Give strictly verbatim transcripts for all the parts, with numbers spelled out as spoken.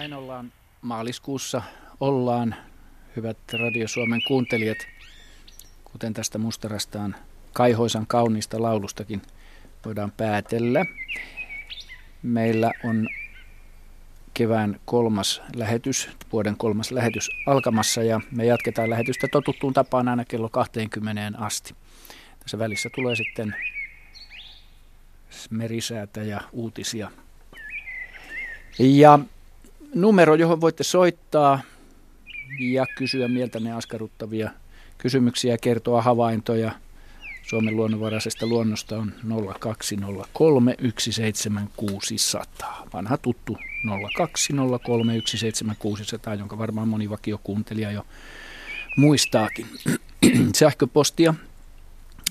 Näin ollaan maaliskuussa ollaan, hyvät Radio Suomen kuuntelijat, kuten tästä mustarastaan kaihoisan kauniista laulustakin voidaan päätellä. Meillä on kevään kolmas lähetys, vuoden kolmas lähetys alkamassa, ja me jatketaan lähetystä totuttuun tapaan aina kello kahteenkymmeneen asti. Tässä välissä tulee sitten merisäätä ja uutisia. Ja numero, johon voitte soittaa ja kysyä mieltäne askarruttavia kysymyksiä ja kertoa havaintoja Suomen luonnonvaraisesta luonnosta, on nolla kaksi nolla kolme yksi seitsemän kuusi nolla nolla. Vanha tuttu nolla kaksi nolla kolme yksi seitsemän kuusi nolla nolla, jonka varmaan moni vakiokuuntelija jo muistaakin. Sähköpostia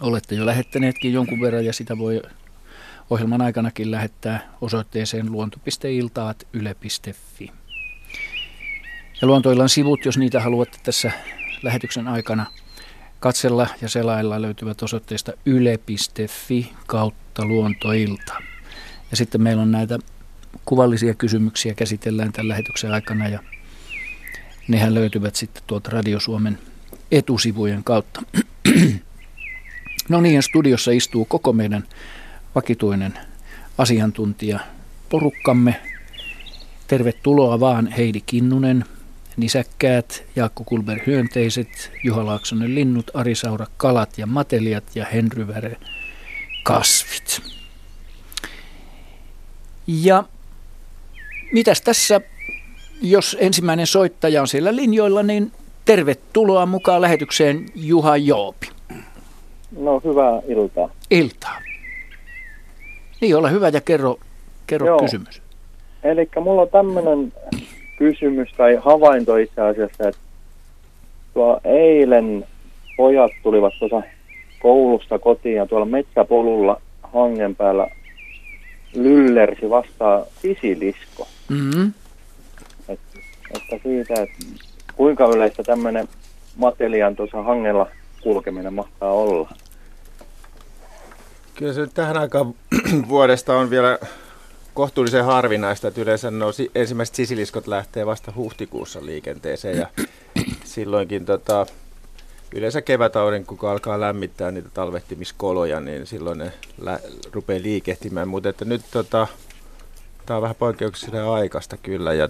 olette jo lähettäneetkin jonkun verran, ja sitä voi ohjelman aikanakin lähettää osoitteeseen luonto piste iltaat yle piste fi. Ja Luontoillan sivut, jos niitä haluatte tässä lähetyksen aikana katsella ja selailla, löytyvät osoitteesta yle piste fi kautta luontoilta. Ja sitten meillä on näitä kuvallisia kysymyksiä, käsitellään tämän lähetyksen aikana, ja nehän löytyvät sitten tuolta Radio Suomen etusivujen kautta. No niin, studiossa istuu koko meidän vakituinen asiantuntija porukkamme. Tervetuloa vaan Heidi Kinnunen, nisäkkäät, Jaakko Kullberg hyönteiset, Juha Laaksonen linnut, Ari Saura kalat ja matelijat ja Henry Väre kasvit. Ja mitäs tässä, jos ensimmäinen soittaja on siellä linjoilla, niin tervetuloa mukaan lähetykseen Juha Joopi. No, hyvää iltaa. Iltaa. Niin, ole hyvä ja kerro, kerro Joo. kysymys. Elikkä mulla on tämmönen kysymys tai havainto itse asiassa, että tuo eilen pojat tulivat tuossa koulusta kotiin ja tuolla metsäpolulla hangen päällä lyllersi vastaan sisilisko. Mm-hmm. Et, että siitä, että kuinka yleistä tämmönen matelian tuossa hangella kulkeminen mahtaa olla. Kyllä se tähän aikaan vuodesta on vielä kohtuullisen harvinaista, että yleensä nousi, ensimmäiset sisiliskot lähtee vasta huhtikuussa liikenteeseen, ja silloinkin tota, yleensä kevätauden, kun alkaa lämmittää niitä talvehtimiskoloja, niin silloin ne lä- rupeaa liikehtimään, mutta että nyt tota, tämä on vähän poikkeuksellinen aikaista kyllä, ja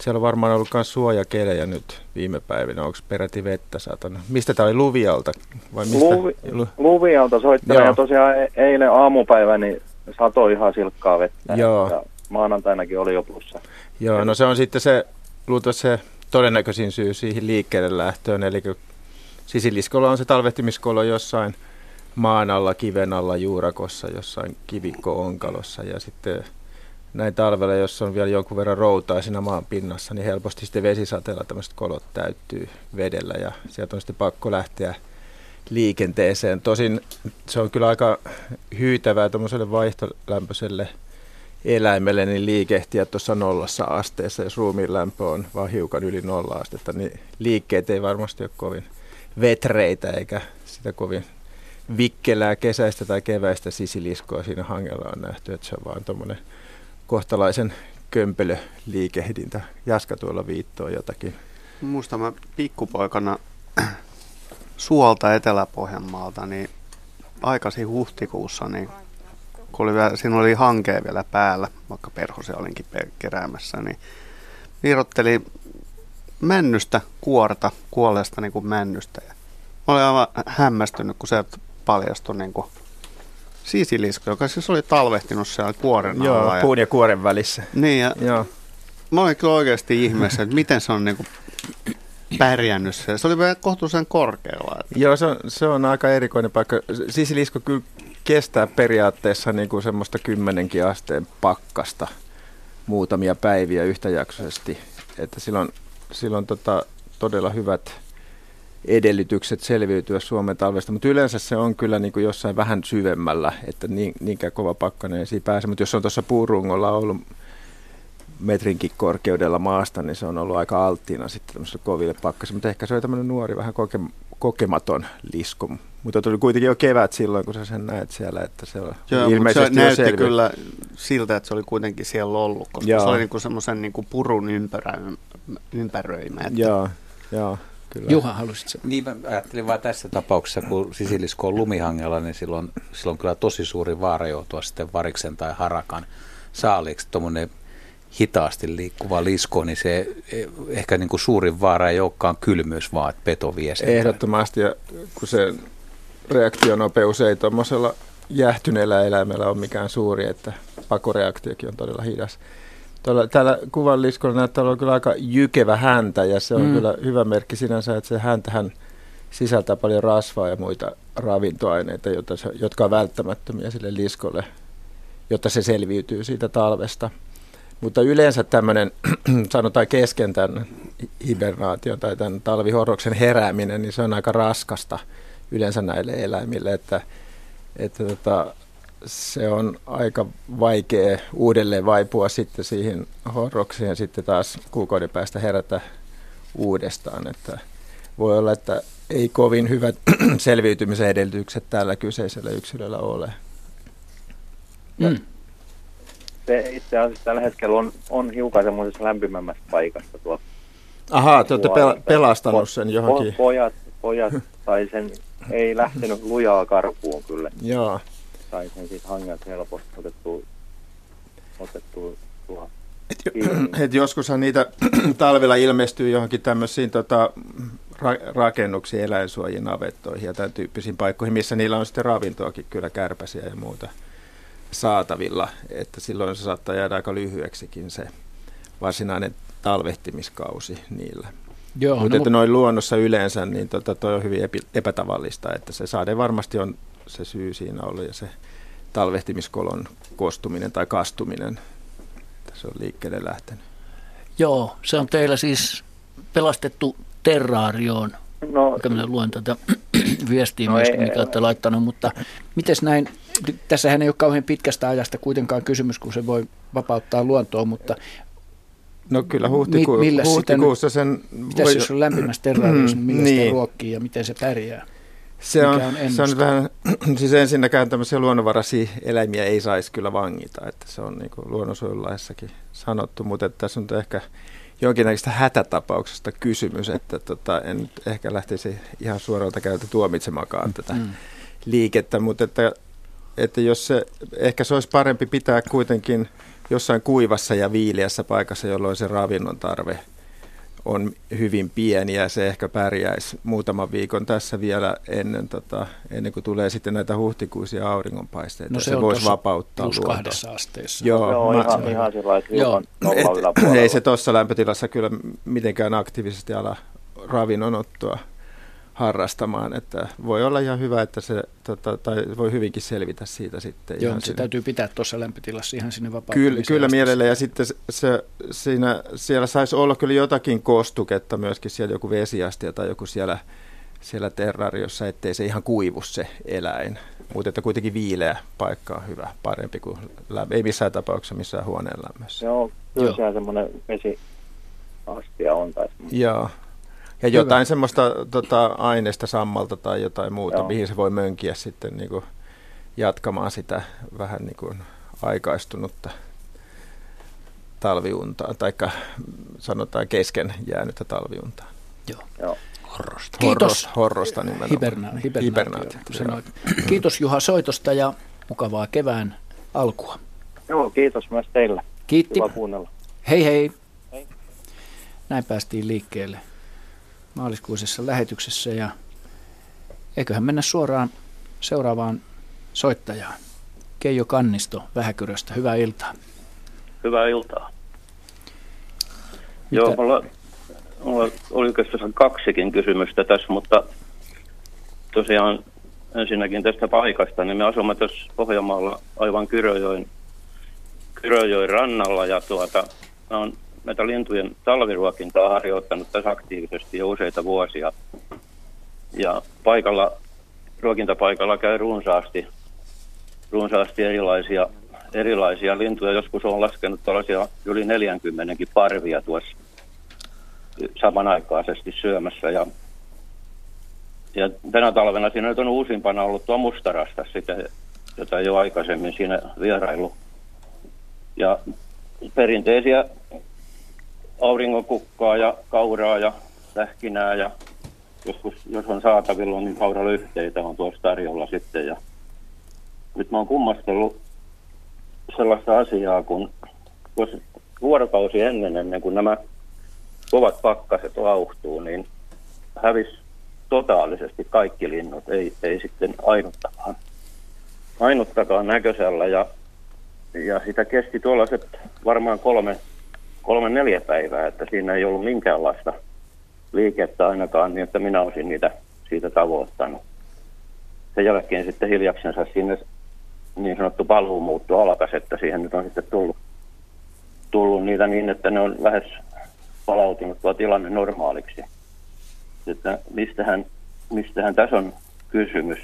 siellä on varmaan ollut myös suojakelejä nyt viime päivinä. Onko peräti vettä satana? Mistä tämä oli? Luvialta? Vai mistä? Luvi, Luvialta soittanut, ja tosiaan eilen aamupäiväni niin satoi ihan silkkaa vettä. Joo. Ja maanantainakin oli jo plussa. Joo, no se on sitten se, luultavasti se todennäköisin syy siihen liikkeelle lähtöön. Eli sisiliskolla on se talvehtimiskolo jossain maan alla, kiven alla, juurakossa, jossain kivikko-onkalossa, ja sitten näin talvella, jos on vielä jonkun verran routaa siinä maan pinnassa, niin helposti sitten vesisateella tämmöiset kolot täyttyy vedellä, ja sieltä on sitten pakko lähteä liikenteeseen. Tosin se on kyllä aika hyytävää tuommoiselle vaihtolämpöiselle eläimelle niin liikehtiä tuossa nollassa asteessa, jos ruumiin lämpö on vaan hiukan yli nolla astetta, niin liikkeet ei varmasti ole kovin vetreitä eikä sitä kovin vikkelää kesäistä tai keväistä sisiliskoa siinä hangella on nähty, että se on vaan tuommoinen kohtalaisen kömpelö liikehdintä. Jaska tuolla viittoo jotakin. Musta mä pikkupoikana suolta Etelä-Pohjanmaalta, niin aikaisin huhtikuussa, niin kun oli vielä, siinä oli hankea vielä päällä, vaikka perhosia olinkin keräämässä, niin virotteli männystä kuorta, kuolleesta niin kuin männystä. Ja mä olin aivan hämmästynyt, kun se paljastui niin kuin sisilisko, joka siis oli talvehtinut siellä kuoren alla. Joo, puun ja kuoren välissä. Niin, ja Joo. mä olin kyllä oikeasti ihmeessä, että miten se on niinku pärjännyt. Se oli vähän kohtuullisen korkealla. Että Joo, se on, se on aika erikoinen paikka. Sisilisko kyllä kestää periaatteessa niinku semmoista kymmenenkin asteen pakkasta muutamia päiviä yhtäjaksoisesti. Että silloin, silloin tota, todella hyvät edellytykset selviytyä Suomen talvesta, mutta yleensä se on kyllä niin kuin jossain vähän syvemmällä, että niinkään kova pakkanen ei siinä pääse, mutta jos on tuossa puurungolla ollut metrinkin korkeudella maasta, niin se on ollut aika alttiina sitten tämmöiselle koville pakkasille, mutta ehkä se on tämmöinen nuori, vähän koke- kokematon lisko. Mutta tuli kuitenkin jo kevät silloin, kun sä sen näet siellä, että se on joo, ilmeisesti se jo näytti kyllä siltä, että se oli kuitenkin siellä ollut, koska joo. se oli niinku semmoisen niinku purun ympärä, ympäröimä. Että... Joo, joo. Kyllä. Juha, halusit sen? Niin, mä ajattelin vaan tässä tapauksessa, kun sisilisko on lumihangella, niin silloin, silloin kyllä tosi suuri vaara joutua sitten variksen tai harakan saaliiksi. Tuommoinen hitaasti liikkuva lisko, niin se ehkä niin kuin suurin vaara ei olekaan kylmyys, vaan että peto vie sen. Ehdottomasti, ja kun se reaktionopeus ei tuommoisella jäähtyneellä eläimellä ole mikään suuri, että pakoreaktiokin on todella hidas. Tuolla, täällä kuvan liskolla näyttää olla kyllä aika jykevä häntä, ja se on mm. kyllä hyvä merkki sinänsä, että se häntähän sisältää paljon rasvaa ja muita ravintoaineita, jota, jotka on välttämättömiä sille liskolle, jotta se selviytyy siitä talvesta. Mutta yleensä tämmöinen, sanotaan kesken tämän hibernaation tai tämän talvihorroksen herääminen, niin se on aika raskasta yleensä näille eläimille, että, että tota, se on aika vaikea uudelleen vaipua sitten siihen horrokseen ja sitten taas kuukauden päästä herätä uudestaan. Että voi olla, että ei kovin hyvät selviytymisen edellytykset tällä kyseisellä yksilöllä ole. Mm. Se itse asiassa tällä hetkellä on, on hiukan semmoisessa lämpimämmässä paikassa tuolla. Ahaa, te olette pel- pelastanut sen johonkin. Pojat, pojat tai sen ei lähtenyt lujaa karkuun kyllä. Joo. Tai sen siitä hangat helposti otettu, otettu tuohon. Et, et joskushan niitä talvella ilmestyy johonkin tämmöisiin tota, ra- rakennuksiin, eläinsuojiin, navettoihin ja tämän tyyppisiin paikkoihin, missä niillä on sitten ravintoakin kyllä kärpäsiä ja muuta saatavilla. Että silloin se saattaa jäädä aika lyhyeksikin se varsinainen talvehtimiskausi niillä. Joo, mutta no, että noin luonnossa yleensä, niin tota, toi on hyvin epätavallista, että se saade varmasti on se syy siinä ollut ja se talvehtimiskolon koostuminen tai kastuminen, että se on liikkeelle lähtenyt. Joo, se on teillä siis pelastettu terraarioon, no, minä luen tätä viestiä no myöskin, ei, mikä olette laittanut, mutta mites näin, tässähän ei ole kauhean pitkästä ajasta kuitenkaan kysymys, kun se voi vapauttaa luontoa, mutta... No kyllä huhtiku- mi- huhtikuussa sitä, sen... Mitäs voi... jos on lämpimässä terraariossa, millä niin. sitä ruokkii ja miten se pärjää? Se on, on se on vähän, siis ensinnäkään tämmöisiä luonnonvaraisia eläimiä ei saisi kyllä vangita, että se on niin kuin luonnonsuojelulaissakin sanottu, mutta että tässä on ehkä jonkinnäköistä hätätapauksesta kysymys, että tota, en nyt ehkä lähtisi ihan suoralta kädeltä tuomitsemakaan tätä mm. liikettä, mutta että, että jos se, ehkä se olisi parempi pitää kuitenkin jossain kuivassa ja viileässä paikassa, jolloin se ravinnon tarve on hyvin pieni ja se ehkä pärjäisi muutaman viikon tässä vielä ennen, tota, ennen kuin tulee sitten näitä huhtikuisia auringonpaisteita. No se, se voisi vapauttaa luontoa. Plus kahdessa asteessa. Joo, joo mä, ihan, ihan joo. Et, ei se tuossa lämpötilassa kyllä mitenkään aktiivisesti ala ravinnonottoa harrastamaan. Että voi olla ihan hyvä, että se tota, tai voi hyvinkin selvitä siitä sitten. Joo, se sinne. Täytyy pitää tuossa lämpötilassa ihan sinne vapautumiseen. Kyllä, kyllä mielellä, ja sitten se, se, siinä, siellä saisi olla kyllä jotakin kostuketta myöskin siellä, joku vesiastia tai joku siellä, siellä terraariossa, ettei se ihan kuivu se eläin. Mutta että kuitenkin viileä paikka on hyvä, parempi kuin lämmin. Ei missään tapauksessa missään huoneen lämmössä. Joo, kyllä sehän semmoinen vesiastia on. Tai joo. Ja jotain semmoista tota, aineesta sammalta tai jotain muuta, joo. mihin se voi mönkiä sitten niin kuin, jatkamaan sitä vähän niin kuin, aikaistunutta talviuntaa, tai sanotaan kesken jäänyttä talviuntaa. Joo. Joo. Horrosta. Kiitos. Horros, horrosta nimenomaan. Hiberna- hiberna- hibernaatio. hibernaatio. Kiitos Juha soitosta ja mukavaa kevään alkua. Joo, kiitos myös teillä. Kiitti. Hyvä kuunnella. Hei hei. Hei. Näin päästiin liikkeelle maaliskuisessa lähetyksessä, ja eiköhän mennä suoraan seuraavaan soittajaan. Keijo Kannisto Vähäkyröstä, hyvää iltaa. Hyvää iltaa. Mitä? Joo, mulla, mulla oli oikeastaan kaksikin kysymystä tässä, mutta tosiaan ensinnäkin tästä paikasta, niin me asumme tässä Pohjanmaalla aivan Kyröjoen, Kyröjoen rannalla, ja tuota, on meitä lintujen talviruokintaa on harjoittanut tässä aktiivisesti jo useita vuosia. Ja paikalla, ruokintapaikalla käy runsaasti, runsaasti erilaisia, erilaisia lintuja. Joskus on laskenut tällaisia yli neljäkymmentäkin parvia tuossa samanaikaisesti syömässä. Ja Ja tänä talvena siinä on uusimpana ollut tuo mustarasta, sitä, jota jo aikaisemmin siinä vierailu. Ja perinteisiä auringonkukkaa ja kauraa ja pähkinää ja joskus, jos on saatavilla, niin kauralyhteitä on tuossa tarjolla sitten. Ja nyt mä oon kummastellut sellaista asiaa, kun vuorokausi ennen, ennen kuin nämä kovat pakkaset lauhtuu, niin hävisi totaalisesti kaikki linnut, ei, ei sitten ainuttakaan, ainuttakaan näköisellä. Ja, ja sitä kesti tuollaiset varmaan kolme, kolme neljä päivää, että siinä ei ollut minkäänlaista liikettä ainakaan, niin että minä olisin niitä siitä tavoittanut. Sen jälkeen sitten hiljaksensa sinne niin sanottu paluumuutto alkaisi, että siihen nyt on sitten tullut, tullut niitä niin, että ne on lähes palautunut tuo tilanne normaaliksi. Että mistähän, mistähän tässä on kysymys.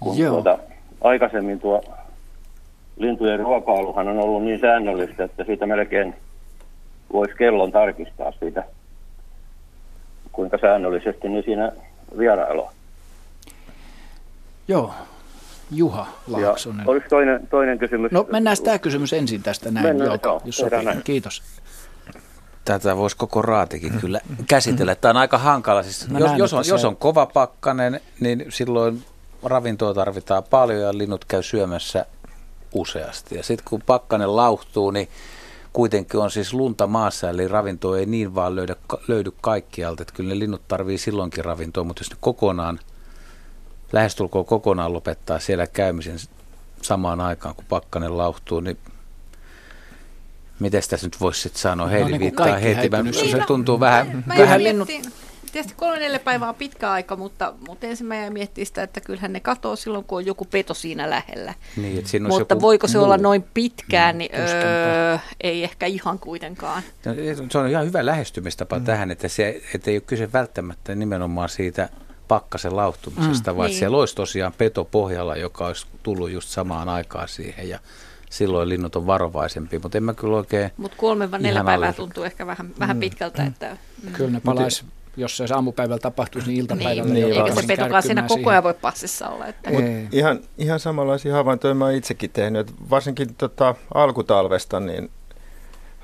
Kun tuota, aikaisemmin tuo lintujen ruokailuhan on ollut niin säännöllistä, että siitä melkein voisi kellon tarkistaa siitä, kuinka säännöllisesti niin siinä vierailua. Joo, Juha Laaksonen. Olisi toinen, toinen kysymys. No mennään tämä kysymys ensin tästä näin, mennään, jolta, joo, jos sopii. Näin. Kiitos. Tätä voisi koko raatikin kyllä käsitellä. Tämä on aika hankala. Siis jos, jos, on, se... jos on kova pakkanen, niin silloin ravintoa tarvitaan paljon ja linnut käy syömässä useasti. Ja sitten kun pakkanen lauhtuu, niin kuitenkin on siis lunta maassa, eli ravintoa ei niin vaan löydä, löydy kaikkialta. Että kyllä ne linnut tarvii silloinkin ravintoa, mutta jos ne kokonaan, lähestulkoon kokonaan lopettaa siellä käymisen samaan aikaan, kun pakkanen lauhtuu, niin miten tässä nyt voisi sitten sanoa? Heidi no, niin viittaa heti. Mä, niin, se no, tuntuu mä, vähän... Mä vähän miettii, tietysti kolme neljä päivää on pitkä aika, mutta, mutta ensin mä jäin miettimään sitä, että kyllähän ne katoo silloin, kun on joku peto siinä lähellä. Niin, että siinä mutta voiko se muu. olla noin pitkään, niin öö, ei ehkä ihan kuitenkaan. No, se on ihan hyvä lähestymistapa mm. tähän, että se että ei ole kyse välttämättä nimenomaan siitä pakkasen lauhtumisesta, mm, vaan niin. Siellä olisi tosiaan peto pohjalla, joka olisi tullut just samaan aikaan siihen ja silloin linnut on varovaisempi, mutta en mä kyllä oikein... Mutta kolme vai neljä päivää tuntuu ehkä vähän, vähän pitkältä, että... Mm. Kyllä ne palaisi, jos se aamupäivällä tapahtuisi, niin iltapäivällä... Niin, niin, eikä se petokaan siinä koko ajan voi passissa olla. Että... Ihan, ihan samanlaisia havaintoja mä oon itsekin tehnyt, että varsinkin tota, alkutalvesta niin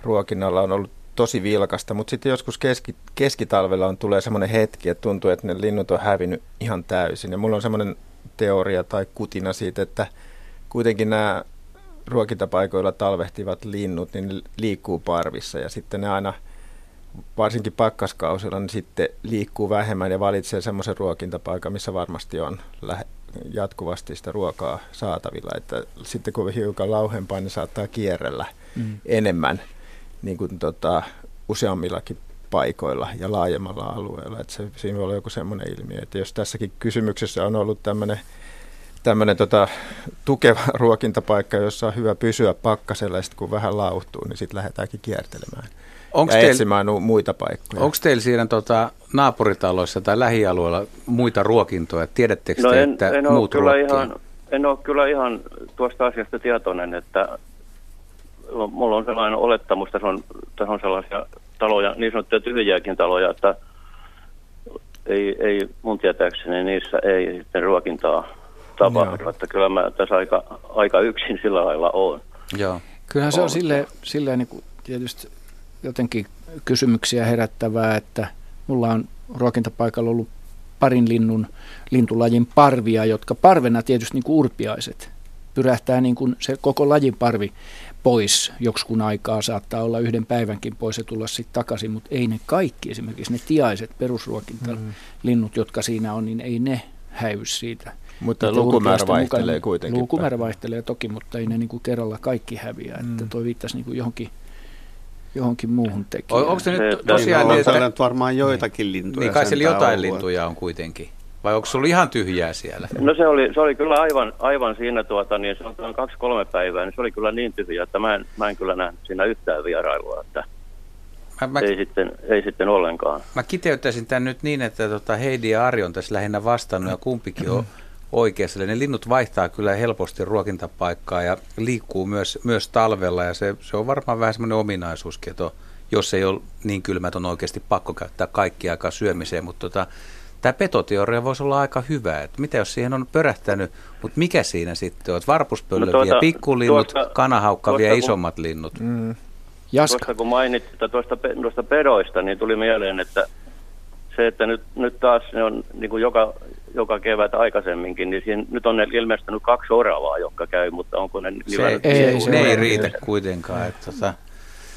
ruokinnalla on ollut tosi vilkasta, mutta sitten joskus keski, keskitalvella on, tulee semmoinen hetki, että tuntuu, että ne linnut on hävinnyt ihan täysin. Ja mulla on semmoinen teoria tai kutina siitä, että kuitenkin nämä... ruokintapaikoilla talvehtivat linnut, niin liikkuu parvissa ja sitten ne aina, varsinkin pakkaskausilla, niin sitten liikkuu vähemmän ja valitsee semmoisen ruokintapaikan, missä varmasti on jatkuvasti sitä ruokaa saatavilla. Että sitten kun on hiukan lauhempaa, niin saattaa kierrellä mm. enemmän niin kuin tota, useammillakin paikoilla ja laajemmalla alueella. Että se, siinä voi olla joku semmoinen ilmiö, että jos tässäkin kysymyksessä on ollut tämmöinen tämmöinen tota, tukeva ruokintapaikka, jossa on hyvä pysyä pakkasella, ja sitten kun vähän lauhtuu, niin sitten lähdetäänkin kiertelemään onks ja teil, etsimään muita paikkoja. Onko teillä siinä tota, naapuritaloissa tai lähialueella muita ruokintoja? Tiedättekö no te, en, että en muut ruokintoja? En ole kyllä ihan tuosta asiasta tietoinen, että mulla on sellainen olettamus, että on, on sellaisia taloja, niin sanottuja tyhjiäkin taloja, että ei, ei mun tietääkseni niissä ei sitten ruokintaa tapahdu, että kyllä mä tässä aika, aika yksin sillä lailla olen. Joo. Kyllähän se on silleen, silleen niin kuin tietysti jotenkin kysymyksiä herättävää, että mulla on ruokintapaikalla ollut parin linnun, lintulajin parvia, jotka parvena tietysti niin kuin urpiaiset pyrähtää niin kuin se koko lajin parvi pois joksikun aikaa, saattaa olla yhden päivänkin pois ja tulla sitten takaisin, mutta ei ne kaikki, esimerkiksi ne tiaiset perusruokintalinnut, jotka siinä on, niin ei ne häivy siitä. Mutta lukumäärä vaihtelee mukaan, kuitenkin. Lukumäärä vaihtelee toki, mutta ei ne niin kuin kerralla kaikki häviä. Mm. Että toi viittasi niin kuin johonkin, johonkin muuhun tekijään. Onko se nyt tosiaan... Niin, on että... varmaan joitakin niin. lintuja. Niin kai siellä jotain alueet. Lintuja on kuitenkin. Vai onko sulla ihan tyhjää siellä? No se oli, se oli kyllä aivan, aivan siinä tuota, niin se on kaksi kolme päivää, niin se oli kyllä niin tyhjää, että mä en, mä en kyllä nähnyt siinä yhtään vierailua, että mä, mä... Ei, sitten, ei sitten ollenkaan. Mä kiteyttäisin tämän nyt niin, että tota Heidi ja Ari on tässä lähinnä vastannut ja kumpikin on... Oikeassa. Ne linnut vaihtaa kyllä helposti ruokintapaikkaa ja liikkuu myös, myös talvella ja se, se on varmaan vähän semmoinen ominaisuuskin, jos ei ole niin kylmät, on oikeasti pakko käyttää kaikki aikaa syömiseen, mutta tota, Tämä petoteoria voisi olla aika hyvä, että mitä jos siihen on pörähtänyt, mutta mikä siinä sitten on? Varpuspöllö vie pikkulinnut, kanahaukka vie isommat linnut. Mm. Tuosta kun mainitsit tuosta, tuosta pedoista, niin tuli mieleen, että se, että nyt, nyt taas ne on niin kuin joka, joka kevät aikaisemminkin, niin siinä, nyt on ilmestynyt kaksi oravaa, jotka käy, mutta onko ne... Se, ei, ei, se ne ei riitä kuitenkaan. Että, tota.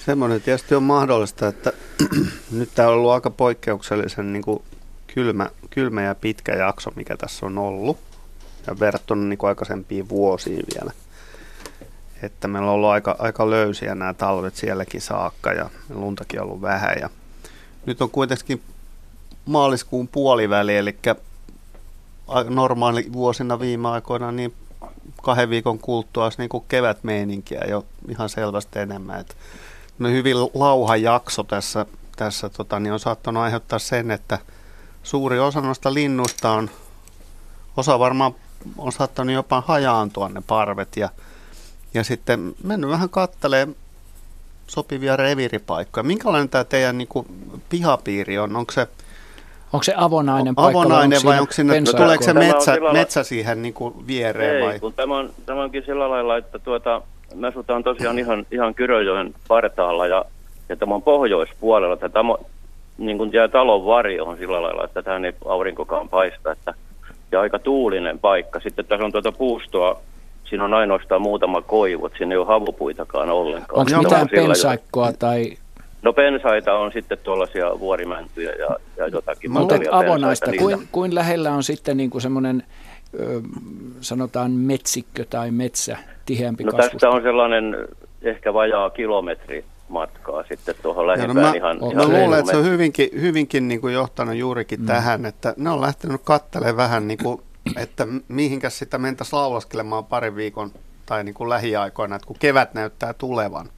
Semmoinen tietysti on mahdollista, että nyt tämä on ollut aika poikkeuksellisen niin kuin kylmä, kylmä ja pitkä jakso, mikä tässä on ollut, ja verrattuna niin kuin aikaisempiin vuosiin vielä. Että meillä on ollut aika, aika löysiä nämä talvet sielläkin saakka ja luntakin on ollut vähän. Ja nyt on kuitenkin maaliskuun puoliväli, eli normaali vuosina viime aikoina niin kahden viikon kuluttua olisi niin kuin kevätmeininkiä jo ihan selvästi enemmän. Että hyvin lauha jakso tässä, tässä tota, niin on saattanut aiheuttaa sen, että suuri osa noista linnuista on, osa varmaan on saattanut jopa hajaantua ne parvet ja Ja sitten mennyt vähän katselemaan sopivia reviiripaikkoja. Minkälainen tämä teidän niin kuin, pihapiiri on? Onko se, onko se avonainen on, paikka? Avonainen vai onko siinä, tuleeko se metsä, metsä siihen niin kuin, viereen? Ei, vai? Kun tämä, on, tämä onkin sillä lailla, että tuota, me asutaan tosiaan ihan, ihan Kyröjoen partaalla ja, ja tämä on pohjoispuolella. Tämä on, niin kuin jää talon varjoon sillä lailla, että tähän ei aurinkokaan paista. Että, ja aika tuulinen paikka. Sitten tässä on tuota puustoa. Siinä on ainoastaan muutama koivu, siinä ei ole havupuitakaan ollenkaan. Onko mitään pensaikkoa? Tai... No pensaita on sitten tuollaisia vuorimäntyjä ja, ja jotakin. Mutta avonaista, kuin, kuin lähellä on sitten niin kuin semmoinen, ö, sanotaan metsikkö tai metsä, tiheämpi no, kasvusta? No tästä on sellainen ehkä vajaa kilometri matkaa sitten tuohon lähimpään. No, ihan, okay. ihan mä luulen, että se on hyvinkin, hyvinkin niin kuin johtanut juurikin mm. tähän, että ne on lähtenyt katselemaan vähän niin kuin että mihinkäs sitä mentäisiin laulaskelemaan parin viikon tai niin kuin lähiaikoina, että kun kevät näyttää tulevan.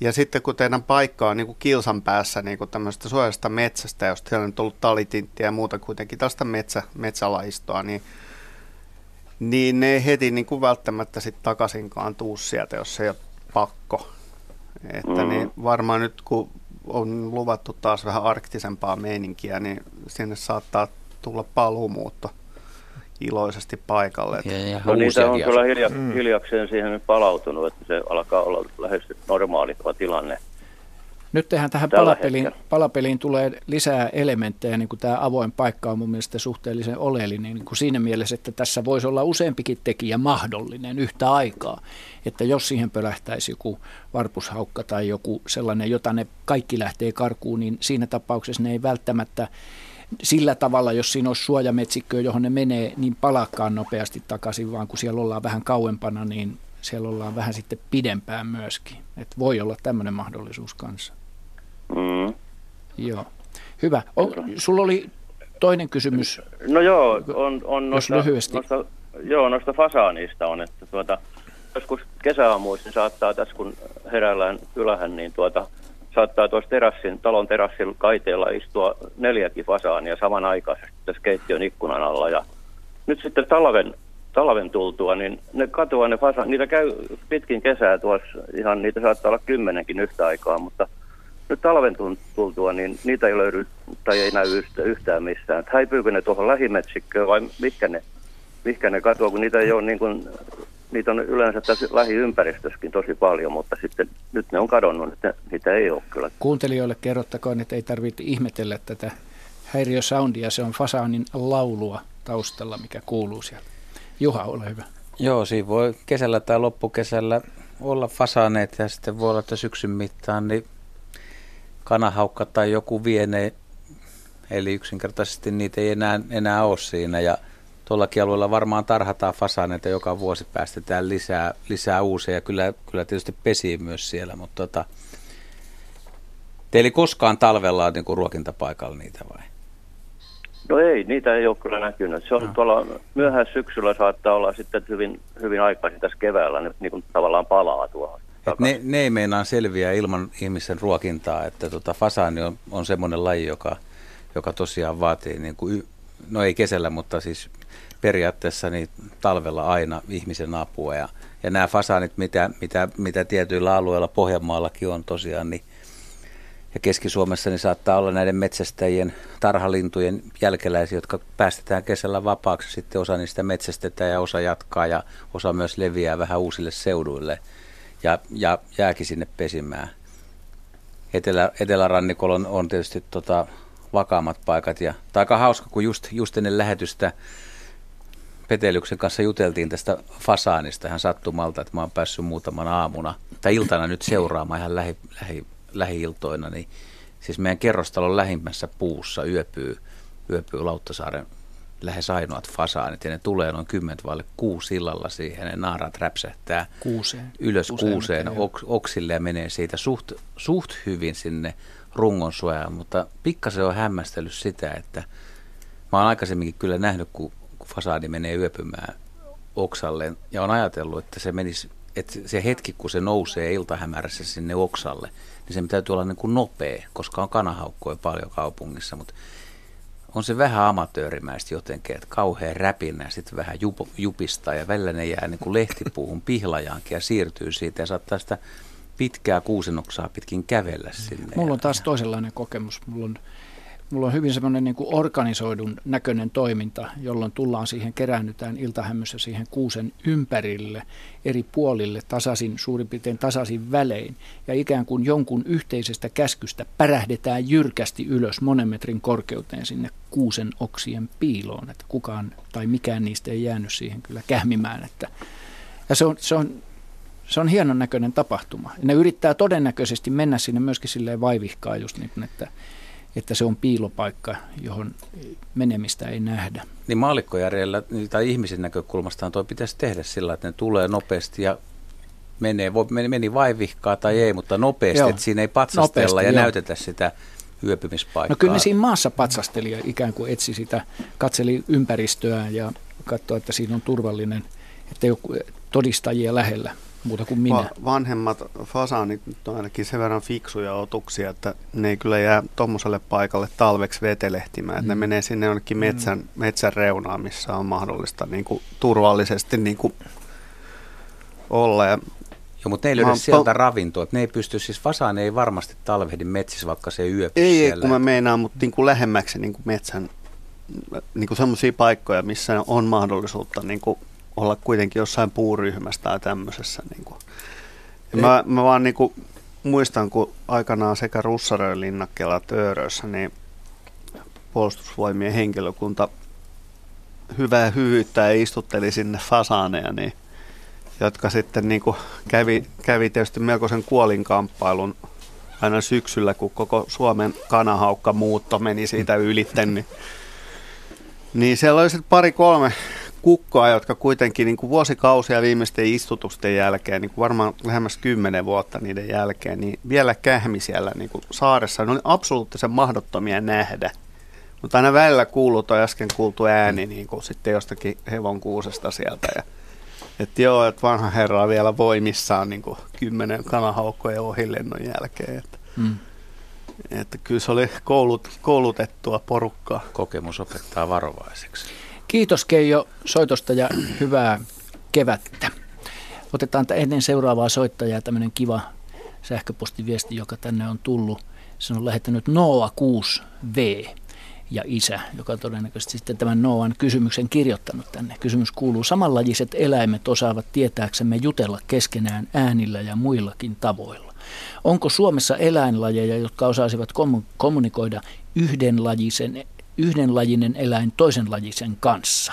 Ja sitten kun teidän paikka on niin kuin kilsan päässä niin kuin tämmöistä suojasta metsästä, jos siellä on tullut talitinttiä ja muuta kuitenkin tällaista metsä, metsälaistoa, niin, niin ne heti niin kuin välttämättä sitten takaisinkaan tuu sieltä, jos ei ole pakko. Että niin varmaan nyt kun on luvattu taas vähän arktisempaa meininkiä, niin sinne saattaa tulla paluumuutto iloisesti paikalle. Ja no niitä on kyllä hilja, mm. hiljakseen siihen palautunut, että se alkaa olla lähes normaali tilanne. Nyt tehdään tähän palapeliin, palapeliin tulee lisää elementtejä, niin kuin tämä avoin paikka on mun mielestä suhteellisen oleellinen, niin kuin siinä mielessä, että tässä voisi olla useampikin tekijä mahdollinen yhtä aikaa, että jos siihen pölähtäisi joku varpushaukka tai joku sellainen, jota ne kaikki lähtee karkuun, niin siinä tapauksessa ne ei välttämättä sillä tavalla, jos siinä olisi suojametsikköä, johon ne menee, niin palaakaan nopeasti takaisin, vaan kun siellä ollaan vähän kauempana, niin siellä ollaan vähän sitten pidempään myöskin. Et voi olla tämmöinen mahdollisuus kanssa. Mm. Joo. Hyvä. On, sulla oli toinen kysymys. No joo, on, on noista, noista, joo, noista fasaanista on, että tuota, joskus kesäaamuissa niin saattaa tässä, kun heräillään kylähän, niin tuota, saattaa tuossa terassin, talon terassin kaiteella istua neljäkin fasaania samanaikaisesti tässä keittiön ikkunan alla. Ja nyt sitten talven, talven tultua, niin ne katoaa ne fasaanit. Niitä käy pitkin kesää tuossa, ihan niitä saattaa olla kymmenenkin yhtä aikaa, mutta nyt talven tultua, niin niitä ei löydy tai ei näy yhtään missään. Häipyykö ne tuohon lähimetsikköön vai mitkä ne, mitkä ne katoaa, kun niitä ei ole niin kuin... Niitä on yleensä tässä lähiympäristössäkin tosi paljon, mutta sitten nyt ne on kadonnut, että niitä ei ole kyllä. Kuuntelijoille kerrottakoon, että ei tarvitse ihmetellä tätä häiriösoundia. Se on fasaanin laulua taustalla, mikä kuuluu siellä. Juha, ole hyvä. Joo, siinä voi kesällä tai loppukesällä olla fasaaneet ja sitten voi olla, että syksyn mittaan niin kanahaukka tai joku vienee. Eli yksinkertaisesti niitä ei enää, enää ole siinä ja tuollakin alueella varmaan tarhataan fasaaneita, joka vuosi päästetään lisää, lisää uusia ja kyllä, kyllä tietysti pesii myös siellä, mutta tota, teillä koskaan talvella on niin kuin ruokintapaikalla niitä vai? No ei, niitä ei ole kyllä näkynyt. Se on no. tuolla myöhään syksyllä saattaa olla sitten hyvin, hyvin aikaisin tässä keväällä, ne niin kuin tavallaan palaa tuohon. Ne, ne ei meinaa selviä ilman ihmisen ruokintaa, että tota, fasaani on, on semmoinen laji, joka, joka tosiaan vaatii, niin kuin y- no ei kesällä, mutta siis... Periaatteessa niin talvella aina ihmisen apua ja, ja nämä fasaanit, mitä, mitä, mitä tietyillä alueilla Pohjanmaallakin on tosiaan, niin Ja Keski-Suomessa niin saattaa olla näiden metsästäjien tarhalintujen jälkeläisiä, jotka päästetään kesällä vapaaksi. Sitten osa niistä metsästetään ja osa jatkaa ja osa myös leviää vähän uusille seuduille ja, ja jääkin sinne pesimään. Etelä, etelärannikolla on, on tietysti tota, vakaammat paikat. Ja, aika hauska, kun just, just ennen lähetystä Petelyksen kanssa juteltiin tästä fasaanista ihan sattumalta, että mä oon päässyt muutamana aamuna tai iltana nyt seuraamaan ihan lähi, lähi, lähi-iltoina. Niin, siis meidän kerrostalon lähimmässä puussa yöpyy, yöpyy Lauttasaaren lähes ainoat fasaanit ja ne tulee noin kymmenen vaille kuusi illalla siihen. Ne naarat räpsähtää kuuseen. ylös Usein, kuuseen ok, oksille ja menee siitä suht, suht hyvin sinne rungon suojaan, mutta pikkasen on hämmästellyt sitä, että mä oon aikaisemminkin kyllä nähnyt, kun fasaani menee yöpymään oksalleen ja on ajatellut, että se menisi, että se hetki, kun se nousee iltahämärässä sinne oksalle, niin se täytyy olla niin kuin nopea, koska on kanahaukkoja paljon kaupungissa, mutta on se vähän amatöörimäistä jotenkin, että kauhean räpinä sitten vähän jup, jupistaa ja välillä ne jää niin kuin lehtipuuhun pihlajaankin ja siirtyy siitä ja saattaa sitä pitkää kuusenoksaa pitkin kävellä sinne. Mulla on taas toisenlainen kokemus. Mulla on Mulla on hyvin semmoinen niin kuin organisoidun näköinen toiminta, jolloin tullaan siihen, keräännytään iltahämmössä siihen kuusen ympärille, eri puolille, tasaisin, suurin piirtein tasaisin välein. Ja ikään kuin jonkun yhteisestä käskystä pärähdetään jyrkästi ylös monen metrin korkeuteen sinne kuusen oksien piiloon. Että kukaan tai mikään niistä ei jäänyt siihen kyllä kähmimään. Että. Ja se on, se on, se on hienon näköinen tapahtuma. Ja ne yrittää todennäköisesti mennä sinne myöskin silleen vaivihkaa just niin kuin, että... että se on piilopaikka, johon menemistä ei nähdä. Niin maallikkojärjellä tai ihmisen näkökulmastaan toi pitäisi tehdä sillä, että ne tulee nopeasti ja menee, meni vaivihkaa tai ei, mutta nopeasti, joo, että siinä ei patsastella nopeasti, ja joo, näytetä sitä yöpymispaikkaa. No kyllä ne siinä maassa patsasteli ja ikään kuin etsi sitä, katseli ympäristöä ja katsoi, että siinä on turvallinen, että ei ole todistajia lähellä. Muuta kuin minä. Vanhemmat fasaanit on ainakin sen verran fiksuja otuksia, että ne ei kyllä jää tuommoiselle paikalle talveksi vetelehtimään. Mm. Että ne menee sinne jonnekin metsän, mm. metsän reunaan, missä on mahdollista niin kuin, turvallisesti niin kuin, olla. Ja joo, mutta ne ei löydä vaan sieltä ravintoa. Ne ei pysty, siis fasaan ei varmasti talvehdi metsissä, vaikka se yöpyy ei, siellä. Ei, kun mä meinaan, mutta niin kuin lähemmäksi niin kuin metsän niin kuin sellaisia paikkoja, missä on mahdollisuutta... Niin kuin, olla kuitenkin jossain puuryhmässä tai tämmöisessä. Niin kuin. Mä, mä vaan niin kuin, muistan, kun aikanaan sekä Russaröön linnakkeella että Öörössä, niin puolustusvoimien henkilökunta hyvää hyvyyttä ja istutteli sinne fasaaneja, niin, jotka sitten niin kuin, kävi, kävi tietysti melkoisen kuolinkamppailun aina syksyllä, kun koko Suomen kanahaukkamuutto meni siitä ylitten. Niin, niin siellä oli sitten pari kolme kukkoa, jotka kuitenkin niin kuin vuosikausia viimeisten istutusten jälkeen, niin kuin varmaan lähemmäs kymmenen vuotta niiden jälkeen, niin vielä kähmi siellä niin kuin saaressa. Ne oli absoluuttisen mahdottomia nähdä. Mutta aina välillä kuului toi äsken kuultu ääni niin kuin sitten jostakin hevonkuusesta sieltä. Ja, että joo, että vanha herra on vielä voimissaan niin kuin kymmenen kanahaukkojen ohilennon jälkeen. Että, mm. että kyllä se oli koulut, koulutettua porukkaa. Kokemus opettaa varovaiseksi. Kiitos Keijo soitosta ja hyvää kevättä. Otetaan ennen seuraavaa soittajaa tämmöinen kiva sähköpostiviesti, joka tänne on tullut. Sen on lähettänyt Noa kuusi V ja isä, joka todennäköisesti sitten tämän Noan kysymyksen kirjoittanut tänne. Kysymys kuuluu, samanlajiset eläimet osaavat tietääksemme jutella keskenään äänillä ja muillakin tavoilla. Onko Suomessa eläinlajeja, jotka osaisivat kommunikoida yhdenlajisen yhdenlajinen eläin toisenlajisen kanssa?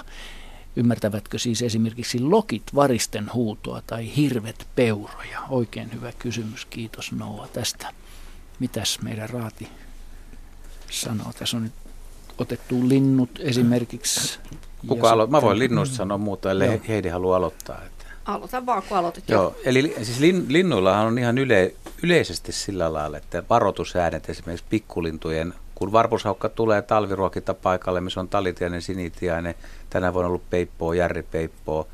Ymmärtävätkö siis esimerkiksi lokit varisten huutoa tai hirvet peuroja? Oikein hyvä kysymys. Kiitos Noa tästä. Mitäs meidän raati sanoo? Tässä on nyt otettu linnut esimerkiksi. Kuka alo- Mä voin linnuista sanoa muuta, ellei joo. Heidi halua aloittaa. Aloita vaan, kun aloitat. Joo, eli siis lin, linnuillahan on ihan yle, yleisesti sillä lailla, että varoitusäänet esimerkiksi pikkulintujen, kun varpushaukka tulee talviruokintapaikalle, missä on talitiainen, sinitiainen, tänä vuonna ollut peippoa, järripeippoa,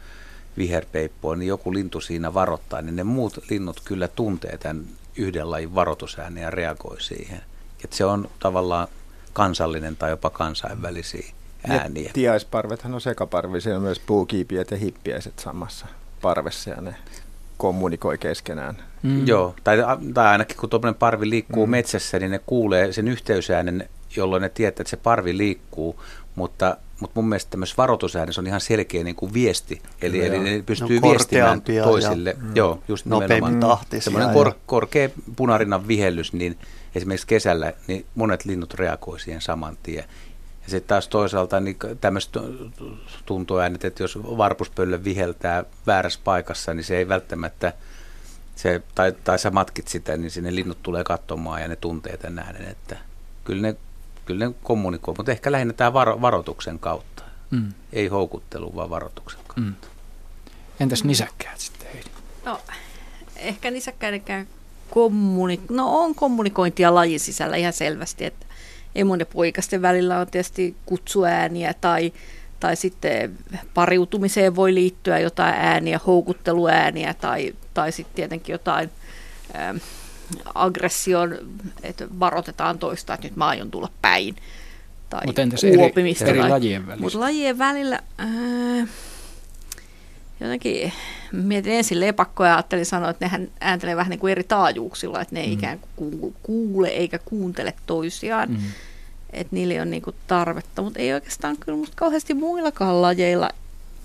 viherpeippoa, niin joku lintu siinä varoittaa, niin ne muut linnut kyllä tuntee tämän yhden lajin varoitusäänen ja reagoi siihen. Et se on tavallaan kansallinen tai jopa kansainvälisiä ääniä. Ja tiaisparvethan on sekaparvisia, myös puukiipiät ja hippiäiset samassa parvessa ja ne kommunikoi keskenään. Mm. Joo, tai, tai ainakin kun tuommoinen parvi liikkuu mm. metsässä, niin ne kuulee sen yhteysäänen, jolloin ne tietää, että se parvi liikkuu, mutta... Mutta mun mielestä tämmöisessä varoitusäännössä on ihan selkeä niin kuin viesti, eli, no, eli ne pystyy no, viestimään toisille. Ja, joo, just nimenomaan. Semmoinen kor, korkea punarinnan vihellys, niin esimerkiksi kesällä niin monet linnut reagoi siihen saman tien. Ja sitten taas toisaalta niin tämmöiset tuntoäänet, että jos varpuspöllö viheltää väärässä paikassa, niin se ei välttämättä, se, tai, tai sä matkit sitä, niin sinne linnut tulee katsomaan ja ne tuntee tämän äänen, että kyllä ne... Kyllä ne kommunikoi, mutta ehkä lähinnä tämä varo- varoituksen kautta. Mm. Ei houkuttelu, vaan varoituksen kautta. Mm. Entäs nisäkkäät sitten, Heidi? No, ehkä nisäkkäidenkään kommunik- no, on kommunikointia lajin sisällä ihan selvästi, että emon ja poikasten välillä on tietysti kutsuääniä tai, tai sitten pariutumiseen voi liittyä jotain ääniä, houkutteluääniä tai, tai sitten tietenkin jotain... Ähm, aggressioon, että varoitetaan toista, että nyt mä aion tulla päin. Tai mutta entäs eri, eri lajien välillä? Mutta lajien välillä äh, jotenkin mietin ensin lepakkoja ja ajattelin sanoa, että nehän ääntelee vähän niin kuin eri taajuuksilla, että ne ei mm. ikään kuin kuule eikä kuuntele toisiaan, mm. että niille on niin kuin tarvetta, mutta ei oikeastaan kyllä musta kauheasti muillakaan lajeilla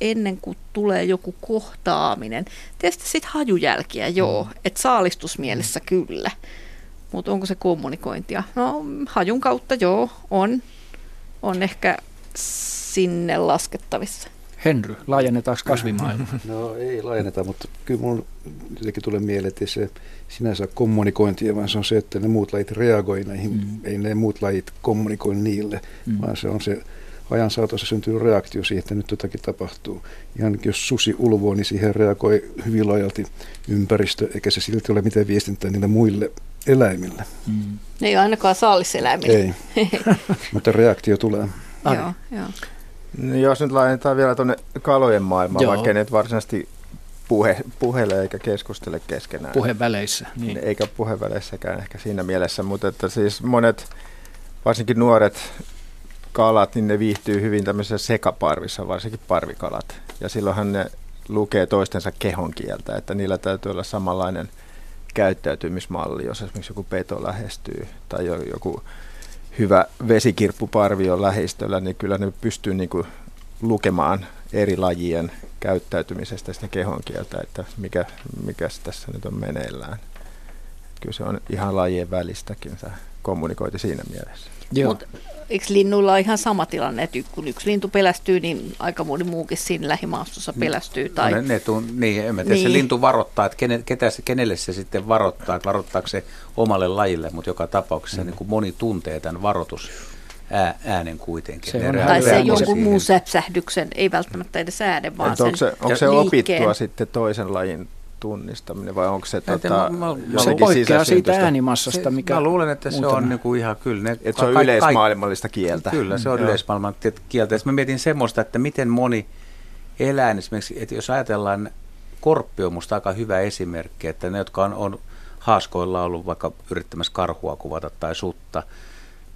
ennen kuin tulee joku kohtaaminen. Tietysti sitten hajujälkiä, joo, että saalistusmielessä kyllä, mutta onko se kommunikointia? No hajun kautta joo, on, on ehkä sinne laskettavissa. Henry, laajennetaanko kasvimaailmaa? No ei laajenneta, mutta kyllä mun jotenkin tulee mieleen, että se sinänsä kommunikointia, vaan se on se, että ne muut lajit reagoi näihin, mm. ei ne muut lajit kommunikoi niille, mm. vaan se on se, ajan saatossa syntyy reaktio siihen, että nyt jotakin tapahtuu. Ihan jos susi ulvoo, niin siihen reagoi hyvin laajalti ympäristö, eikä se silti ole mitään viestintää niille muille eläimille. Mm. Ei ainakaan saaliseläimille. Ei, mutta reaktio tulee. Joo, joo. No, jos nyt laajennetaan vielä tuonne kalojen maailmaan, joo, vaikka ne nyt varsinaisesti puhe, puhele eikä keskustele keskenään. Puheväleissä. Niin. Eikä puheväleissäkään ehkä siinä mielessä, mutta että siis monet, varsinkin nuoret, kalat, niin ne viihtyy hyvin tämmöisessä sekaparvissa, varsinkin parvikalat. Ja silloinhan ne lukee toistensa kehon kieltä, että niillä täytyy olla samanlainen käyttäytymismalli, jos esimerkiksi joku peto lähestyy tai joku hyvä vesikirppuparvi on lähistöllä, niin kyllä ne pystyy niin kuin lukemaan eri lajien käyttäytymisestä sitä kehon kieltä, että mikä, mikä tässä nyt on meneillään. Kyllä se on ihan lajien välistäkin tämä kommunikointi siinä mielessä. Mutta eikö linnuilla ole ihan sama tilanne, että kun yksi lintu pelästyy, niin aika moni muukin siinä lähimaastossa pelästyy? Tai... No, ne, ne tunt, niin, en mä tiedä, niin. Se lintu varoittaa, että kenen, ketä se, kenelle se sitten varoittaa, että varoittaako se omalle lajille, mutta joka tapauksessa mm. niin kuin moni tuntee tämän varoitus äänen kuitenkin. Se on, tai se jonkun muun säpsähdyksen, ei välttämättä edes äänen, vaan sen liikkeen. Onko se opittua sitten toisen lajin tunnistaminen vai onko se tota, jotenkin siitä äänimassasta? Mikä mä luulen, että se on niinku ihan kyllä. Että ka- se on ka- yleismaailmallista kieltä. Kyllä, se on mm, yleismaailmallista kieltä. Sitten mä mietin semmoista, että miten moni elää, esimerkiksi, että jos ajatellaan, korppi on musta aika hyvä esimerkki, että ne, jotka on, on haaskoilla ollut vaikka yrittämässä karhua kuvata tai sutta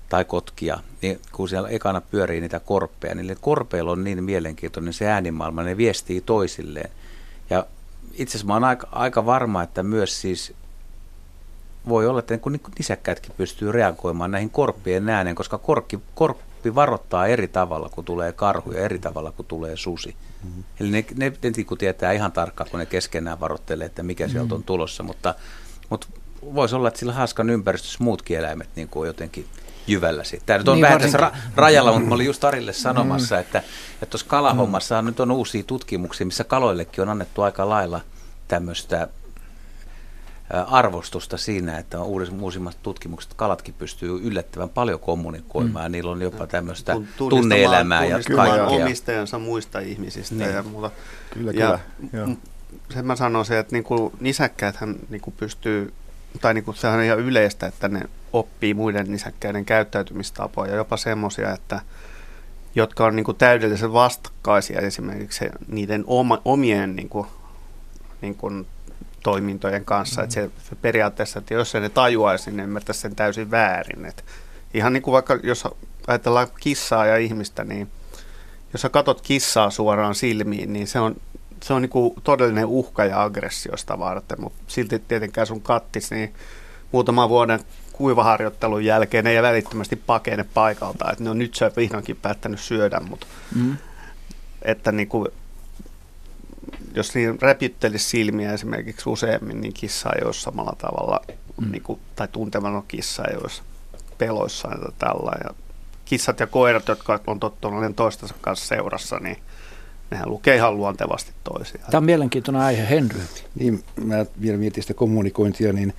tai kotkia, niin kun siellä ekana pyörii niitä korppeja, niin korpeilla on niin mielenkiintoinen se äänimaailma, ne viestii toisilleen. Ja itse asiassa mä oon aika, aika varma, että myös siis voi olla, että niin nisäkkätkin pystyy reagoimaan näihin korppien ääneen, koska korkki, korppi varoittaa eri tavalla, kun tulee karhu ja eri tavalla, kun tulee susi. Mm-hmm. Eli ne, ne, ne kun tietää ihan tarkkaan, kun ne keskenään varoittelee, että mikä mm-hmm. sieltä on tulossa, mutta, mutta voisi olla, että sillä haaskan ympäristössä muutkin eläimet niin kuin jotenkin jyvällä siitä. Tämä nyt on niin vähän varsinkin tässä ra- rajalla, mutta mä olin just Arille sanomassa, että tuossa kalahommassa nyt on uusia tutkimuksia, missä kaloillekin on annettu aika lailla tämmöistä arvostusta siinä, että uusimmat tutkimukset, kalatkin pystyy yllättävän paljon kommunikoimaan, mm. niillä on jopa tämmöistä tunne-elämää ja kaikkea. Omistajansa muista ihmisistä. Niin. Ja mulla, kyllä, kyllä. Ja sen mä sanoisin, että niinku nisäkkääthän niinku pystyy, tai niinku sehän on ihan yleistä, että ne oppii muiden nisäkkäiden käyttäytymistapoja, jopa semmoisia, että jotka on niinku täydellisen vastakkaisia esimerkiksi niiden oma, omien niinku, niinku toimintojen kanssa. Mm-hmm. Et se, se periaatteessa, että jos ne tajuaisi, niin ne ymmärtäisi sen täysin väärin. Et ihan niin kuin vaikka, jos ajatellaan kissaa ja ihmistä, niin jos sä katot kissaa suoraan silmiin, niin se on, se on niinku todellinen uhka ja aggressiosta varten, mutta silti tietenkään sun kattis, niin muutaman vuoden kuivaharjoittelun jälkeen ei välittömästi pakene paikalta, että ne on nyt se vihdoinkin päättänyt syödä, mutta mm. että niinku, jos niin räpyttelisi silmiä esimerkiksi useammin, niin kissa ei ole samalla tavalla, mm. niinku, tai tuntemalla kissa ei olisi peloissaan tai tällainen. Kissat ja koirat, jotka on tottunut toistensa kanssa seurassa, niin nehän lukee ihan luontevasti toisiaan. Tämä on mielenkiintoinen aihe, Henry. Niin, mä vielä mietin sitä kommunikointia, niin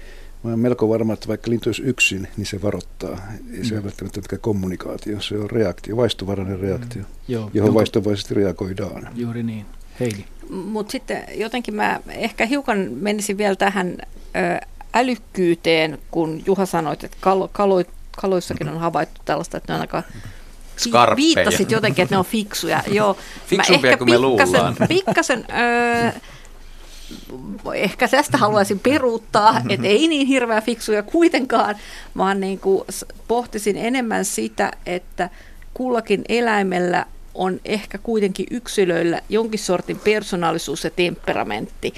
mä olen melko varma, että vaikka lintu olisi yksin, niin se varottaa. Ei se mm. ole välttämättä mikään kommunikaatio, se on reaktio, vaistovarainen reaktio, mm. Joo, johon jonka... vaistovaisesti reagoidaan. Juuri niin. Heidi. Mutta sitten jotenkin mä ehkä hiukan menisin vielä tähän älykkyyteen, kun Juha sanoit, että kalo, kalo, kaloissakin on havaittu tällaista, että ne on aika... Skarppeja. Viittasit jotenkin, että ne on fiksuja. Joo, fiksumpia kuin me luullaan. Pikkasen, öö, ehkä tästä haluaisin peruuttaa, että ei niin hirveä fiksuja kuitenkaan, vaan niin kuin pohtisin enemmän sitä, että kullakin eläimellä on ehkä kuitenkin yksilöillä jonkin sortin persoonallisuus ja temperamentti.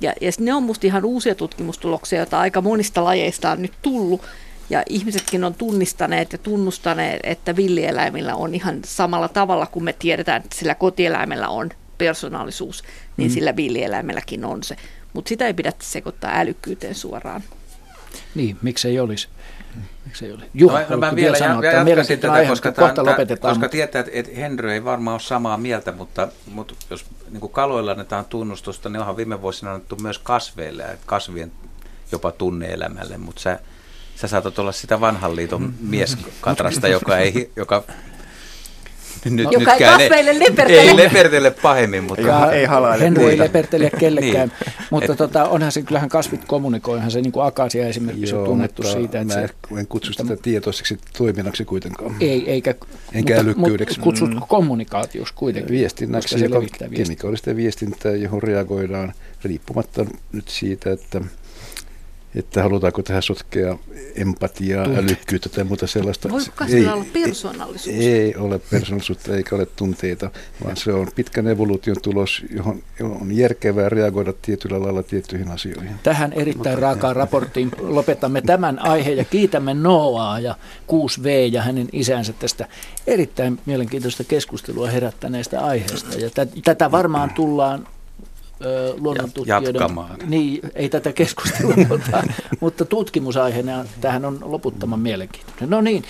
Ja, ja ne on musta ihan uusia tutkimustuloksia, joita aika monista lajeista on nyt tullut. Ja ihmisetkin on tunnistaneet ja tunnustaneet, että villieläimillä on ihan samalla tavalla, kun me tiedetään, että sillä kotieläimellä on persoonallisuus, niin mm. sillä villieläimelläkin on se. Mutta sitä ei pidä sekoittaa älykkyyteen suoraan. Niin, miksei olisi? Miksei olisi? Juha, no, no, mä vielä sanoa, ja, että jatkasin tätä, aihe, koska, kohta tämän, koska tietää, että Henry ei varmaan ole samaa mieltä, mutta, mutta jos niin kaloilla annetaan tunnustusta, niin onhan viime vuosina annettu myös kasveille, kasvien jopa tunne-elämälle, mutta sä Sä saatat olla sitä vanhan liiton mieskatrasta, joka ei, joka nyt, joka ei kasveille lepertele. Ei lepertele pahemmin, mutta... Ja ei halaile. Henry ei lepertele kellekään, niin. Mutta et, tota, onhan se, kyllähän kasvit kommunikoihan se, niin kuin akasia esimerkiksi joo, on tunnettu siitä. Että mä se, en kutsu sitä mutta, tietoiseksi toiminnaksi kuitenkaan. Ei, eikä. Enkä älykkyydeksi. Kutsutko mm. kommunikaatioksi kuitenkin? Viestinnäksi, joka on kemikaalista viestintää, johon reagoidaan riippumatta nyt siitä, että... Että halutaanko tähän sotkea empatiaa, tunteet, älykkyyttä tai muuta sellaista. Voiko ei, olla persoonallisuus? Ei, ei ole persoonallisuutta eikä ole tunteita, vaan se on pitkän evoluution tulos, johon on järkevää reagoida tietyllä lailla tiettyihin asioihin. Tähän erittäin raakaan raporttiin lopetamme tämän aiheen ja kiitämme Noaa ja kuusi V ja hänen isänsä tästä erittäin mielenkiintoista keskustelua herättäneestä aiheesta. Ja t- tätä varmaan tullaan... jatkamaan. Niin, ei tätä keskustelua, mutta, mutta tutkimusaiheena tähän on loputtoman mielenkiintoinen. No niin,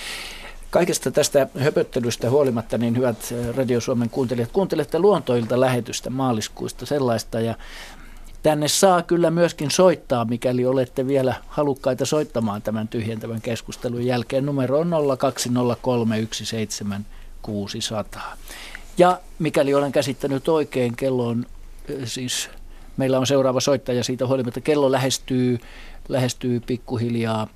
kaikesta tästä höpöttelystä huolimatta, niin hyvät Radio Suomen kuuntelijat, kuuntelette Luontoilta lähetystä maaliskuusta sellaista, ja tänne saa kyllä myöskin soittaa, mikäli olette vielä halukkaita soittamaan tämän tyhjentävän keskustelun jälkeen. Numero on nolla kaksi nolla kolme yksi seitsemän kuusi nolla nolla. Ja mikäli olen käsittänyt oikein, kello on siis meillä on seuraava soittaja siitä huolimatta. Kello lähestyy, lähestyy pikkuhiljaa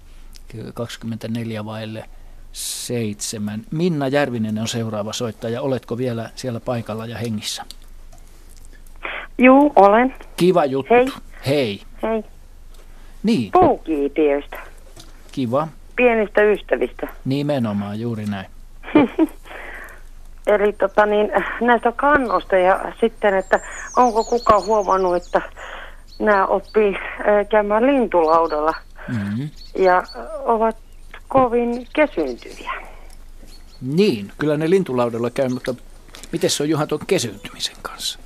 kaksikymmentäneljä vaille seitsemän. Minna Järvinen on seuraava soittaja. Oletko vielä siellä paikalla ja hengissä? Juu, olen. Kiva juttu. Hei. Hei. Hei. Niin. Puukiipiöistä. Kiva. Pienistä ystävistä. Nimenomaan, juuri näin. Eli tota niin, näistä kannoista ja sitten, että onko kukaan huomannut, että nämä oppii käymään lintulaudalla mm-hmm. ja ovat kovin kesyntyviä. Niin, kyllä ne lintulaudalla käy, mutta miten se on Juha tuon kesyyntymisen kanssa?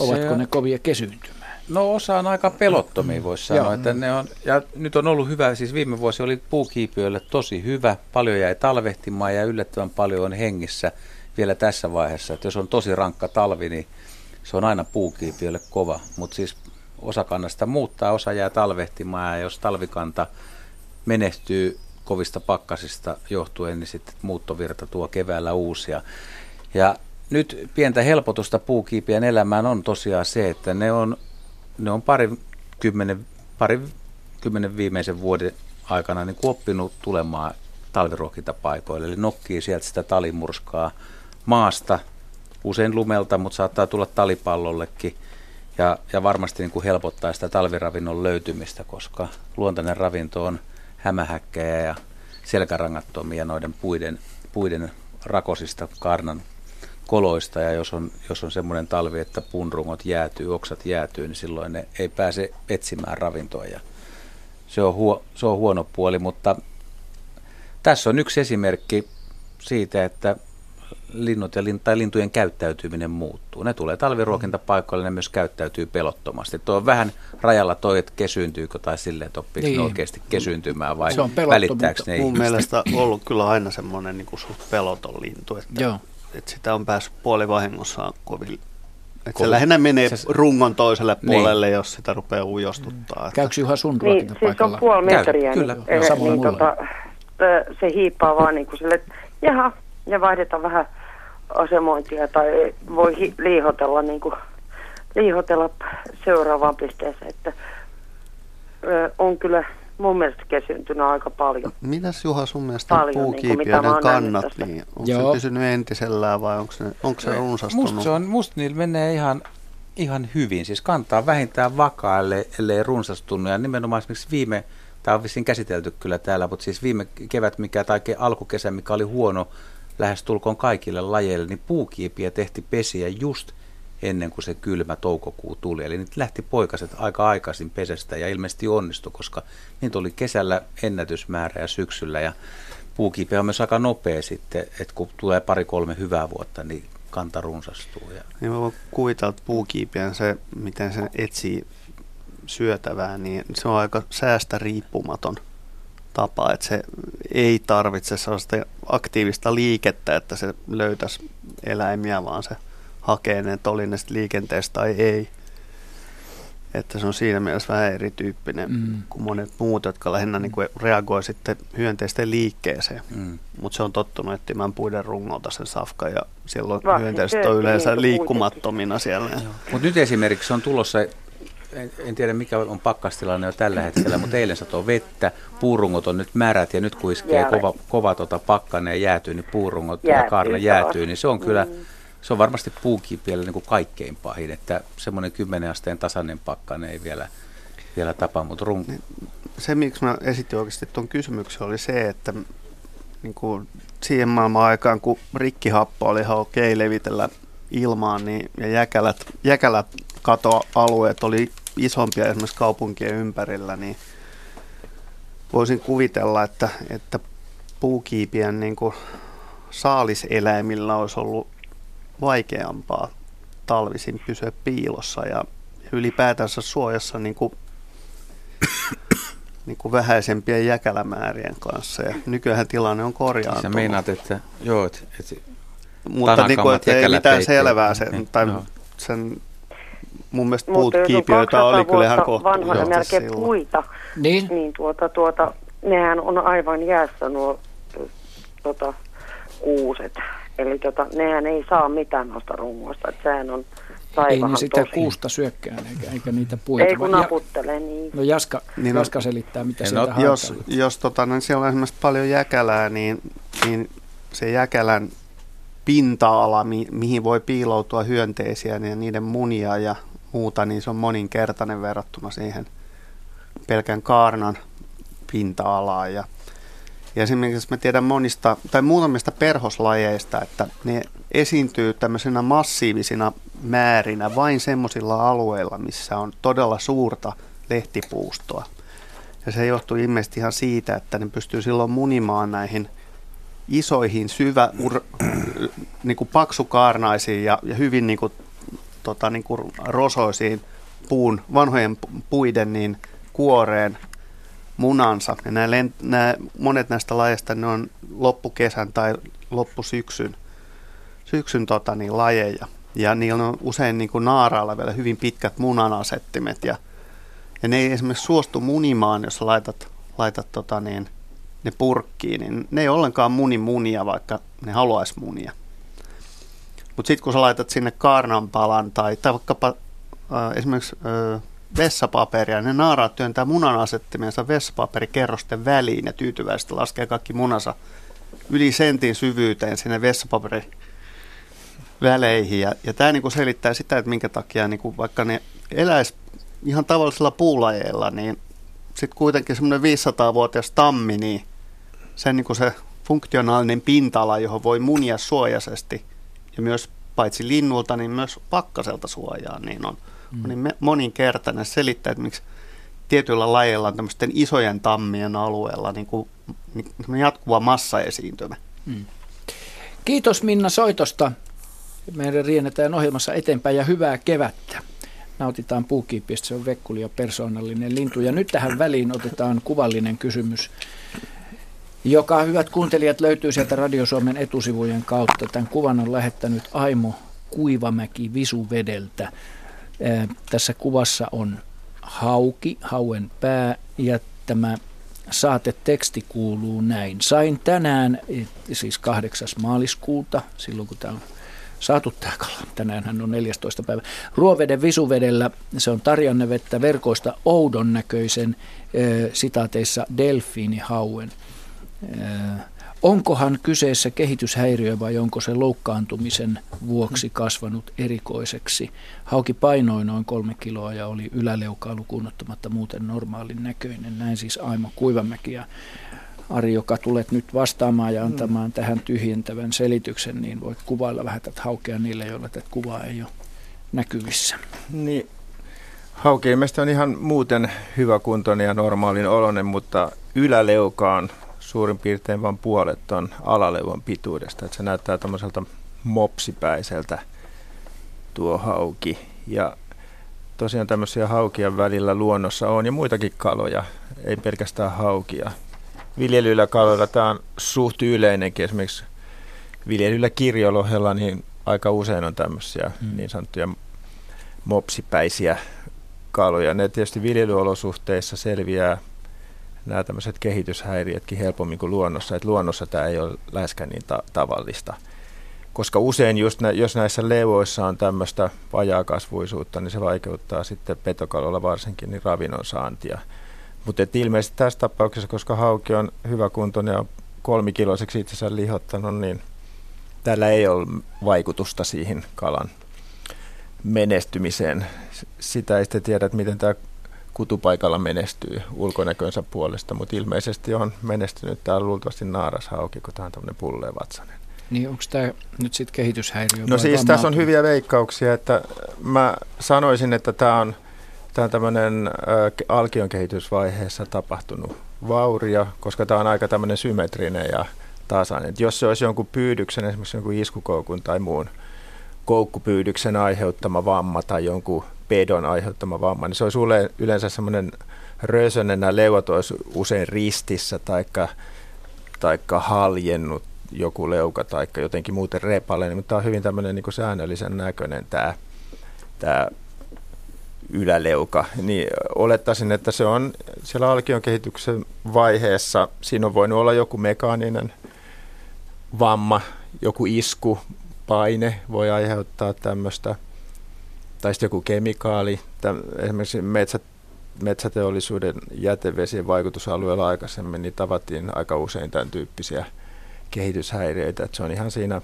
Ovatko se... ne kovia kesyyntymään? No osa on aika pelottomia, voisi sanoa. Mm-hmm. Että ne on, ja nyt on ollut hyvä, siis viime vuosi oli puukiipiöille tosi hyvä, paljon jäi talvehtimaan ja yllättävän paljon on hengissä. Vielä tässä vaiheessa, että jos on tosi rankka talvi, niin se on aina puukiipiölle kova, mutta siis osa kannasta muuttaa, osa jää talvehtimaan ja jos talvikanta menehtyy kovista pakkasista johtuen, niin sitten muuttovirta tuo keväällä uusia. Ja nyt pientä helpotusta puukiipien elämään on tosiaan se, että ne on, ne on pari, kymmenen, pari kymmenen viimeisen vuoden aikana niin oppinut tulemaan talviruokintapaikoille, eli nokkii sieltä sitä talimurskaa maasta, usein lumelta, mutta saattaa tulla talipallollekin ja, ja varmasti niin kuin helpottaa sitä talviravinnon löytymistä, koska luontainen ravinto on hämähäkkejä ja selkärangattomia noiden puiden, puiden rakosista karnan koloista, ja jos on, jos on semmoinen talvi, että puunrungot jäätyy, oksat jäätyy, niin silloin ne ei pääse etsimään ravintoa, ja se on, huo, se on huono puoli, mutta tässä on yksi esimerkki siitä, että linnut ja lin, tai lintujen käyttäytyminen muuttuu. Ne tulee talviruokintapaikoille, ne myös käyttäytyy pelottomasti. Tuo on vähän rajalla toi, että kesyyntyykö tai silleen, että oppiiko niin. ne oikeasti kesyyntymään vai välittääkö ne ihmistä. Mun mielestä on ollut kyllä aina semmoinen niin kuin suht peloton lintu, että Joo. että sitä on päässyt puolivahingossaan kovin. Että se lähinnä menee se... rungon toiselle puolelle, niin. jos sitä rupeaa ujostuttaa. Että... Käykö Juha sun ruokintapaikalla? Niin, siis on puoli metriä. Kyllä, niin, joo, niin, niin, tota, se hiippaa vaan niin kuin sille, että jaha, ja vaihdetaan vähän asemointia tai voi hi- liihotella, niin kuin, liihotella seuraavaan pisteeseen. Että, ö, on kyllä mun mielestä kesyntynyt aika paljon. Mitäs Juha sun mielestä paljon, puukiipiöiden niin kannat, niin onko Joo. se pysynyt entisellään vai onko se, onko se runsastunut? Musta, se on, musta niillä menee ihan, ihan hyvin, siis kantaa vähintään vakaa, ellei, ellei runsastunut. Ja nimenomaan esimerkiksi viime, tämä on vissiin käsitelty kyllä täällä, mutta siis viime kevät mikä, tai alkukesä, mikä oli huono lähestulkoon kaikille lajeille, niin puukiipiä tehti pesiä just ennen kuin se kylmä toukokuu tuli. Eli nyt lähti poikaset aika aikaisin pesestä ja ilmeisesti onnistui, koska niitä oli kesällä ennätysmäärä ja syksyllä. Ja puukiipiä on myös aika nopea sitten, että kun tulee pari-kolme hyvää vuotta, niin kanta runsastuu. Ja... Niin mä voin kuvitella, että puukiipiä se, miten sen etsii syötävää, niin se on aika säästä riippumaton tapa, että se ei tarvitse sellaista aktiivista liikettä, että se löytäisi eläimiä, vaan se hakee ne, että oli ne sitten liikenteessä tai ei. Että se on siinä mielessä vähän erityyppinen mm. kuin monet muut, jotka lähinnä mm. niin kuin reagoi sitten hyönteisten liikkeeseen. Mm. Mutta se on tottunut etsimään puiden rungolta sen safkan ja silloin Va, hyönteiset on yleensä liikkumattomina siellä. Mutta nyt esimerkiksi on tulossa... En, en tiedä mikä on pakkastilanne jo tällä hetkellä, mutta eilen satoi vettä, puurungot on nyt märät ja nyt kun iskee kova, kova tota pakkanen ja jäätyy, niin puurungot Jää, ja kaarna jäätyy, niin se on kyllä, se on varmasti puukiipiölle niin kuin kaikkein pahin, että semmoinen kymmenen asteen tasainen pakkanen ei vielä, vielä tapa, mutta runko. Se miksi mä esitin oikeasti tuon kysymyksen oli se, että niin kuin siihen maailman aikaan kun rikkihappo oli ihan okei levitellä ilmaan niin, ja jäkälät, jäkälät katoalueet oli isompia esimerkiksi kaupunkien ympärillä, niin voisin kuvitella, että, että puukiipien niin kuin saaliseläimillä olisi ollut vaikeampaa talvisin pysyä piilossa ja ylipäätänsä suojassa niin kuin, niin kuin vähäisempien jäkälämäärien kanssa. Ja nykyään tilanne on korjaantunut. Sä meinaat, että joo, että, että mutta niin kuin, että ei mitään selvää sen, niin, tai no. sen mun mielestä puukiipiöitä oli kyllä ihan kohtuullista silloin. Vanhoja melkein puita, niin, niin tuota, tuota, nehän on aivan jäässä nuo tuota, kuuset. Eli tuota, nehän ei saa mitään noista rungoista, että sehän on taivahan tosi. Ei ne sitä tosi. kuusta syökkään, eikä, eikä niitä puita. Ei kun naputtelee niin. No Jaska, niin Jaska no, selittää, mitä sieltä no, haetaan. Jos, jos tota, niin siellä on esimerkiksi paljon jäkälää, niin, niin se jäkälän... pinta-ala, mi- mihin voi piiloutua hyönteisiä ja niiden munia ja muuta, niin se on moninkertainen verrattuna siihen pelkän kaarnan pinta-alaan. Ja, ja esimerkiksi mä tiedän monista, tai muutamista perhoslajeista, että ne esiintyy tämmöisenä massiivisina määrinä vain semmoisilla alueilla, missä on todella suurta lehtipuustoa. Ja se johtuu ilmeisesti ihan siitä, että ne pystyy silloin munimaan näihin isoihin, syvä, ur, niin kuin paksukaarnaisiin ja, ja hyvin niin kuin, tota, niin kuin rosoisiin puun, vanhojen puiden niin kuoreen munansa. Ja nämä lent, nämä, monet näistä lajeista ne on loppukesän tai loppusyksyn syksyn, tota, niin, lajeja. Ja niillä on usein niin kuin naaraalla vielä hyvin pitkät munanasettimet. Ja, ja ne ei esimerkiksi suostu munimaan, jos laitat... laitat tota, niin, ne purkkiin, niin ne ei ollenkaan muni munia, vaikka ne haluaisi munia. Mutta sitten kun sä laitat sinne kaarnanpalan tai, tai vaikkapa äh, esimerkiksi äh, vessapaperia, ne naaraat työntää munan asettimiensa vessapaperikerrosten väliin ja tyytyväisesti laskee kaikki munansa yli sentin syvyyteen sinne vessapaperiväleihin. Ja, ja tämä niinku selittää sitä, että minkä takia niinku vaikka ne eläisi ihan tavallisilla puulajeilla, niin sitten kuitenkin semmoinen viisisataavuotias tammi, niin se, niin kuin se funktionaalinen pinta-ala, johon voi munia suojaisesti ja myös paitsi linnulta, niin myös pakkaselta suojaa, niin on mm. moninkertainen. Se selittää, että miksi tietyillä lajeilla on tämmöisten isojen tammien alueella niin kuin, niin jatkuva massaesiintymä. Mm. Kiitos Minna soitosta. Meidän riennetään ohjelmassa eteenpäin ja hyvää kevättä. Nautitaan puukiipistä, se on vekkuli ja persoonallinen lintu. Ja nyt tähän väliin otetaan kuvallinen kysymys, joka, hyvät kuuntelijat, löytyy sieltä Radio Suomen etusivujen kautta. Tämän kuvan on lähettänyt Aimo Kuivamäki Visuvedeltä. Ee, tässä kuvassa on hauki, hauen pää, ja tämä saateteksti kuuluu näin. Sain tänään, siis kahdeksas maaliskuuta, silloin kun tämä on saatu tämä kala, tänäänhän on neljästoista päivä, Ruoveden Visuvedellä, se on Tarjannevettä, verkoista oudon näköisen, ee, sitaateissa delfiinihauen. Onkohan kyseessä kehityshäiriö vai onko se loukkaantumisen vuoksi kasvanut erikoiseksi? Hauki painoi noin kolme kiloa ja oli yläleukaa lukuun ottamatta muuten normaalin näköinen. Näin siis Aimo Kuivamäki ja Ari, joka tulet nyt vastaamaan ja antamaan tähän tyhjentävän selityksen, niin voit kuvailla vähän tätä haukea niille, joilla tätä kuvaa ei ole näkyvissä. Niin, hauki ilmeisesti on ihan muuten hyväkuntoinen ja normaalin oloinen, mutta yläleukaan suurin piirtein vain puolet on alaleuvon pituudesta. Että se näyttää tämmöiseltä mopsipäiseltä tuo hauki. Ja tosiaan tämmöisiä haukia välillä luonnossa on ja muitakin kaloja, ei pelkästään haukia. Viljelyillä kaloilla tämä on suht yleinenkin. Esimerkiksi viljelyillä kirjolohella niin aika usein on tämmöisiä mm. niin sanottuja mopsipäisiä kaloja. Ne tietysti viljelyolosuhteissa selviää nämä tämmöiset kehityshäiriötkin helpommin kuin luonnossa, että luonnossa tämä ei ole läheskään niin ta- tavallista. Koska usein, just nä- jos näissä levoissa on tämmöistä vajaakasvuisuutta, niin se vaikeuttaa sitten petokaloilla varsinkin niin ravinnon saantia. Mutta ilmeisesti tässä tapauksessa, koska hauki on hyväkuntoinen ja kolmikiloiseksi itsensä lihottanut, niin tällä ei ole vaikutusta siihen kalan menestymiseen. Sitä ei sitten tiedä, että miten tämä kutupaikalla menestyy ulkonäkönsä puolesta, mutta ilmeisesti on menestynyt. Tämä on luultavasti naarashauki, kun tämä on tämmöinen pulleevatsainen. Niin onko tämä nyt sitten kehityshäiriö? No siis tässä on hyviä veikkauksia, että mä sanoisin, että tämä on, tämä on tämmöinen ä, alkion kehitysvaiheessa tapahtunut vaurio, koska tämä on aika tämmöinen symmetrinen ja tasainen. Et jos se olisi jonkun pyydyksen, esimerkiksi jonkun iskukoukun tai muun koukkupyydyksen aiheuttama vamma tai jonkun pedon aiheuttama vamma, niin se olisi yleensä semmoinen rösönen, nämä leuat olisi usein ristissä taikka, taikka haljennut joku leuka tai jotenkin muuten repaleinen, mutta tämä on hyvin tämmöinen niin kuin säännöllisen näköinen tämä, tämä yläleuka. Niin olettaisin, että se on siellä alkion kehityksen vaiheessa, siinä on voinut olla joku mekaaninen vamma, joku isku, paine voi aiheuttaa tämmöistä, tai sitten joku kemikaali. Täm, esimerkiksi metsä, metsäteollisuuden jätevesien vaikutusalueella aikaisemmin niin tavattiin aika usein tämän tyyppisiä kehityshäiriöitä. Et se on ihan siinä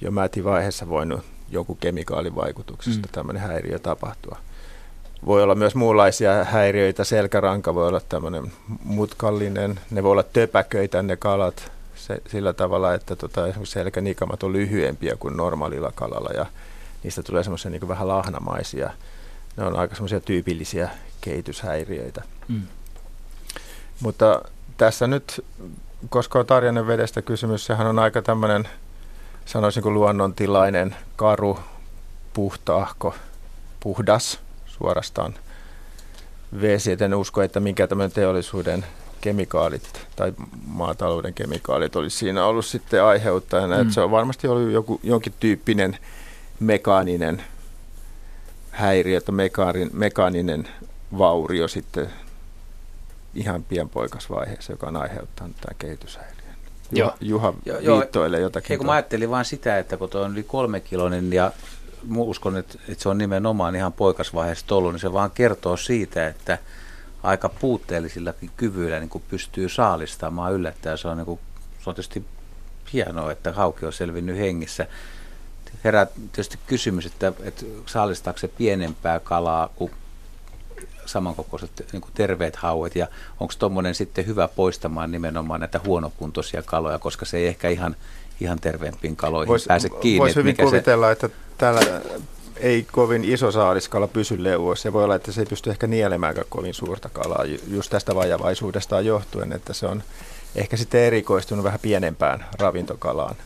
jo mätivaiheessa voinut joku kemikaalivaikutuksesta mm. tämmöinen häiriö tapahtua. Voi olla myös muunlaisia häiriöitä. Selkäranka voi olla tämmöinen mutkallinen. Ne voi olla töpäköitä ne kalat se, sillä tavalla, että tota, esimerkiksi selkänikamat on lyhyempiä kuin normaalilla kalalla ja niistä tulee semmoisia niin kuin vähän lahnamaisia. Ne on aika semmoisia tyypillisiä kehityshäiriöitä. Mm. Mutta tässä nyt, koska on Tarjannevedestä kysymys, sehän on aika tämmöinen, sanoisin kuin luonnontilainen, karu, puhtaahko, puhdas suorastaan vesi. Et en usko, että minkä tämmöinen teollisuuden kemikaalit tai maatalouden kemikaalit olisi siinä ollut sitten aiheuttajana. Mm. Et se on varmasti ollut joku, jonkin tyyppinen mekaaninen häiriö, mekaaninen vaurio sitten ihan pienpoikasvaiheessa, joka on aiheuttanut tämän kehityshäiriön. Juha, Juha jo, viittoilee jotakin. Ei, kun mä ajattelin vaan sitä, että kun tuo on yli kolmekiloinen ja uskon, että, että se on nimenomaan ihan poikasvaiheessa ollut, niin se vaan kertoo siitä, että aika puutteellisillakin kyvyillä niin kun pystyy saalistamaan yllättäen. Se on, niin kun, se on tietysti hienoa, että hauki on selvinnyt hengissä. Herää tietysti kysymys, että, että saalistaako se pienempää kalaa kuin samankokoiset niin kuin terveet hauet, ja onko tuommoinen sitten hyvä poistamaan nimenomaan näitä huonokuntoisia kaloja, koska se ei ehkä ihan ihan terveempiin kaloihin vois, pääse kiinni. Voisi hyvin kuvitella, se... että täällä ei kovin iso saaliskala pysy leuassa. Ja voi olla, että se ei pysty ehkä nielemäänkään kovin suurta kalaa just tästä vajavaisuudestaan johtuen, että se on ehkä sitten erikoistunut vähän pienempään ravintokalaan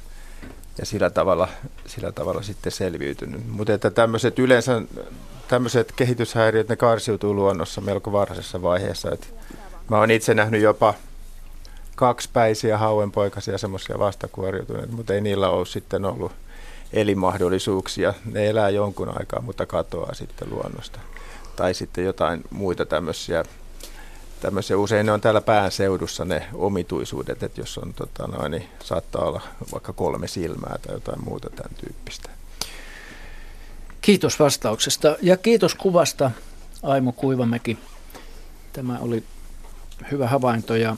ja sillä tavalla, sillä tavalla sitten selviytynyt. Mutta että tämmöiset yleensä tämmöiset kehityshäiriöt, ne karsiutuu luonnossa melko varhaisessa vaiheessa. Et mä oon itse nähnyt jopa kaksipäisiä hauenpoikasia, semmoisia vastakuoriutuneita, mutta ei niillä ole sitten ollut elinmahdollisuuksia. Ne elää jonkun aikaa, mutta katoaa sitten luonnosta. Tai sitten jotain muita tämmöisiä. Tämmöisiä. Usein ne on täällä päänseudussa ne omituisuudet, että jos on, tota noin, niin saattaa olla vaikka kolme silmää tai jotain muuta tämän tyyppistä. Kiitos vastauksesta ja kiitos kuvasta, Aimo Kuivamäki. Tämä oli hyvä havainto ja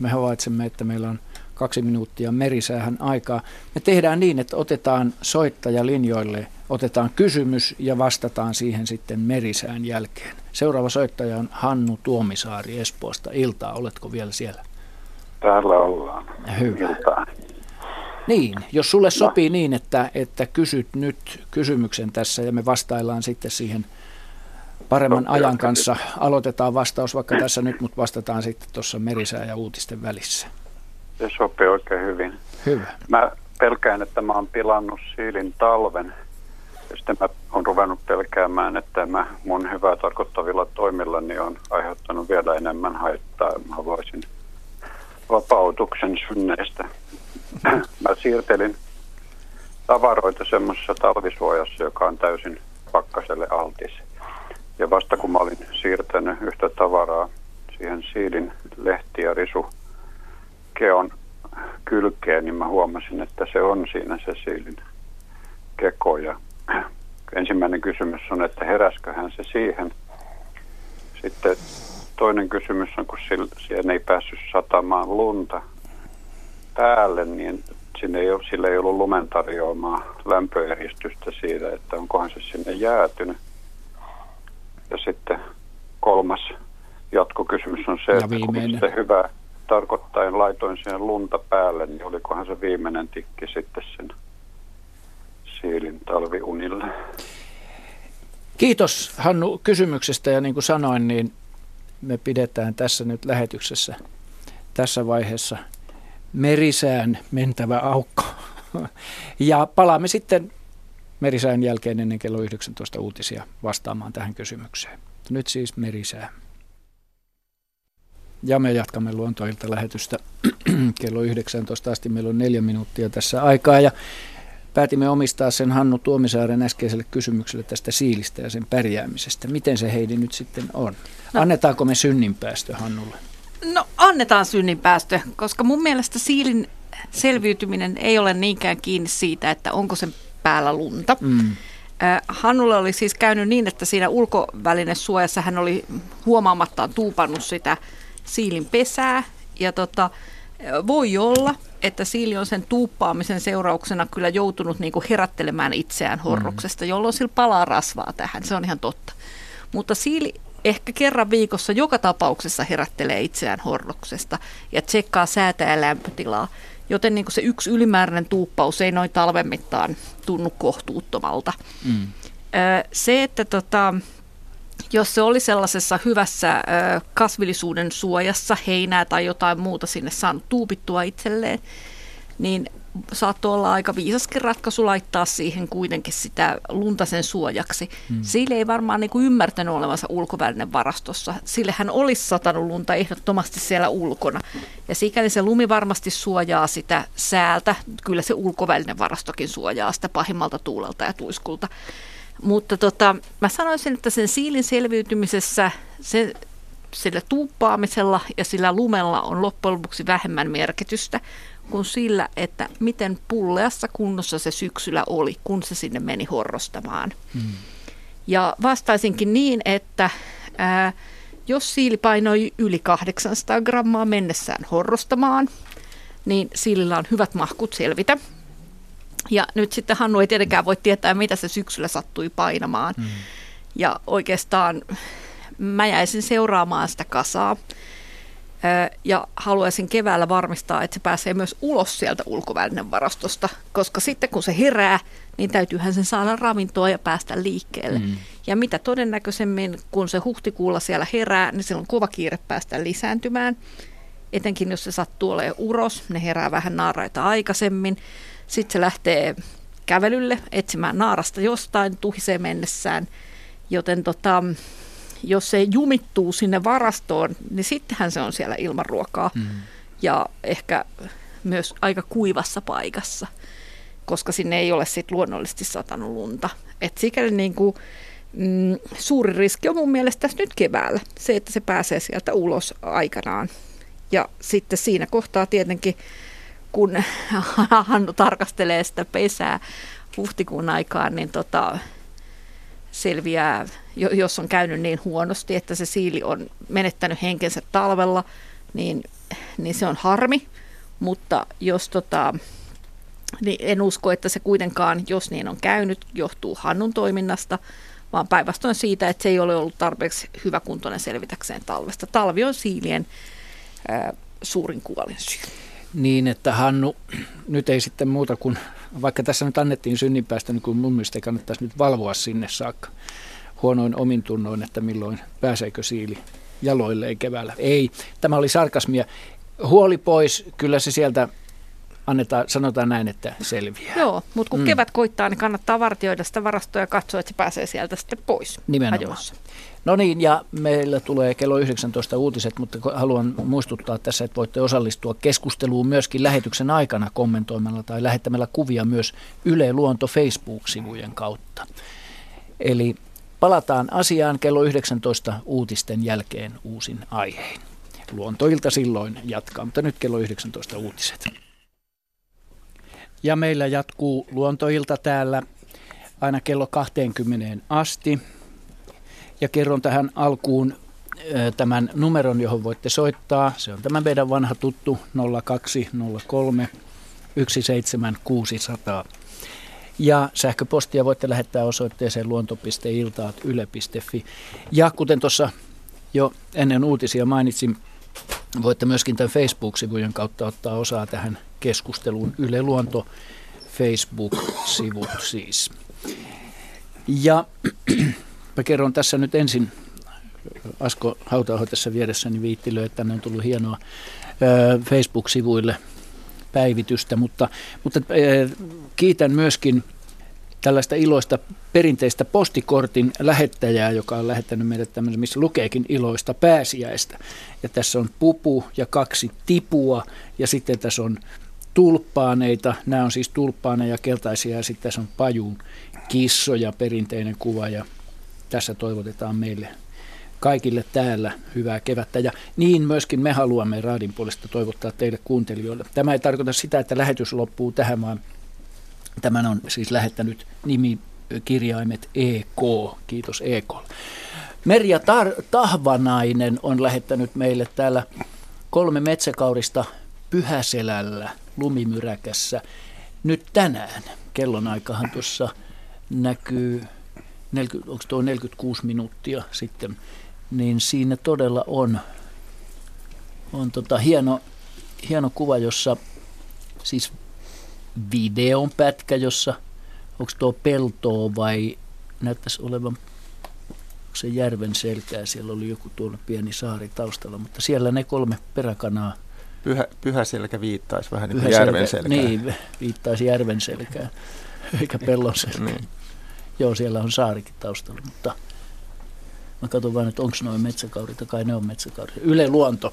me havaitsemme, että meillä on kaksi minuuttia merisäähän aikaa. Me tehdään niin, että otetaan soittaja linjoille, otetaan kysymys ja vastataan siihen sitten merisään jälkeen. Seuraava soittaja on Hannu Tuomisaari Espoosta. Iltaa, oletko vielä siellä? Täällä ollaan. Hyvä. Iltaa. Niin, jos sulle sopii niin, että, että kysyt nyt kysymyksen tässä ja me vastaillaan sitten siihen paremman Sopia. ajan kanssa. Aloitetaan vastaus vaikka tässä nyt, mutta vastataan sitten tuossa merisää ja uutisten välissä. Se sopii oikein hyvin. Hyvä. Mä pelkään, että mä oon pilannut siilin talven. Ja sitten mä oon ruvennut pelkäämään, että mä mun hyvää tarkoittavilla toimillani on aiheuttanut vielä enemmän haittaa. Mä voisin vapautuksen synneistä. Mä siirtelin tavaroita semmoisessa talvisuojassa, joka on täysin pakkaselle altis. Ja vasta kun mä olin siirtänyt yhtä tavaraa siihen siilin lehti- ja risukeon kylkeen, niin mä huomasin, että se on siinä se siilin keko. Ja ensimmäinen kysymys on, että heräsköhän se siihen. Sitten toinen kysymys on, kun siihen ei päässyt satamaan lunta päälle, niin sinne ei ole, sillä ei ollut lumen tarjoamaa lämpöeristystä siitä, että onkohan se sinne jäätynyt. Ja sitten kolmas jatkokysymys on se, ja että kun sitä hyvää tarkoittain laitoin siihen lunta päälle, niin olikohan se viimeinen tikki sitten sen siilin talviunille. Kiitos Hannu kysymyksestä ja niin kuin sanoin, niin me pidetään tässä nyt lähetyksessä tässä vaiheessa merisään mentävä aukko. Ja palaamme sitten merisään jälkeen ennen kello yhdeksäntoista uutisia vastaamaan tähän kysymykseen. Nyt siis merisää. Ja me jatkamme luontoiltalähetystä kello yhdeksäntoista asti. Meillä on neljä minuuttia tässä aikaa ja päätimme omistaa sen Hannu Tuomisaaren äskeiselle kysymykselle tästä siilistä ja sen pärjäämisestä. Miten se Heidi nyt sitten on? No. Annetaanko me synninpäästö Hannulle? No annetaan synninpäästö, koska mun mielestä siilin selviytyminen ei ole niinkään kiinni siitä, että onko sen päällä lunta. Mm. Hannulla oli siis käynyt niin, että siinä ulkovälinesuojassa hän oli huomaamattaan tuupannut sitä siilin pesää. Ja tota, voi olla, että siili on sen tuuppaamisen seurauksena kyllä joutunut niinku herättelemään itseään horroksesta, mm. jolloin sillä palaa rasvaa tähän. Se on ihan totta. Mutta siili ehkä kerran viikossa joka tapauksessa herättelee itseään horroksesta ja tsekkaa säätä ja lämpötilaa. Joten niin kuin se yksi ylimääräinen tuuppaus ei noin talven mittaan tunnu kohtuuttomalta. Mm. Se, että tota, jos se oli sellaisessa hyvässä kasvillisuuden suojassa, heinää tai jotain muuta sinne saanut tuupittua itselleen, niin saattoi olla aika viisaskin ratkaisu laittaa siihen kuitenkin sitä lunta sen suojaksi. Mm. Siili ei varmaan niin kuin ymmärtänyt olevansa ulkovälinen varastossa. Sillehän olisi satanut lunta ehdottomasti siellä ulkona. Ja sikäli se lumi varmasti suojaa sitä säältä. Kyllä se ulkovälinen varastokin suojaa sitä pahimmalta tuulelta ja tuiskulta. Mutta tota, mä sanoisin, että sen siilin selviytymisessä se, sillä tuuppaamisella ja sillä lumella on loppujen lopuksi vähemmän merkitystä kuin sillä, että miten pulleassa kunnossa se syksyllä oli, kun se sinne meni horrostamaan. Hmm. Ja vastaisinkin niin, että ää, jos siili painoi yli kahdeksansataa grammaa mennessään horrostamaan, niin siilillä on hyvät mahkut selvitä. Ja nyt sitten Hannu ei tietenkään voi tietää, mitä se syksyllä sattui painamaan. Hmm. Ja oikeastaan mä jäisin seuraamaan sitä kasaa. ja haluaisin keväällä varmistaa, että se pääsee myös ulos sieltä ulkovälinen varastosta, koska sitten kun se herää, niin täytyyhän sen saada ravintoa ja päästä liikkeelle. Mm. Ja mitä todennäköisemmin, kun se huhtikuulla siellä herää, niin silloin on kova kiire päästä lisääntymään. Etenkin jos se sattuu olemaan uros, ne herää vähän naaraita aikaisemmin. Sitten se lähtee kävelylle etsimään naarasta jostain, tuhisee mennessään, joten tota... jos se jumittuu sinne varastoon, niin sittenhän se on siellä ilman ruokaa mm. ja ehkä myös aika kuivassa paikassa, koska sinne ei ole sit luonnollisesti satanut lunta. Et sikäli niin kuin, mm, suuri riski on mun mielestä tässä nyt keväällä, se että se pääsee sieltä ulos aikanaan. Ja sitten siinä kohtaa tietenkin, kun Hannu tarkastelee sitä pesää huhtikuun aikaan, niin tota... selviää, jos on käynyt niin huonosti, että se siili on menettänyt henkensä talvella, niin, niin se on harmi, mutta jos tota, niin en usko, että se kuitenkaan, jos niin on käynyt, johtuu Hannun toiminnasta, vaan päinvastoin siitä, että se ei ole ollut tarpeeksi hyväkuntoinen selvitäkseen talvesta. Talvi on siilien ää, suurin kuolinsyy. Niin, että Hannu, nyt ei sitten muuta kuin, vaikka tässä nyt annettiin synninpäästä, niin kuin mun mielestä ei kannattaisi nyt valvoa sinne saakka huonoin omintunnoin, että milloin pääseekö siili jaloille ei keväällä. Ei, tämä oli sarkasmia. Huoli pois, kyllä se sieltä annetaan, sanotaan näin, että selviää. Joo, mutta kun mm. kevät koittaa, niin kannattaa vartioida sitä varastoa ja katsoa, että se pääsee sieltä sitten pois. Nimenomaan. Ajoissa. No niin, ja meillä tulee kello yhdeksäntoista uutiset, mutta haluan muistuttaa tässä, että voitte osallistua keskusteluun myöskin lähetyksen aikana kommentoimalla tai lähettämällä kuvia myös Yle Luonto Facebook-sivujen kautta. Eli palataan asiaan kello yhdeksäntoista uutisten jälkeen uusin aiheen. Luontoilta silloin jatkaa, mutta nyt kello yhdeksäntoista uutiset. Ja meillä jatkuu Luontoilta täällä aina kello kahteenkymmeneen asti. Ja kerron tähän alkuun tämän numeron, johon voitte soittaa. Se on tämä meidän vanha tuttu nolla kaksi nolla kolme yksi seitsemän kuusi nolla nolla. Ja sähköpostia voitte lähettää osoitteeseen luonto piste iltaat yle piste fi. Ja kuten tuossa jo ennen uutisia mainitsin, voitte myöskin tämän Facebook-sivujen kautta ottaa osaa tähän keskusteluun. Yle Luonto Facebook-sivut siis. Ja... mä kerron tässä nyt ensin, Asko Hautaaho tässä vieressäni viittilöi, että tänne on tullut hienoa Facebook-sivuille päivitystä, mutta, mutta kiitän myöskin tällaista iloista perinteistä postikortin lähettäjää, joka on lähettänyt meidät tämmöisen, missä lukeekin iloista pääsiäistä. Ja tässä on pupu ja kaksi tipua ja sitten tässä on tulppaaneita, nämä on siis tulppaaneja keltaisia ja sitten tässä on pajuun kissoja, perinteinen kuva ja tässä toivotetaan meille kaikille täällä hyvää kevättä ja niin myöskin me haluamme Raadin puolesta toivottaa teille kuuntelijoille. Tämä ei tarkoita sitä, että lähetys loppuu tähän, vaan tämän on siis lähettänyt nimikirjaimet E K. Kiitos E K. Merja Tar- Tahvanainen on lähettänyt meille täällä kolme metsäkaurista Pyhäselällä lumimyräkässä nyt tänään. Kellonaikahan tuossa näkyy... neljäkymmentä, onko tuo neljäkymmentäkuusi minuuttia sitten, niin siinä todella on, on tota hieno, hieno kuva, jossa siis videon pätkä, jossa onko tuo peltoa vai näyttäisi olevan se järven selkää, siellä oli joku tuolla pieni saari taustalla, mutta siellä ne kolme peräkanaa. Pyhä, pyhäselkä viittaisi vähän niin kuin järven selkää. Niin, viittaisi järven selkää, eikä pellon selkää. Joo, siellä on saarikin taustalla, mutta mä katson vaan, että onko noin metsäkaurit, kai ne on metsäkaurit. Yle Luonto,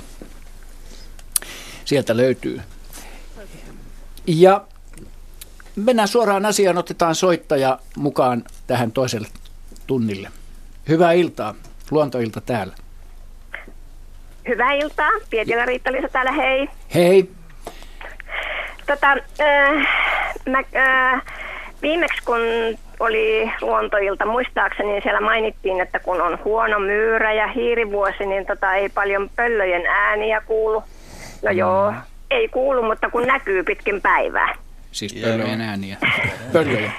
sieltä löytyy. Ja mennään suoraan asiaan, otetaan soittaja mukaan tähän toiselle tunnille. Hyvää iltaa, Luontoilta täällä. Hyvää iltaa, Pietilä Riitta-Liisa täällä, hei. Hei. Tota, äh, mä, äh, viimeksi kun... oli Luontoilta muistaakseni, siellä mainittiin, että kun on huono myyrä ja hiirivuosi, niin tota ei paljon pöllöjen ääniä kuulu. No joo, ei kuulu, mutta kun näkyy pitkin päivää. Siis pöllöjen ääniä. Pöllöjä.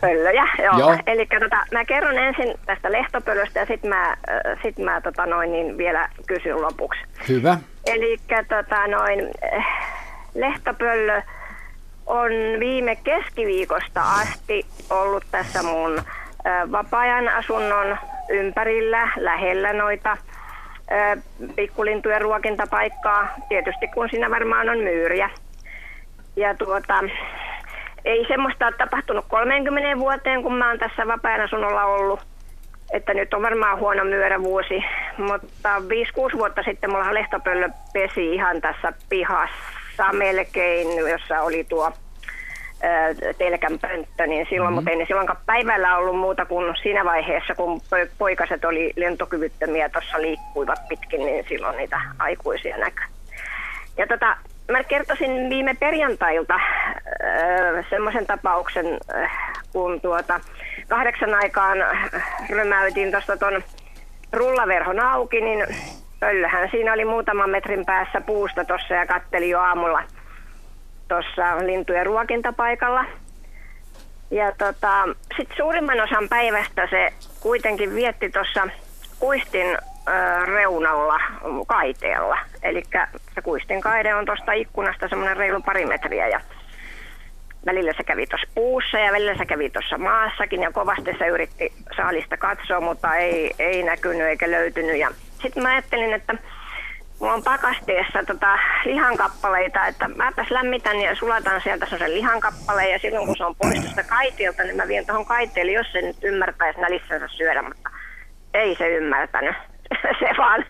Pöllöjä, joo. joo. Elikkä tota, mä kerron ensin tästä lehtopöllöstä ja sit mä, sit mä tota noin, niin vielä kysyn lopuksi. Hyvä. Elikkä tota noin lehtäpöllö on viime keskiviikosta asti ollut tässä mun vapaa-ajan asunnon ympärillä, lähellä noita pikkulintujen ruokintapaikkaa, tietysti kun siinä varmaan on myyriä. Ja tuota, ei semmoista ole tapahtunut kolmeenkymmeneen vuoteen, kun mä oon tässä vapaa-ajan asunnolla ollut, että nyt on varmaan huono myörävuosi, mutta viisi kuusi vuotta sitten mulla lehtopöllö pesi ihan tässä pihassa melkein, jossa oli tuo telkän pönttö, niin silloin, mm-hmm. mutta ei ne silloinkaan päivällä ollut muuta kuin siinä vaiheessa, kun poikaset oli lentokyvyttömiä, tuossa liikkuivat pitkin, niin silloin niitä aikuisia näkyi. Ja tota, mä kertoisin viime perjantailta äh, semmoisen tapauksen, äh, kun tuota kahdeksan aikaan römäytin tuosta ton rullaverhon auki, niin pöllöhän siinä oli muutaman metrin päässä puusta tuossa ja katteli jo aamulla tuossa lintujen ruokintapaikalla. Ja tota, sitten suurimman osan päivästä se kuitenkin vietti tuossa kuistin ö, reunalla kaiteella. Eli se kuistin kaide on tuosta ikkunasta semmoinen reilu pari metriä. Ja välillä se kävi tuossa puussa ja välillä se kävi tuossa maassakin. Ja kovasti se yritti saalista katsoa, mutta ei, ei näkynyt eikä löytynyt. Ja sitten mä ajattelin, että mulla on pakasteessa tota lihankappaleita, että mäpäs lämmitän ja sulatan sieltä sen lihankappaleen ja silloin kun se on poistusta kaitiolta, niin mä vien tuohon kaiteelle, jos se nyt ymmärtäisi nälissänsä syödä, mutta ei se ymmärtänyt. Se vaan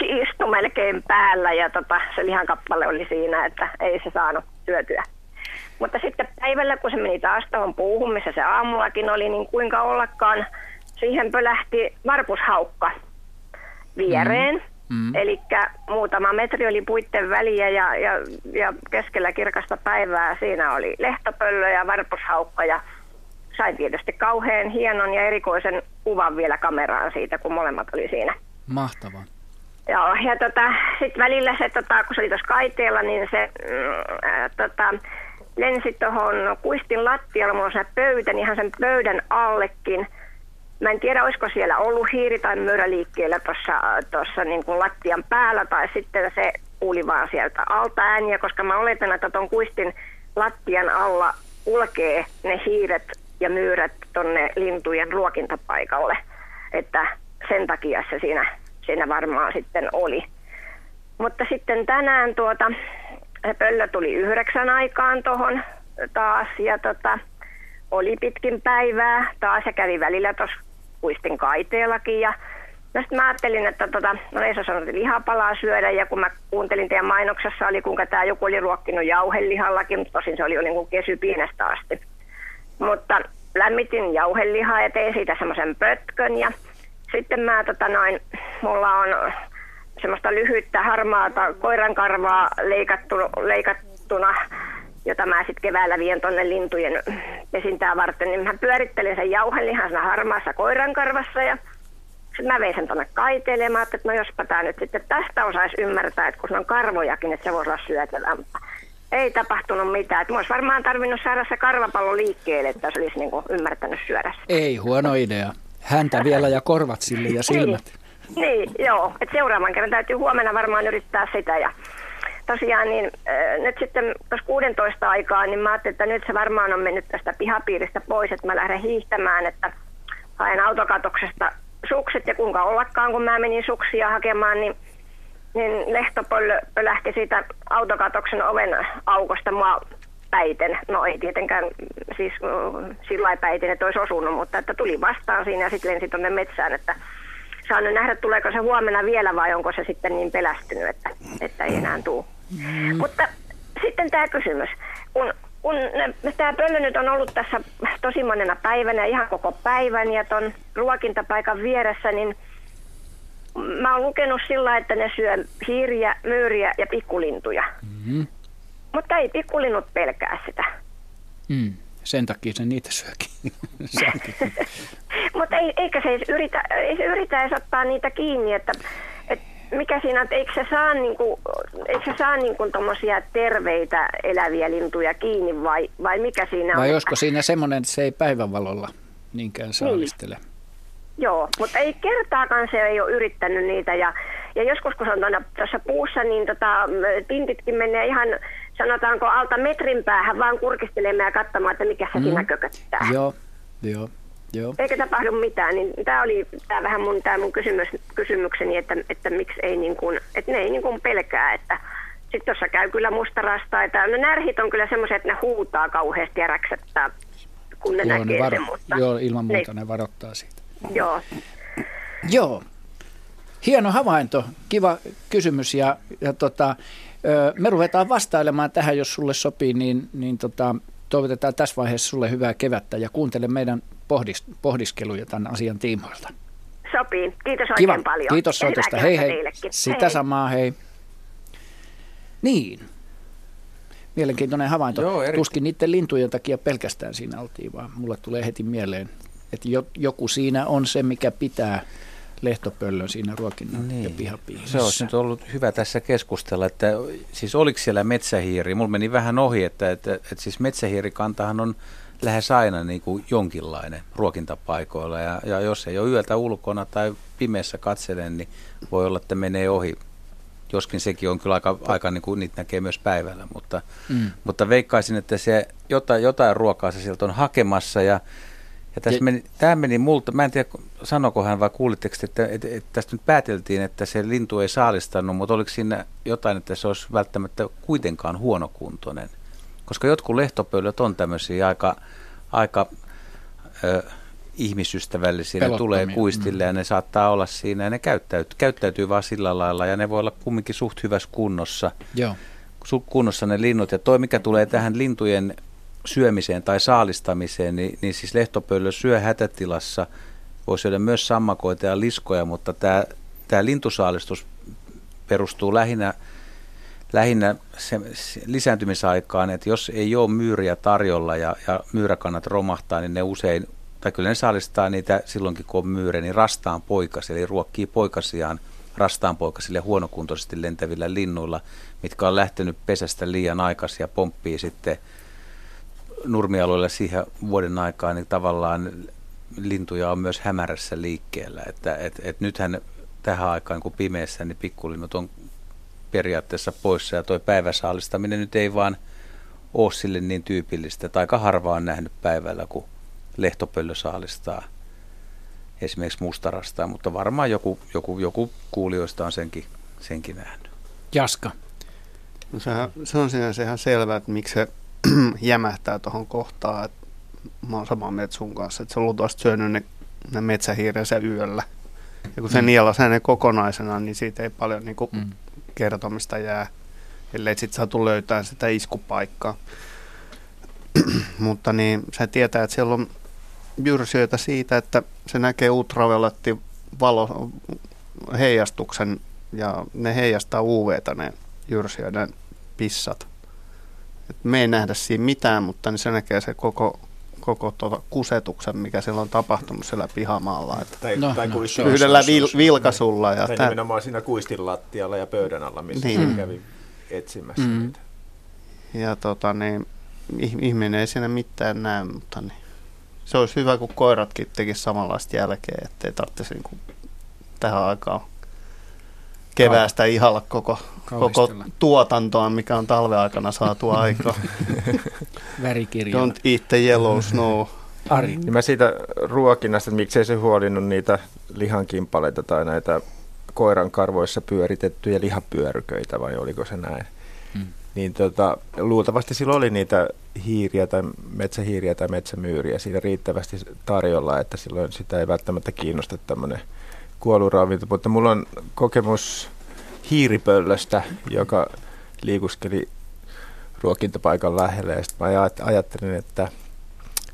istui melkein päällä ja tota, se lihankappale oli siinä, että ei se saanut syötyä. Mutta sitten päivällä, kun se meni taas tuohon puuhun, missä se aamullakin oli, niin kuinka ollakaan siihen pölähti varpushaukka viereen. Mm. Mm. Eli muutama metri oli puitten väliä ja, ja, ja keskellä kirkasta päivää siinä oli lehtopöllö ja varpushaukka ja sain tietysti kauhean hienon ja erikoisen kuvan vielä kameraan siitä, kun molemmat oli siinä. Mahtavaa. Joo, ja tota, sitten välillä se, tota, kun se oli tuossa kaiteella, niin se äh, tota, lensi tuohon kuistin lattialla, mulla on se pöytä, niin ihan sen pöydän allekin. Mä en tiedä, olisiko siellä ollut hiiri tai myyrä liikkeellä tuossa niin kuin lattian päällä, tai sitten se kuuli vaan sieltä alta ääniä, koska mä oletan, että tuon kuistin lattian alla kulkee ne hiiret ja myyrät tuonne lintujen ruokintapaikalle. Että sen takia se siinä, siinä varmaan sitten oli. Mutta sitten tänään tuota, se pöllö tuli yhdeksän aikaan tuohon taas, ja tota, oli pitkin päivää, taas se kävi välillä tuossa kuistin kaiteellakin ja no sitten mä ajattelin, että tota, no ei se sanoi lihapalaa syödä ja kun mä kuuntelin teidän mainoksessa oli kuinka tää joku oli ruokkinut jauhelihallakin, mutta tosin se oli jo niin kuin kesypiinestä asti. Mutta lämmitin jauhelihaa ja tein siitä semmoisen pötkön ja sitten mä tota noin, mulla on semmoista lyhyttä harmaata koirankarvaa leikattu, leikattuna, jota mä sitten keväällä vien tuonne lintujen pesintää varten, niin mä pyörittelin sen jauhelihan siinä harmaassa koirankarvassa ja sitten mä vein sen tuonne kaiteelle ja mä ajattelin, että no jospa tää nyt sitten tästä osaisi ymmärtää, että kun se on karvojakin, että se voisi olla syötävämpää. Ei tapahtunut mitään, että mä olisi varmaan tarvinnut saada se karvapallo liikkeelle, että se olisi niinku ymmärtänyt syödä sitä. Ei huono idea. Häntä vielä ja korvat sille ja silmät. Niin, niin joo, että seuraavan kerran täytyy huomenna varmaan yrittää sitä ja tosiaan niin äh, nyt sitten tuossa kuusitoista aikaa, niin mä ajattelin, että nyt se varmaan on mennyt tästä pihapiiristä pois, että mä lähden hiihtämään, että haen autokatoksesta sukset ja kuinka ollakaan, kun mä menin suksia hakemaan, niin, niin lehtopöllö lähti siitä autokatoksen oven aukosta mua päiten. No ei tietenkään siis äh, sillä lailla päiten, että olisi osunut, mutta että tuli vastaan siinä ja sitten lensi tuonne metsään, että saan nyt nähdä, tuleeko se huomenna vielä vai onko se sitten niin pelästynyt, että, että ei enää tule. Mm. Mutta sitten tämä kysymys, kun, kun tämä pöllö nyt on ollut tässä tosi monena päivänä, ihan koko päivän ja ton ruokintapaikan vieressä, niin mä oon lukenut sillä, että ne syö hiiriä, myyriä ja pikkulintuja. Mm. Mutta ei pikkulinnut pelkää sitä. Mm. Sen takia se niitä syökin. Mutta ei, eikä se edes yritä, ei se yritä edes ottaa niitä kiinni, että, että mikä siinä, että eikö se saa, niinku, eikö se saa niinku tommosia terveitä eläviä lintuja kiinni vai, vai mikä siinä vai on? Vai josko siinä semmoinen, että se ei päivänvalolla niinkään saalistele? Niin. Joo, mutta ei kertaakaan se ei ole yrittänyt niitä ja, Ja joskus, kun se on tuona, tuossa puussa, niin tota, pintitkin menee ihan, sanotaanko, alta metrin päähän, vaan kurkistelemaan ja katsomaan, että mikä se mm. siinä kököttää. Joo, joo. Joo. Eikä tapahdu mitään, niin tämä oli tää vähän mun, tää mun kysymys, kysymykseni, että, että miksi ei niin kuin, että ne ei niin kuin pelkää, että sitten tuossa käy kyllä mustarastaita. No närhit on kyllä semmoiset, että ne huutaa kauheasti ja räksättää, kun ne joo, näkee ne varo- sen, mutta... Joo, ilman muuta ne, ne varoittaa siitä. Joo. Joo. Hieno havainto, kiva kysymys ja, ja tota, me ruvetaan vastailemaan tähän, jos sulle sopii, niin, niin tota, toivotetaan tässä vaiheessa sulle hyvää kevättä ja kuuntele meidän pohdis- pohdiskeluja tämän asian tiimoilta. Sopii, kiitos oikein kiva. Paljon. Kiitos soitosta, hei hei. Teillekin. Sitä hei. Samaa, hei. Niin, mielenkiintoinen havainto. Joo, tuskin niiden lintujen takia pelkästään siinä oltiin, vaan mulle tulee heti mieleen, että joku siinä on se, mikä pitää lehtopöllön siinä ruokinnan niin. ja pihapiirissä. Se olisi nyt ollut hyvä tässä keskustella, että siis oliko siellä metsähiiri? Mulla meni vähän ohi, että, että, että siis metsähiirikantahan on lähes aina niin kuin jonkinlainen ruokintapaikoilla ja, ja jos ei ole yötä ulkona tai pimeässä katselen, niin voi olla, että menee ohi. Joskin sekin on kyllä aika, aika niin kuin niitä näkee myös päivällä, mutta, mm. mutta veikkaisin, että se jotain, jotain ruokaa se sieltä on hakemassa ja Ja tässä meni, tämä meni multa, mä en tiedä sanoko hän vai kuulitteko, että, että, että tästä nyt pääteltiin, että se lintu ei saalistanut, mutta oliko siinä jotain, että se olisi välttämättä kuitenkaan huonokuntoinen, koska jotkut lehtopöllöt on tämmöisiä aika, aika ö, ihmisystävällisiä, ne tulee kuistille ja ne saattaa olla siinä ja ne käyttäytyy, käyttäytyy vaan sillä lailla ja ne voi olla kumminkin suht hyvässä kunnossa, Joo. kunnossa ne linnut ja toi mikä tulee tähän lintujen syömiseen tai saalistamiseen, niin, niin siis lehtopöllö syö hätätilassa. Voi syödä myös sammakoita ja liskoja, mutta tämä, tämä lintusaalistus perustuu lähinnä, lähinnä se, se lisääntymisaikaan, että jos ei ole myyriä tarjolla ja, ja myyräkannat romahtaa, niin ne usein, tai kyllä ne saalistaa niitä silloinkin, kun on myyriä, niin rastaan poikasi, eli ruokkii poikasiaan rastaan poikasille huonokuntoisesti lentävillä linnuilla, mitkä on lähtenyt pesästä liian aikaisin ja pomppii sitten nurmialueella siihen vuoden aikaan niin tavallaan lintuja on myös hämärässä liikkeellä. Että, et, et nythän tähän aikaan, kun pimeässä, niin pikkulinnut on periaatteessa poissa ja toi päiväsaalistaminen nyt ei vaan ole sille niin tyypillistä. Tai aika harva on nähnyt päivällä, kun lehtopöllö saalistaa esimerkiksi mustarastaa, mutta varmaan joku, joku, joku kuulijoista on senkin, senkin nähnyt. Jaska. No sehän, se on sinänsä ihan selvää, että miksi se jämähtää tuohon kohtaan, että mä oon samaa mieltä sun kanssa, että se on luultavasti syönyt ne, ne metsähiirensä yöllä. Ja kun se mm. nielasi hänen kokonaisena, niin siitä ei paljon niin kuin, mm. kertomista jää, ellei sitten saatu löytää sitä iskupaikkaa. Mutta niin, sä tietää, että siellä on jyrsijöitä siitä, että se näkee ultraviolettivalo heijastuksen ja ne heijastaa U V:tä ne jyrsijöiden pissat. Et me ei nähdä siinä mitään, mutta niin se näkee se koko, koko tuota kusetuksen, mikä siellä on tapahtunut siellä pihamaalla. Että tai, no, tai no, yhdellä vil- vilkasulla. Ja tai tämän. Nimenomaan siinä kuistin lattialla ja pöydän alla, missä niin. mm. kävi etsimässä mm. niitä. Ja tota, niin, ihminen ei siinä mitään näe, mutta niin, se olisi hyvä, kun koiratkin tekisivät samanlaista jälkeä, ettei tarvitsisi niin kuin tähän aikaan keväästä ihalla koko, koko tuotantoa, mikä on talven aikana saatu aikaa. Värikirjalla. Don't eat the yellow snow. Ari. Niin mä siitä ruokinnasta, että miksei se huolinnut niitä lihankimpaleita tai näitä koiran karvoissa pyöritettyjä lihapyöryköitä, vai oliko se näin? Mm. Niin tota, luultavasti silloin oli niitä hiiriä tai metsähiiriä tai metsämyyriä siinä riittävästi tarjolla, että silloin sitä ei välttämättä kiinnosta tämmöinen kuoluravinto, mutta mulla on kokemus hiiripöllöstä, joka liikuskeli ruokintapaikan lähellä ja sitten mä ajattelin, että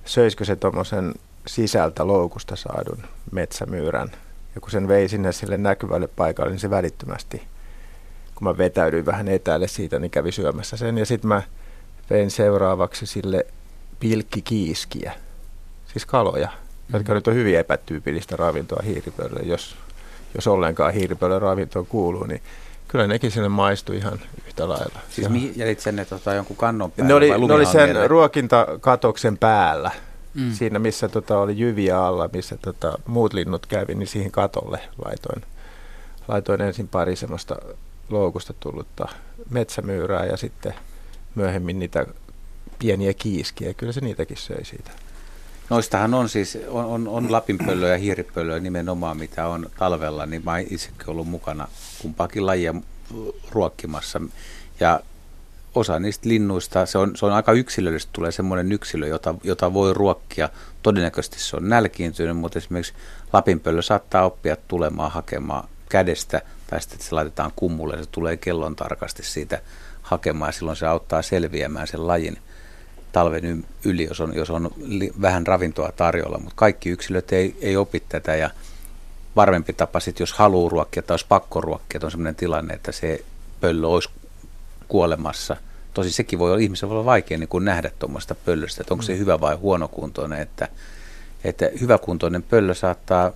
söisikö se tuommoisen sisältä loukusta saadun metsämyyrän ja kun sen vei sinne sille näkyvälle paikalle, niin se välittömästi, kun mä vetäydyin vähän etäälle siitä, niin kävi syömässä sen ja sitten mä vein seuraavaksi sille pilkkikiiskiä, siis kaloja. Jotka nyt on hyvin epätyypillistä ravintoa hiiripöllölle, jos, jos ollenkaan hiiripöllön ravintoon kuuluu, niin kyllä nekin sinne maistui ihan yhtä lailla. Siis mihin jäljitsä ne tota, jonkun kannon päällä? Ne oli, ne oli sen mieroin? Ruokintakatoksen päällä, mm. siinä missä tota, oli jyviä alla, missä tota, muut linnut kävi, niin siihen katolle laitoin, laitoin ensin pari semmoista loukusta tullutta metsämyyrää ja sitten myöhemmin niitä pieniä kiiskiä. Kyllä se niitäkin söi siitä. Noistahan on siis, on, on, on lapinpöllöä ja hiiripöllöä nimenomaan, mitä on talvella, niin mä itsekin ollut mukana kumpaakin lajia ruokkimassa. Ja osa niistä linnuista, se on, se on aika yksilöllistä, tulee semmoinen yksilö, jota, jota voi ruokkia. Todennäköisesti se on nälkiintynyt, mutta esimerkiksi lapinpöllö saattaa oppia tulemaan hakemaan kädestä, tai sitten se laitetaan kummulle ja se tulee kellon tarkasti siitä hakemaan, ja silloin se auttaa selviämään sen lajin talven yli, jos on, jos on li, vähän ravintoa tarjolla, mutta kaikki yksilöt ei, ei opi tätä, ja varmempi tapa sitten, jos haluaa ruokkia tai olisi pakko ruokkia, on sellainen tilanne, että se pöllö olisi kuolemassa. Tosi sekin voi olla, ihmisen voi olla vaikea niin kuin nähdä tuommoista pöllöstä, että onko se hyvä vai huonokuntoinen, että, että hyväkuntoinen pöllö saattaa,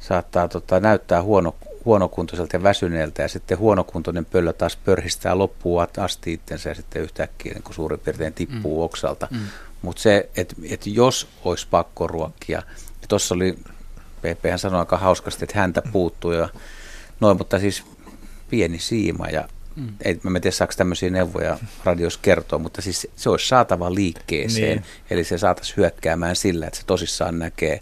saattaa tota, näyttää huono, huonokuntoiselta ja väsyneeltä, ja sitten huonokuntoinen pöllö taas pörhistää loppuun asti itsensä ja sitten yhtäkkiä niin kuin suurin piirtein tippuu mm. oksalta. Mm. Mutta se, että et jos olisi pakko ruokkia, tuossa oli, P P:hän sanoi aika hauskasti, että häntä puuttuu ja noin, mutta siis pieni siima ja Mm. Ei, mä en tiedä, saako tämmöisiä neuvoja radiossa kertoa, mutta siis se olisi saatava liikkeeseen, niin. Eli se saataisiin hyökkäämään sillä, että se tosissaan näkee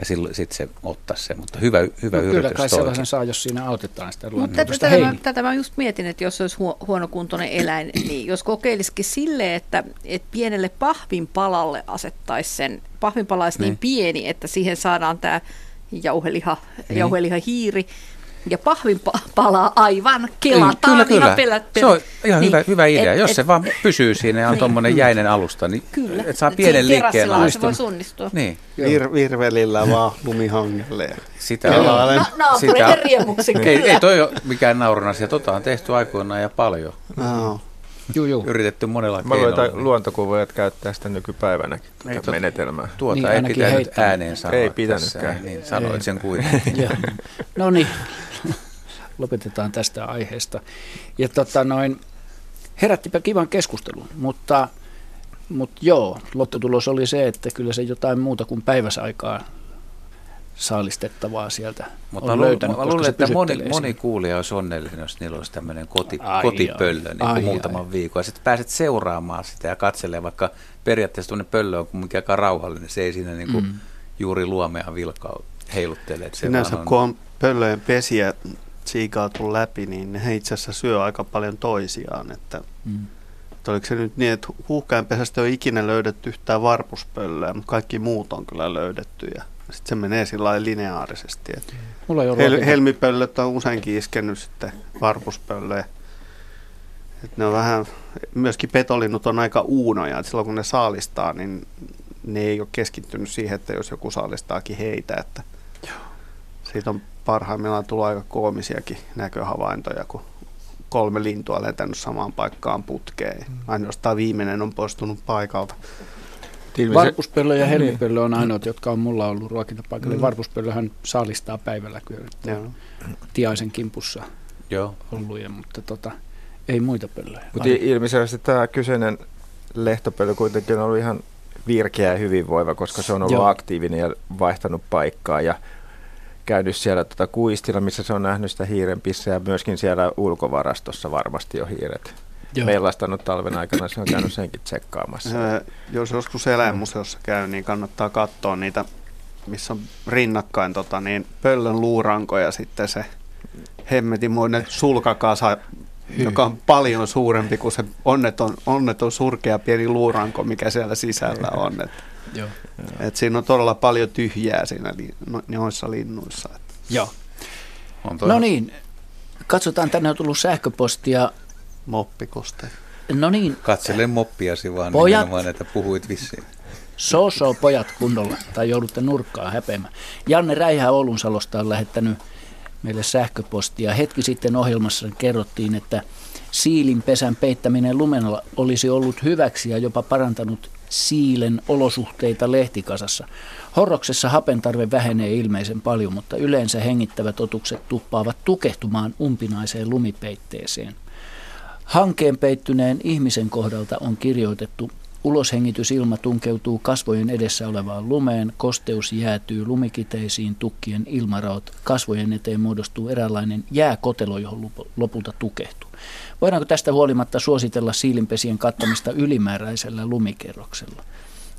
ja sitten se ottaa sen, mutta hyvä, hyvä no, yritys. Kyllä kai sellaisen saa, jos siinä autetaan sitä luontoitusta. Tätä, tätä mä just mietin, että jos olisi huonokuntoinen eläin, niin jos kokeilisikin silleen, että, että pienelle pahvinpalalle asettaisiin sen, pahvinpala olisi niin. niin pieni, että siihen saadaan tämä jauheliha, niin. jauhelihahiiri, ja pahvin palaa aivan kelataan. Kyllä, kyllä. Pelät, pelät. Se on ihan niin, hyvä, hyvä idea. Et, Jos et, se vaan pysyy siinä ja on tuommoinen jäinen alusta, niin kyllä. Et saa pienen Siin liikkeen se voi suunnistua. Niin. Vir, virvelillä vaan lumihangelle. Sitä on. No, naapureiden riemuksi. Ei, ei toi ole mikään naurun asia. Tota on tehty aikoinaan ja paljon. No. Juu, juu. Yritetty monella keinoilla. Mä luulen, että luontokuvaajat käyttää sitä nykypäivänäkin tätä tuota menetelmää. Tuota niin, ei pitänyt ääneen sanoa. Ei pitänytkään. Niin, sanoit sen kuitenkin. No niin, lopetetaan tästä aiheesta. Ja tota noin, herättipä kivan keskustelun, mutta, mutta joo, lopputulos oli se, että kyllä se jotain muuta kuin päiväsaikaa saalistettavaa sieltä mutta on löytänyt, koska luulen, että moni, moni kuulija olisi onnellinen, jos niillä olisi tämmöinen koti, kotipöllö niin kuin muutaman ai. viikon. Ja sitten pääset seuraamaan sitä ja katselemaan, vaikka periaatteessa tuonne pöllö on kuitenkin aika rauhallinen. Se ei siinä niin kuin mm. juuri luomea vilkaa heiluttelee. Sinänsä on, kun on pöllöjen pesiä siikailtu läpi, niin ne itse asiassa syö aika paljon toisiaan. Että, mm. että oliko se nyt niin, että huuhkajanpesästä ei ole ikinä löydetty yhtään varpuspöllöä, mutta kaikki muut on kyllä löydetty ja sitten se menee sillä lailla lineaarisesti. Hel- helmipöllöt on useinkin iskenyt sitten varpuspöllöjä. Ne on vähän, myöskin petolinnut on aika uunoja. Et silloin kun ne saalistaa, niin ne ei ole keskittynyt siihen, että jos joku saalistaakin heitä. Että siitä on parhaimmillaan tullut aika koomisiakin näköhavaintoja, kun kolme lintua on lentänyt samaan paikkaan putkeen. Ainoastaan viimeinen on poistunut paikalta. Varpuspöllö ja helmipöllö on ainoat, jotka on mulla ollut ruokintapaikalle. Mm. Varpuspöllöhän saalistaa päivällä kyllä. Tiaisen kimpussa Joo. ollut, ja, mutta tota, ei muita pöllöjä. Mutta ilmeisesti tämä kyseinen lehtopöllö kuitenkin on ollut ihan virkeä ja hyvinvoiva, koska se on ollut Joo. aktiivinen ja vaihtanut paikkaa ja käynyt siellä tuota kuistilla, missä se on nähnyt sitä hiirenpissä ja myöskin siellä ulkovarastossa varmasti on hiiret. Mellastanut talven aikana, se on käynyt senkin tsekkaamassa. Öö, jos joskus eläinmuseossa käy, niin kannattaa katsoa niitä, missä on rinnakkain tota, niin pöllön luuranko ja sitten se hemmetimoinen sulkakasa, joka on paljon suurempi kuin se onneton, onneton surkea pieni luuranko, mikä siellä sisällä on. Et, Joo. et siinä on todella paljon tyhjää siinä li, no, noissa linnuissa. Joo. No niin, katsotaan, tänne on tullut sähköpostia. Moppikoste. No niin. Katsele moppiasi vaan pojat, nimenomaan, että puhuit vissiin. So, so, pojat kunnolla, tai joudutte nurkkaan häpeämään. Janne Räihä Oulunsalosta on lähettänyt meille sähköpostia. Hetki sitten ohjelmassa kerrottiin, että siilinpesän peittäminen lumenalla olisi ollut hyväksi ja jopa parantanut siilen olosuhteita lehtikasassa. Horroksessa hapentarve vähenee ilmeisen paljon, mutta yleensä hengittävät otukset tuppaavat tukehtumaan umpinaiseen lumipeitteeseen. Hankeen peittyneen ihmisen kohdalta on kirjoitettu Uloshengitysilma tunkeutuu kasvojen edessä olevaan lumeen, kosteus jäätyy lumikiteisiin, tukkien ilmaraot, kasvojen eteen muodostuu eräänlainen jääkotelo, johon lopulta tukehtuu. Voidaanko tästä huolimatta suositella siilinpesien kattamista ylimääräisellä lumikerroksella?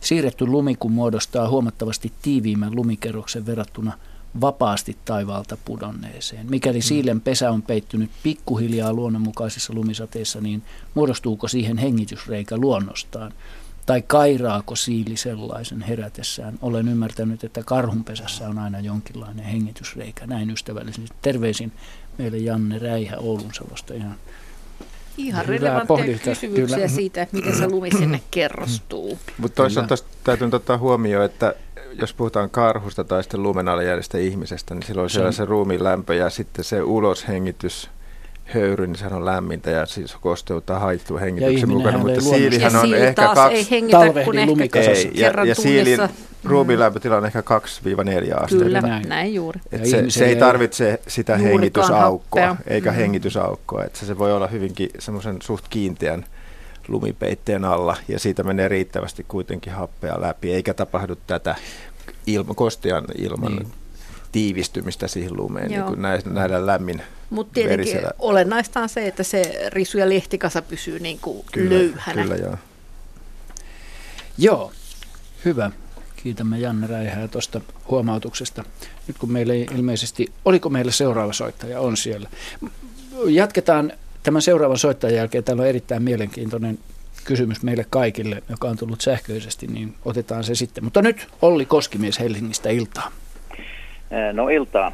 Siirretty lumikuu muodostaa huomattavasti tiiviimmän lumikerroksen verrattuna vapaasti taivaalta pudonneeseen. Mikäli siilen pesä on peittynyt pikkuhiljaa luonnonmukaisissa lumisateissa, niin muodostuuko siihen hengitysreikä luonnostaan? Tai kairaako siili sellaisen herätessään? Olen ymmärtänyt, että karhunpesässä on aina jonkinlainen hengitysreikä. Näin ystävällisesti. Terveisin meille Janne Räihä Oulunsalosta. Ihan, ihan relevantteja kysymyksiä kyllä siitä, että miten se lumi sinne kerrostuu. Mutta toisaalta täytyy ottaa huomioon, että jos puhutaan karhusta tai sitten lumenalajäljistä ihmisestä, niin silloin siellä se ruumiin lämpö ja sitten se uloshengitys höyry, niin sehän on lämmintä ja siis kosteutta haittuu hengityksen mukana, mutta siilihän on siili ehkä kaksi talvehdin lumikasassa kerran ja, ja siilin ruumiin lämpötila on ehkä kaksi neljä astetta. Kyllä, näin, näin juuri. Se, se ei tarvitse sitä hengitysaukkoa, happea. eikä mm. hengitysaukkoa. Et se, se voi olla hyvinkin semmoisen suht kiinteän lumipeitteen alla ja siitä menee riittävästi kuitenkin happea läpi, eikä tapahdu tätä ilma, kostean ilman niin. tiivistymistä siihen lumeen, Joo. niin kuin näin, näillä lämmin. Mutta tietenkin verisellä. Olennaista on se, että se risu- ja lehtikasa pysyy niin kuin kyllä, löyhänä. Kyllä, joo. Joo, hyvä. Kiitämme Janne Räihää tuosta huomautuksesta. Nyt kun meillä ei ilmeisesti, oliko meillä seuraava soittaja, on siellä. Jatketaan tämän seuraavan soittajan jälkeen. Täällä on erittäin mielenkiintoinen kysymys meille kaikille, joka on tullut sähköisesti, niin otetaan se sitten. Mutta nyt Olli Koskimies Helsingistä, iltaa. No iltaa.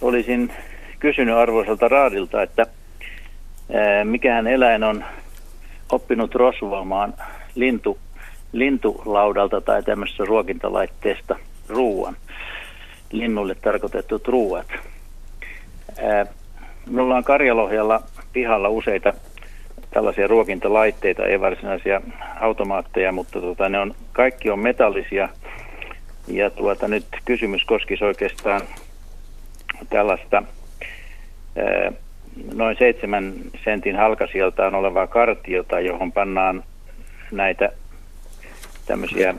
Olisin kysynyt arvoisalta raadilta, että mikähän eläin on oppinut rosvoamaan lintu, lintulaudalta tai tämmöisestä ruokintalaitteesta ruuan, linnulle tarkoitetut ruuat. Minulla on Karjalohjalla pihalla useita tällaisia ruokintalaitteita, ei varsinaisia automaatteja, mutta tota, ne on, kaikki on metallisia. Ja tuota, nyt kysymys koskisi oikeastaan tällaista ää, noin seitsemän sentin halkasijaltaan olevaa kartiota, johon pannaan näitä tämmöisiä, ää,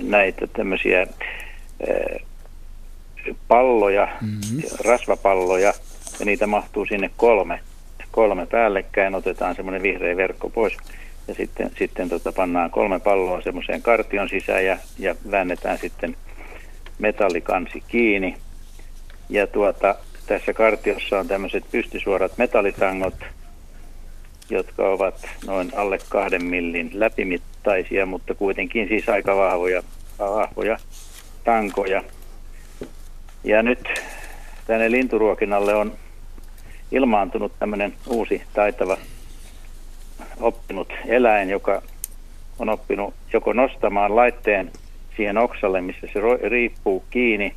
näitä tämmöisiä ää, palloja, mm-hmm. rasvapalloja, ja niitä mahtuu sinne kolme, kolme päällekkäin, otetaan semmoinen vihreä verkko pois. Ja sitten, sitten tota, pannaan kolme palloa semmoiseen kartion sisään ja, ja väännetään sitten metallikansi kiinni. Ja tuota, tässä kartiossa on tämmöiset pystysuorat metallitangot, jotka ovat noin alle kahden millin läpimittaisia, mutta kuitenkin siis aika vahvoja, vahvoja tankoja. Ja nyt tänne linturuokinnalle on ilmaantunut tämmöinen uusi taitava oppinut eläin, joka on oppinut joko nostamaan laitteen siihen oksalle, missä se riippuu kiinni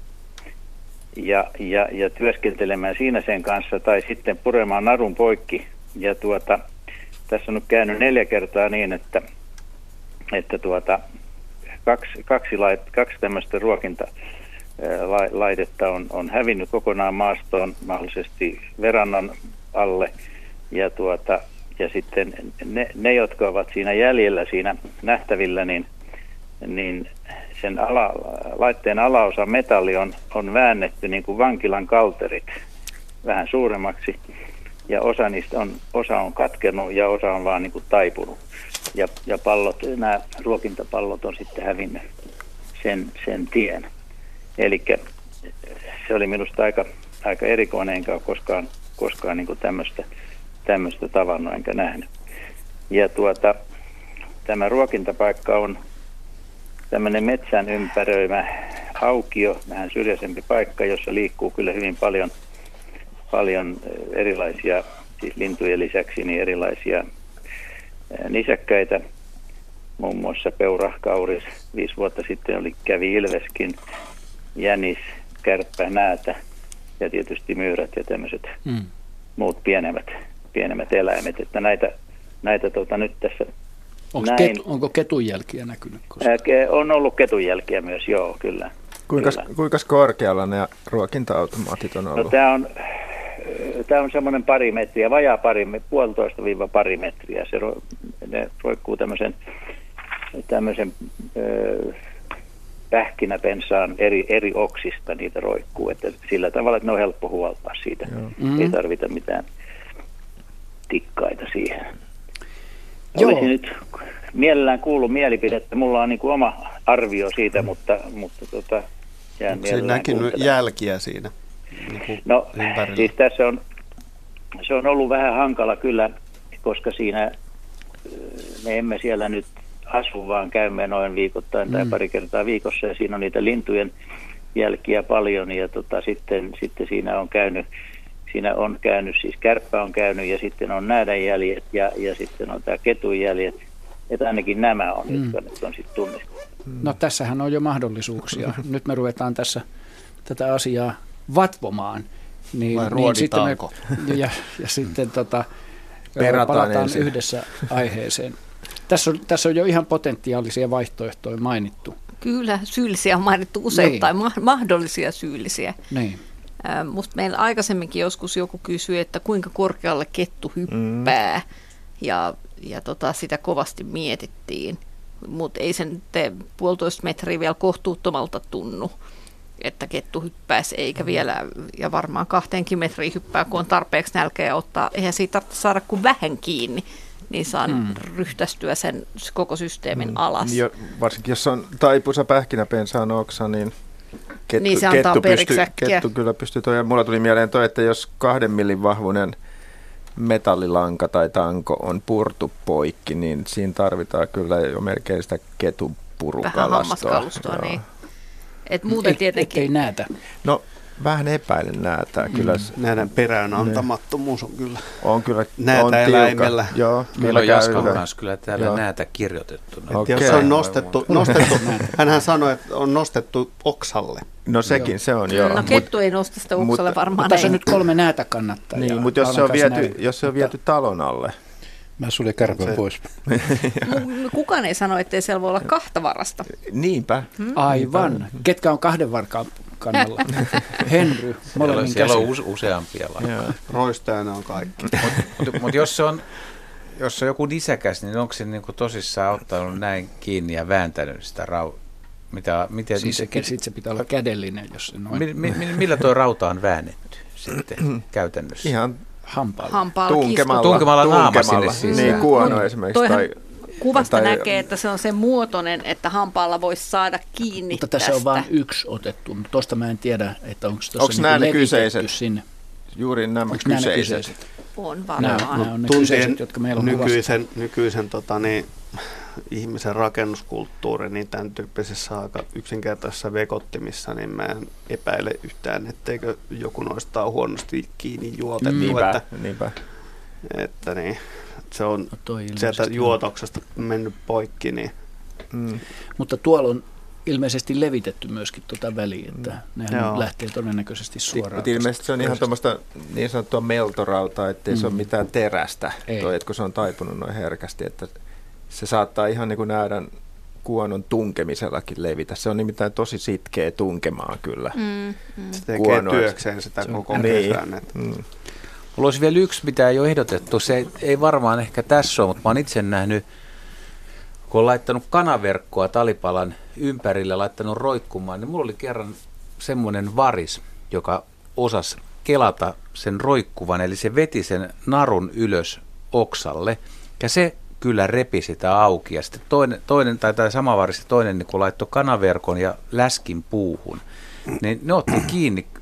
ja, ja, ja työskentelemään siinä sen kanssa, tai sitten puremaan narun poikki. Ja tuota, tässä on nyt käynyt neljä kertaa niin, että, että tuota, kaksi, kaksi, lait, kaksi tämmöistä ruokintalaitetta on, on hävinnyt kokonaan maastoon, mahdollisesti verannan alle, ja tuota ja sitten ne, ne, jotka ovat siinä jäljellä, siinä nähtävillä, niin, niin sen ala, laitteen alaosa metalli on, on väännetty niin kuin vankilan kalterit vähän suuremmaksi. Ja osa niistä on, osa on katkenut ja osa on vaan niin kuin taipunut. Ja, ja pallot, nämä ruokintapallot on sitten hävinnyt sen, sen tien. Eli se oli minusta aika, aika erikoinen, enkä ole koskaan, koskaan niin kuin tämmöistä. tämmöistä tavannut, enkä nähnyt. Ja tuota, tämä ruokintapaikka on tämmöinen metsän ympäröimä aukio, vähän syrjäisempi paikka, jossa liikkuu kyllä hyvin paljon, paljon erilaisia, siis lintujen lisäksi niin erilaisia nisäkkäitä, muun muassa peurahkauris, viisi vuotta sitten oli kävi ilveskin, jänis, kärppä, näätä ja tietysti myyrät ja tämmöiset mm. muut pienemmät. pienemmät eläimet, että näitä, näitä tota, nyt tässä näin. Ketu, onko ketunjälkiä näkynyt? Ää, on ollut ketunjälkiä myös, joo, kyllä. Kuinkas, kyllä. kuinkas korkealla ne ruokinta-automaatit on ollut? No, tämä on, on semmoinen pari metriä, vajaa pari, puolitoista viiva pari metriä se ne roikkuu tämmöisen, tämmöisen öö, pähkinäpensaan eri, eri oksista niitä roikkuu, että sillä tavalla, että ne on helppo huoltaa siitä. Mm-hmm. Ei tarvita mitään tikkaita siihen. Joo. Olisin nyt mielellään kuullut mielipidettä. Mulla on niin kuin oma arvio siitä, mutta, mutta tota, jään mielellään kuuntelemaan. Siinä näkyy jälkiä siinä niin no, ympärillä. Siis tässä on, se on ollut vähän hankala kyllä, koska siinä me emme siellä nyt asu, vaan käymme noin viikoittain tai mm. pari kertaa viikossa, ja siinä on niitä lintujen jälkiä paljon, ja tota, sitten, sitten siinä on käynyt, siinä on käynyt, siis kärppä on käynyt, ja sitten on näädänjäljet, ja, ja sitten on tämä ketunjäljet, että ainakin nämä on, mm. jotka nyt on sitten tunnistettu. No tässähän on jo mahdollisuuksia. Nyt me ruvetaan tässä tätä asiaa vatvomaan. Niin, vai ruoditaanko? Niin, sitten me, ja, ja sitten tota, palataan ensin yhdessä aiheeseen. Tässä on, tässä on jo ihan potentiaalisia vaihtoehtoja mainittu. Kyllä, syyllisiä on mainittu usein, niin. tai ma- mahdollisia syyllisiä. Niin. Äh, musta meillä aikaisemminkin joskus joku kysyi, että kuinka korkealle kettu hyppää, mm. ja, ja tota, sitä kovasti mietittiin. Mutta ei sen te puolitoista metriä vielä kohtuuttomalta tunnu, että kettu hyppäisi, eikä mm. vielä, ja varmaan kahteenkin metriin hyppää, kun on tarpeeksi nälkeä ja ottaa. Eihän siitä tarvitse saada kuin vähän kiinni, niin saan mm. ryhtästyä sen koko systeemin mm. alas. Ja varsinkin jos on taipuisa pähkinäpensaan oksa, niin kettu, niin kettu, pysty, kettu kyllä pystyy toi. Mulla tuli mieleen toi, että jos kahden millin vahvuinen metallilanka tai tanko on purtu poikki, niin siinä tarvitaan kyllä jo melkein sitä ketun purukalastoa. Vähän hammaskalastoa, niin. Et muuten et, tietenkin. Ettei näätä. No vähän epäilen näätää. Kyllä mm. näädän perään antamattomuus on kyllä. On kyllä. Näätä eläimellä. Joo. Meillä on Jaskan kanssa kyllä täällä joo. näätä kirjoitettuna. Okay. Jos on nostettu, nostettu hänhän sanoi, että on nostettu oksalle. No sekin joo. se on, joo. No kettu ei nosta sitä oksalle mut, varmaan. Mutta tässä nyt kolme näätä kannattaa. Niin, mutta jos se on viety, näin, jos se on viety mutta talon alle. Mä suljen kärpän se pois. Kukaan ei sano, ettei siellä voi olla kahta varasta. Niinpä. Hmm? Aivan. Niinpä. Ketkä on kahden varkaan kannalla? Henry, molemmin käsin. Siellä on useampia lailla. Roistajana on kaikki. Mutta mut jos, jos on joku nisäkäs, niin onko se niinku tosissaan ottanut näin kiinni ja vääntänyt sitä rautaa? Mitä, miten, siis se, mit, se pitää olla kädellinen, jos se noin. Mi, mi, mi, millä tuo rauta on väännetty sitten käytännössä? Ihan hampaalla. hampaalla tunkemalla. Tunkemalla, tunkemalla naama sinne sisään. Niin, kuono esimerkiksi. Tai, kuvasta tai, näkee, että se on sen muotoinen, että hampaalla voisi saada kiinni mutta tästä. Mutta tässä on vain yksi otettu, mutta tuosta mä en tiedä, että onko tässä onks niin levitetty sinne. Juuri nämä onks kyseiset? Nämä kyseiset? On varmaan. Nämä, nämä on ne kyseiset, jotka meillä on nykyisen, nykyisen tota niin... ihmisen rakennuskulttuuri, niin tämän tyyppisessä aika yksinkertaisessa vekottimissa, niin mä en epäile yhtään, etteikö joku noista on huonosti kiinni juotettu. Niinpä, että, niinpä. Että niin, se on no sieltä juotoksesta mennyt poikki. Niin. Mm. Mutta tuolla on ilmeisesti levitetty myöskin tuota väliä, että nehän lähtee todennäköisesti suoraan. Mutta ilmeisesti se on ihan tuommoista niin sanottua meltorautaa, ettei mm. se ole mitään terästä, toi, kun se on taipunut noin herkästi, että se saattaa ihan niin kuin näädän kuonon tunkemisellakin levitä. Se on nimittäin tosi sitkeä tunkemaan kyllä. Mm, mm. Se tekee kuonoa työkseen sitä se koko kesän. Niin. Mm. Mulla olisi vielä yksi, mitä ei ole ehdotettu. Se ei, ei varmaan ehkä tässä ole, mutta mä oon itse nähnyt, kun on laittanut kanaverkkoa talipalan ympärille, laittanut roikkumaan, niin mulla oli kerran semmoinen varis, joka osasi kelata sen roikkuvan, eli se veti sen narun ylös oksalle, ja se kyllä repi sitä auki ja sitten toinen, toinen tai tämä sama varista toinen niin kun laittoi kanaverkon ja läskin puuhun, niin ne otti kiinni, ne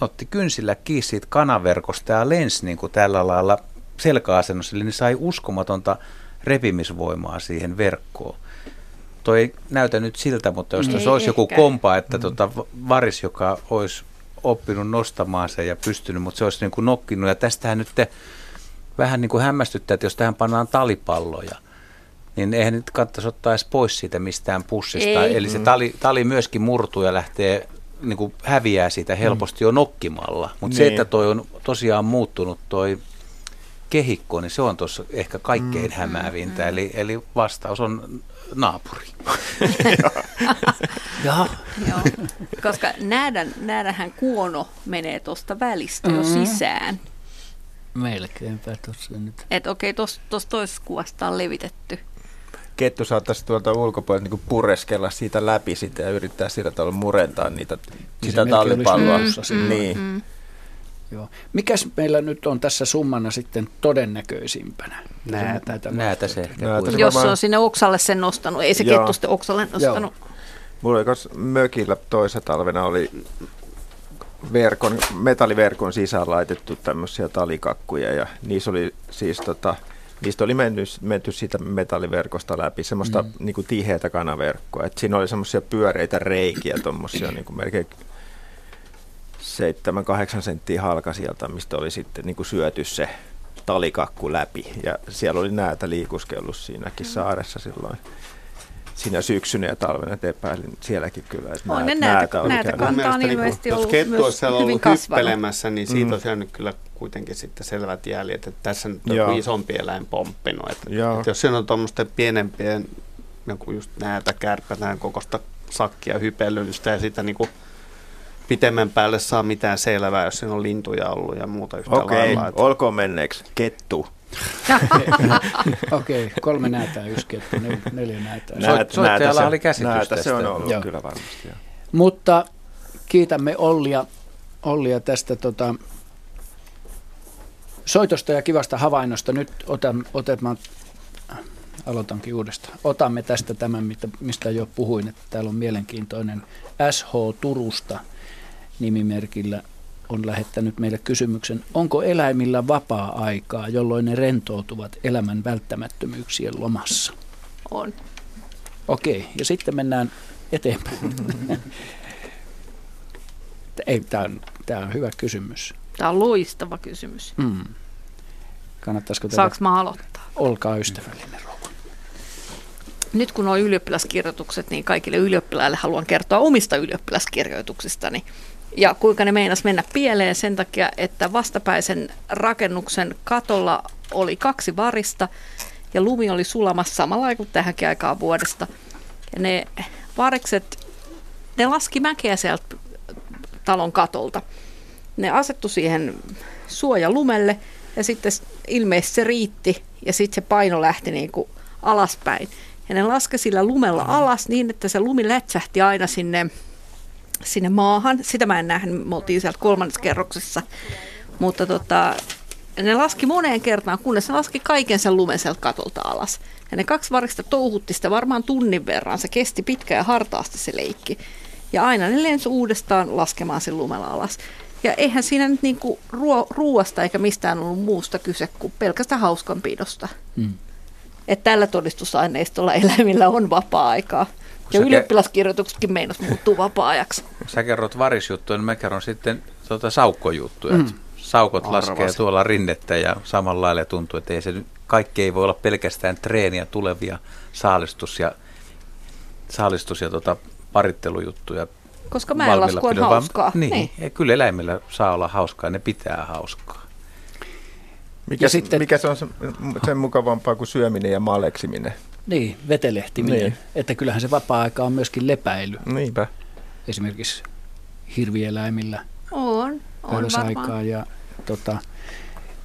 otti kynsillä kiinni siitä kanaverkosta ja lensi niin kuin tällä lailla selkäasennossa, eli ne sai uskomatonta repimisvoimaa siihen verkkoon. Toi ei näytä nyt siltä, mutta jos tässä olisi joku kompa, että mm. tota varis, joka olisi oppinut nostamaan sen ja pystynyt, mutta se olisi niin kuin nokkinut ja tästähän nyt te vähän niin kuin hämmästyttää, että jos tähän pannaan talipalloja, niin eihän nyt kannattaisi ottaa edes pois siitä mistään pussista. Ei. Eli se tali, tali myöskin murtuu ja lähtee, niin kuin häviää siitä helposti mm. jo nokkimalla. Mutta niin. se, että toi on tosiaan muuttunut toi kehikko, niin se on tuossa ehkä kaikkein mm. hämäävintä. Eli, eli vastaus on naapuri. Joo. Koska näädän, näädähän kuono menee tuosta välistä jo sisään. Melkeinpä tuossa nyt. Että okei, tuossa toisessa kuvasta on levitetty. Kettu saattaisi tuolta ulkopuolelta niin kuin pureskella siitä läpi sitä ja yrittää sillä tavalla murentaa niitä, sitä tallipalloa. Mm, niin. mm, mm. Joo. Mikäs meillä nyt on tässä summana sitten todennäköisimpänä? Näätä, Näätä, Näätä se ehkä. Näätä se Jos varmaan... on sinne oksalle sen nostanut, ei se Joo. Kettu sitten oksalle nostanut. Joo. Mulla mökillä toisena talvena oli verkon, metalliverkon sisään laitettu tämmöisiä talikakkuja ja niissä oli siis tota... Niistä oli menty, menty siitä metalliverkosta läpi, semmoista mm. niin kuin tiheätä kanaverkkoa. Et siinä oli semmoisia pyöreitä reikiä, tuommoisia niin kuin melkein seitsemän kahdeksan senttiä halka sieltä, mistä oli sitten niin kuin syöty se talikakku läpi. Ja siellä oli näätä liikuskellut siinäkin mm. saaressa silloin. Siinä syksynä ja talvena epäilin sielläkin kyllä, että on nää, näätä, näätä kantaa on ilmeisesti niin ollut myös hyvin kasvanut. Jos kettu olisi siellä ollut hyppelemässä, niin siitä mm. on jäänyt kyllä kuitenkin sitten selvät jäljet, että tässä nyt on joku isompi eläin pomppinut. Että, että jos siinä on tuommoisten pienempien, joku just näätä, kärpätään kokosta sakkia hypellystä ja sitä niin kuin pitemmän päälle saa mitään selvää, jos siinä on lintuja ollut ja muuta yhtä okay. lailla. Okei, olkoon menneeksi kettu. Okei, okay, kolme näätää, yksi kettu, nel, neljä näätää. Näätä, Soittajalla oli käsitys näätä, tästä. Se on ollut joo. kyllä varmasti. Joo. Mutta kiitämme Ollia, Ollia tästä tota, soitosta ja kivasta havainnosta. Nyt otan, otet, mä aloitankin uudestaan. Otamme tästä tämän, mistä jo puhuin, että täällä on mielenkiintoinen S H Turusta nimimerkillä. On lähettänyt meille kysymyksen, onko eläimillä vapaa-aikaa, jolloin ne rentoutuvat elämän välttämättömyyksien lomassa? On. Okei, ja sitten mennään eteenpäin. Ei, tämä on, tämä on hyvä kysymys. Tämä on loistava kysymys. Mm. Kannattaisiko tehdä? Saanko mä aloittaa? Olkaa ystävällinen rouva. Nyt kun on ylioppilaskirjoitukset, niin kaikille ylioppilaille haluan kertoa omista ylioppilaskirjoituksistani. Ja kuinka ne meinasi mennä pieleen sen takia, että vastapäisen rakennuksen katolla oli kaksi varista ja lumi oli sulamassa samalla kuin tähänkin aikaan vuodesta. Ja ne varikset, ne laski mäkeä sieltä talon katolta. Ne asettu siihen suojalumelle ja sitten ilmeisesti se riitti ja sitten se paino lähti niin kuin alaspäin. Ja ne laski sillä lumella alas niin, että se lumi lätsähti aina sinne. sinne maahan. Sitä mä en nähnyt, me oltiin sieltä kolmannessa kerroksessa. Mutta tota, ne laski moneen kertaan, kunnes ne laski kaiken sen lumen sieltä katolta alas. Ja ne kaksi variksta touhutti sitä varmaan tunnin verran. Se kesti pitkään ja hartaasti se leikki. Ja aina ne lensi uudestaan laskemaan sen lumella alas. Ja eihän siinä nyt niinku ruo- ruoasta eikä mistään ollut muusta kyse kuin pelkästään hauskanpidosta. Mm. Että tällä todistusaineistolla eläimillä on vapaa-aikaa. Ja ylioppilaskirjoituksetkin meinas muuttuu vapaa-ajaksi. Sä kerrot varisjuttuja, niin mä kerron sitten tuota saukkojuttuja. Mm. Saukot Arvasi. Laskee tuolla rinnettä ja samalla lailla tuntuu, että ei se, kaikki ei voi olla pelkästään treeniä tulevia saalistus- ja, saalistus- ja tuota parittelujuttuja. Koska mäenlasku on hauskaa. Niin, niin. Ja kyllä eläimillä saa olla hauskaa ja ne pitää hauskaa. Mikä, sitten, mikä se on sen, sen mukavampaa kuin syöminen ja maleksiminen? Niin, vetelehtiminen. Niin. Että kyllähän se vapaa-aika on myöskin lepäily. Niinpä. Esimerkiksi hirvieläimillä on, on varmaan. Ja, tota,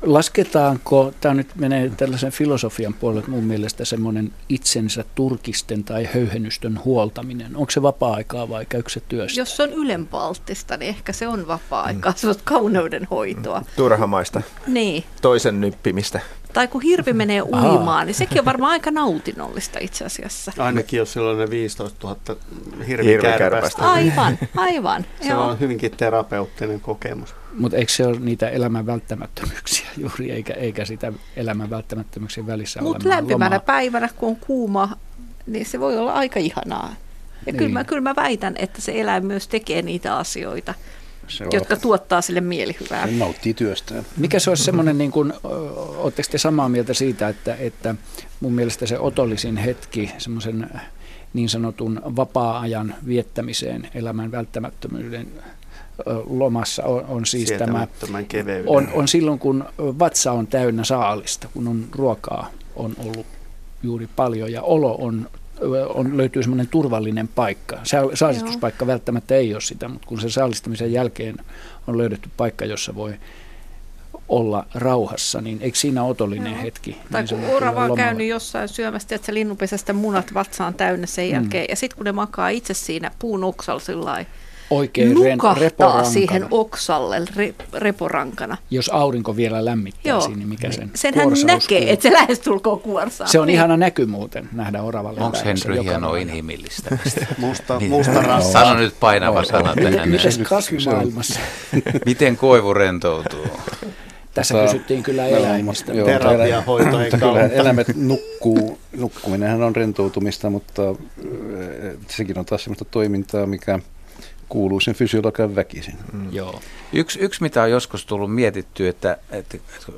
lasketaanko, tämä nyt menee tällaisen filosofian puolelle, mun mielestä semmoinen itsensä turkisten tai höyhenystön huoltaminen. Onko se vapaa-aikaa vai käykö se työstä? Jos se on ylenpalttista, niin ehkä se on vapaa-aikaa. Mm. Se on kauneudenhoitoa. Turhamaista. Niin. Toisen nyppimistä. Tai kun hirvi menee uimaan, Aha. niin sekin on varmaan aika nautinnollista itse asiassa. Ainakin jos silloin ne viisitoistatuhatta hirvikärpästä. Aivan, aivan. Se joo. on hyvinkin terapeuttinen kokemus. Mutta eikö se ole niitä elämän välttämättömyyksiä juuri, eikä, eikä sitä elämän välttämättömyyksien välissä ole. Mutta lämpimänä lomaa. Päivänä, kun on kuuma, niin se voi olla aika ihanaa. Ja niin. kyllä, mä, kyllä mä väitän, että se eläin myös tekee niitä asioita. Se jotka on. Tuottaa sille mielihyvää. Se nauttii työstään. Mikä se olisi semmoinen, niin kuin, ootteko te samaa mieltä siitä, että, että mun mielestä se otollisin hetki semmoisen niin sanotun vapaa-ajan viettämiseen elämän välttämättömyyden lomassa on, on siis tämä, on, on silloin kun vatsa on täynnä saalista, kun on ruokaa on ollut juuri paljon ja olo on On, löytyy semmoinen turvallinen paikka. Saalistuspaikka välttämättä ei ole sitä, mutta kun sen saalistamisen jälkeen on löydetty paikka, jossa voi olla rauhassa, niin eikö siinä otollinen no. hetki? Tai kun orava on käynyt jossain syömästä, että se linnunpesästä munat vatsaan täynnä sen jälkeen, mm. ja sitten kun ne makaa itse siinä puun oksalla sillä oikein nukahtaa siihen oksalle re, reporankana. Jos aurinko vielä lämmittää Joo. siinä, niin mikä sen Senhän näkee, että se lähestulkoon kuorsaa. Se on niin. ihana näky muuten, nähdä oravalle. Onko Henry hienoa inhimillistä? musta musta rassa. Sano nyt painava sana tähän. Mites kasvimaailmassa? Miten koivu rentoutuu? Tässä Saa, kysyttiin kyllä eläimistä. Joo, terapiahoito ei kauan. Eläimet nukkuu. Nukkuminenhän on rentoutumista, mutta sekin on taas sellaista toimintaa, mikä kuuluu sen fysiologian väkisin. Mm. Joo. Yksi, yksi, mitä on joskus tullut mietittyä, että, että,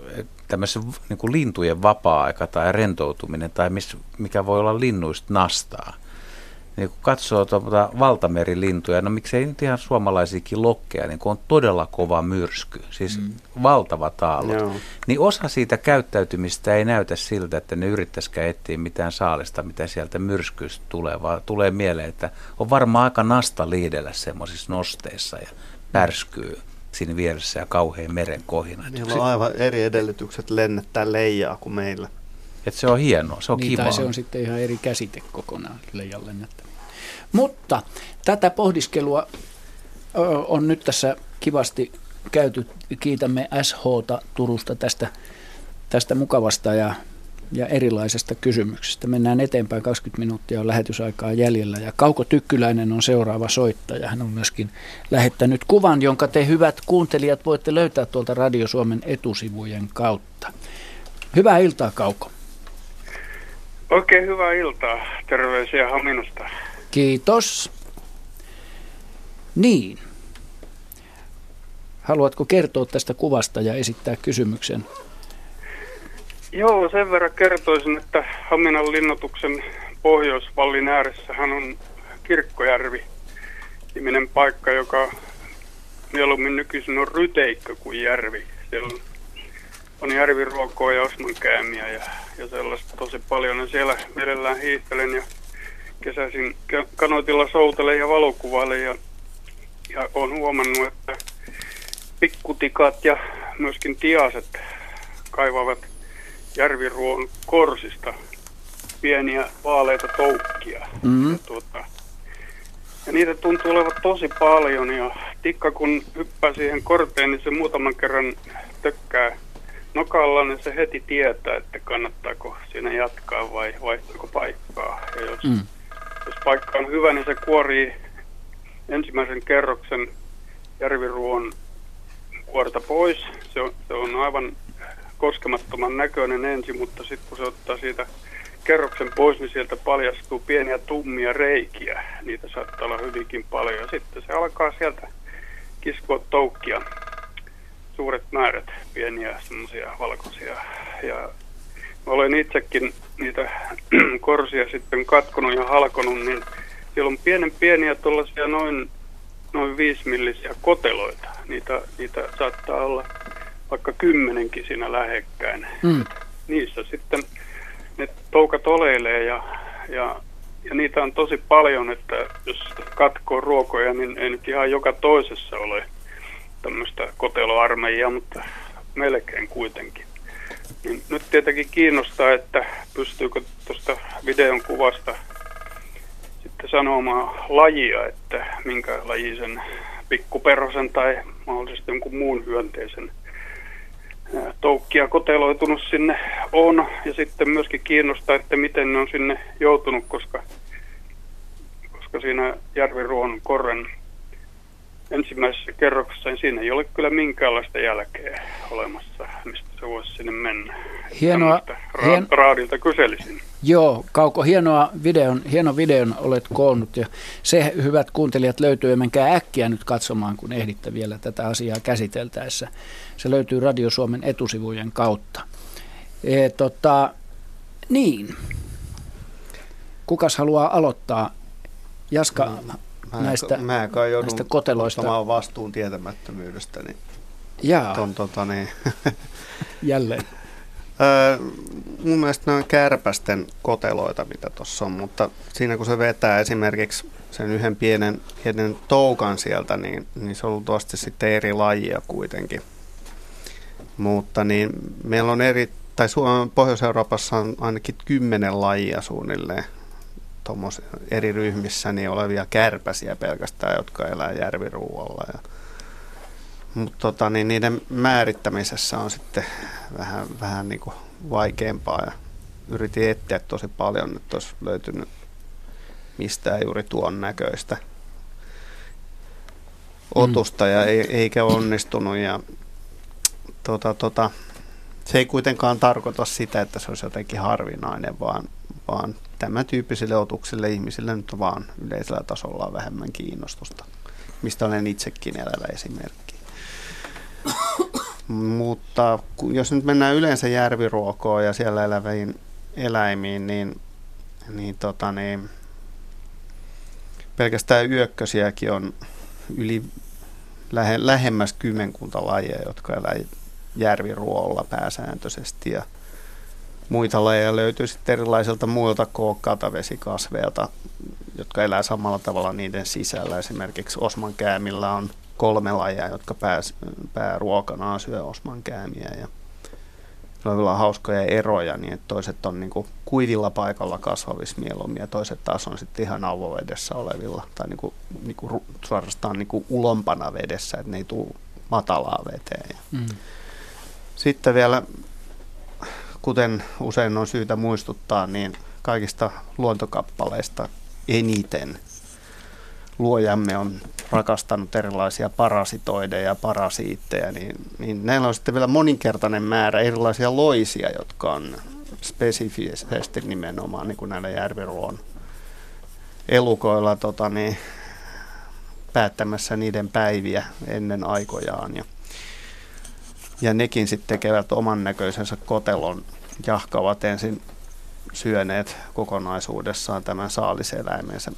että tämmöisen niin kuin lintujen vapaa-aika tai rentoutuminen, tai miss, mikä voi olla linnuista nastaa. Niin kun katsoo tuota valtamerilintuja, no miksei nyt ihan suomalaisiakin lokkeja, niin kun on todella kova myrsky, siis mm. valtavat aallot, Joo. niin osa siitä käyttäytymistä ei näytä siltä, että ne yrittäisikään etsiä mitään saalista, mitä sieltä myrskyistä tulee, vaan tulee mieleen, että on varmaan aika nasta liidellä semmoisissa nosteissa ja pärskyy siinä vieressä ja kauhean meren kohina. Niillä on aivan eri edellytykset lennättää leijaa kuin meillä. Että se on hienoa, se on niin, kivaa. Se on sitten ihan eri käsite kokonaan leijalle. Mutta tätä pohdiskelua on nyt tässä kivasti käyty. Kiitämme S H:ta Turusta tästä, tästä mukavasta ja, ja erilaisesta kysymyksestä. Mennään eteenpäin, kaksikymmentä minuuttia on lähetysaikaa jäljellä. Ja Kauko Tykkyläinen on seuraava soittaja. Hän on myöskin lähettänyt kuvan, jonka te hyvät kuuntelijat voitte löytää tuolta Radio Suomen etusivujen kautta. Hyvää iltaa, Kauko. Oikein hyvää iltaa. Terveisiä Haminasta. Kiitos. Niin. Haluatko kertoa tästä kuvasta ja esittää kysymyksen? Joo, sen verran kertoisin, että Haminan linnoituksen Pohjoisvallin ääressähän on Kirkkojärvi-niminen paikka, joka mieluummin nykyisin on ryteikkö kuin järvi. Siellä on On järviruokoa ja osmankäämiä ja, ja sellaista tosi paljon. Ja siellä mielellään hiihtelen ja kesäisin kanoitilla soutelen ja valokuvailen. Ja, ja olen huomannut, että pikkutikat ja myöskin tiaset kaivavat järviruon korsista pieniä vaaleita toukkia. Mm-hmm. Ja, tuota, ja niitä tuntuu olevan tosi paljon. Ja tikka kun hyppää siihen korteen, niin se muutaman kerran tökkää nokallaan, niin se heti tietää, että kannattaako siinä jatkaa vai vaihtaako paikkaa. Ja jos, mm. jos paikka on hyvä, niin se kuorii ensimmäisen kerroksen järviruon kuorta pois. Se on, se on aivan koskemattoman näköinen ensin, mutta sitten kun se ottaa siitä kerroksen pois, niin sieltä paljastuu pieniä tummia reikiä. Niitä saattaa olla hyvinkin paljon. Ja sitten se alkaa sieltä kiskoa toukkia. Suuret määrät pieniä semmoisia valkoisia. Ja olen itsekin niitä korsia sitten katkonut ja halkonut, niin siellä on pienen pieniä tuollaisia noin, noin viisimillisiä koteloita. Niitä, niitä saattaa olla vaikka kymmenenkin siinä lähekkäin. Mm. Niissä sitten ne toukat oleilee ja, ja, ja niitä on tosi paljon, että jos katkoo ruokoja, niin ei nyt ihan joka toisessa ole tämmöistä koteloarmeijaa, mutta melkein kuitenkin. Niin nyt tietenkin kiinnostaa, että pystyykö tuosta videon kuvasta sitten sanomaan lajia, että minkä lajisen pikkuperhosen tai mahdollisesti jonkun muun hyönteisen toukkia koteloitunut sinne on. Ja sitten myöskin kiinnostaa, että miten ne on sinne joutunut, koska, koska siinä järviruon korren ensimmäisessä kerroksessa niin siinä ei ole kyllä minkäänlaista jälkeä olemassa, mistä se voisi sinne mennä. Hienoa. Hien... Raadilta kyselisin. Joo, Kauko, hienoa videon, hieno videon olet koonnut ja se, hyvät kuuntelijat, löytyy. Ja menkää äkkiä nyt katsomaan, kun ehditte vielä tätä asiaa käsiteltäessä. Se löytyy Radio Suomen etusivujen kautta. E, tota, niin. Kukas haluaa aloittaa? Jaska... No. Mä näistä, mä kai joudun näistä koteloista ottamaan vastuun tietämättömyydestä. Niin Jaa. Ton, tota, niin. Jälleen. Ö, mun mielestä nämä on kärpästen koteloita, mitä tuossa on, mutta siinä kun se vetää esimerkiksi sen yhden pienen, pienen toukan sieltä, niin, niin se on luultavasti sitten eri lajia kuitenkin. Mutta niin meillä on eri, tai Pohjois-Euroopassa on ainakin kymmenen lajia suunnilleen eri ryhmissä niin olevia kärpäsiä pelkästään, jotka elää järviruualla. Ja, mutta tota, niin niiden määrittämisessä on sitten vähän, vähän niin kuin vaikeampaa. Ja yritin etsiä tosi paljon, että olisi löytynyt mistään juuri tuon näköistä otusta ja ei, eikä onnistunut. Ja, tota, tota, se ei kuitenkaan tarkoita sitä, että se olisi jotenkin harvinainen, vaan, vaan tämän tyyppisille otuksille ihmisille nyt vaan yleisellä tasolla on vähemmän kiinnostusta, mistä olen itsekin elävä esimerkki. Mutta jos nyt mennään yleensä järviruokoon ja siellä eläviin eläimiin, niin, niin, tota, niin pelkästään yökkösiäkin on yli lähe, lähemmäs kymmenkunta lajia, jotka elää järviruoalla pääsääntöisesti. Ja muita lajeja löytyy sitten erilaisilta muilta kookkailta vesikasveilta, jotka elää samalla tavalla niiden sisällä. Esimerkiksi osmankäämillä on kolme lajia, jotka pääs, pääruokanaan syö osmankäämiä. Ja se on vielä hauskoja eroja, niin että toiset on niin kuin kuivilla paikalla kasvavissa mieluummin ja toiset taas on sitten ihan avovedessä olevilla tai niin kuin, niin kuin, suorastaan niin kuin ulompana vedessä, että ne ei tule matalaa veteen. Mm. Sitten vielä, kuten usein on syytä muistuttaa, niin kaikista luontokappaleista eniten luojamme on rakastanut erilaisia parasitoideja ja parasiitteja, niin, niin näillä on sitten vielä moninkertainen määrä erilaisia loisia, jotka on spesifisesti nimenomaan niin kuin näillä järviruoan elukoilla tota, niin, päättämässä niiden päiviä ennen aikojaan. Ja, ja nekin sitten tekevät oman näköisensä kotelon, jahkavat ensin syöneet kokonaisuudessaan tämän saaliseläimensä.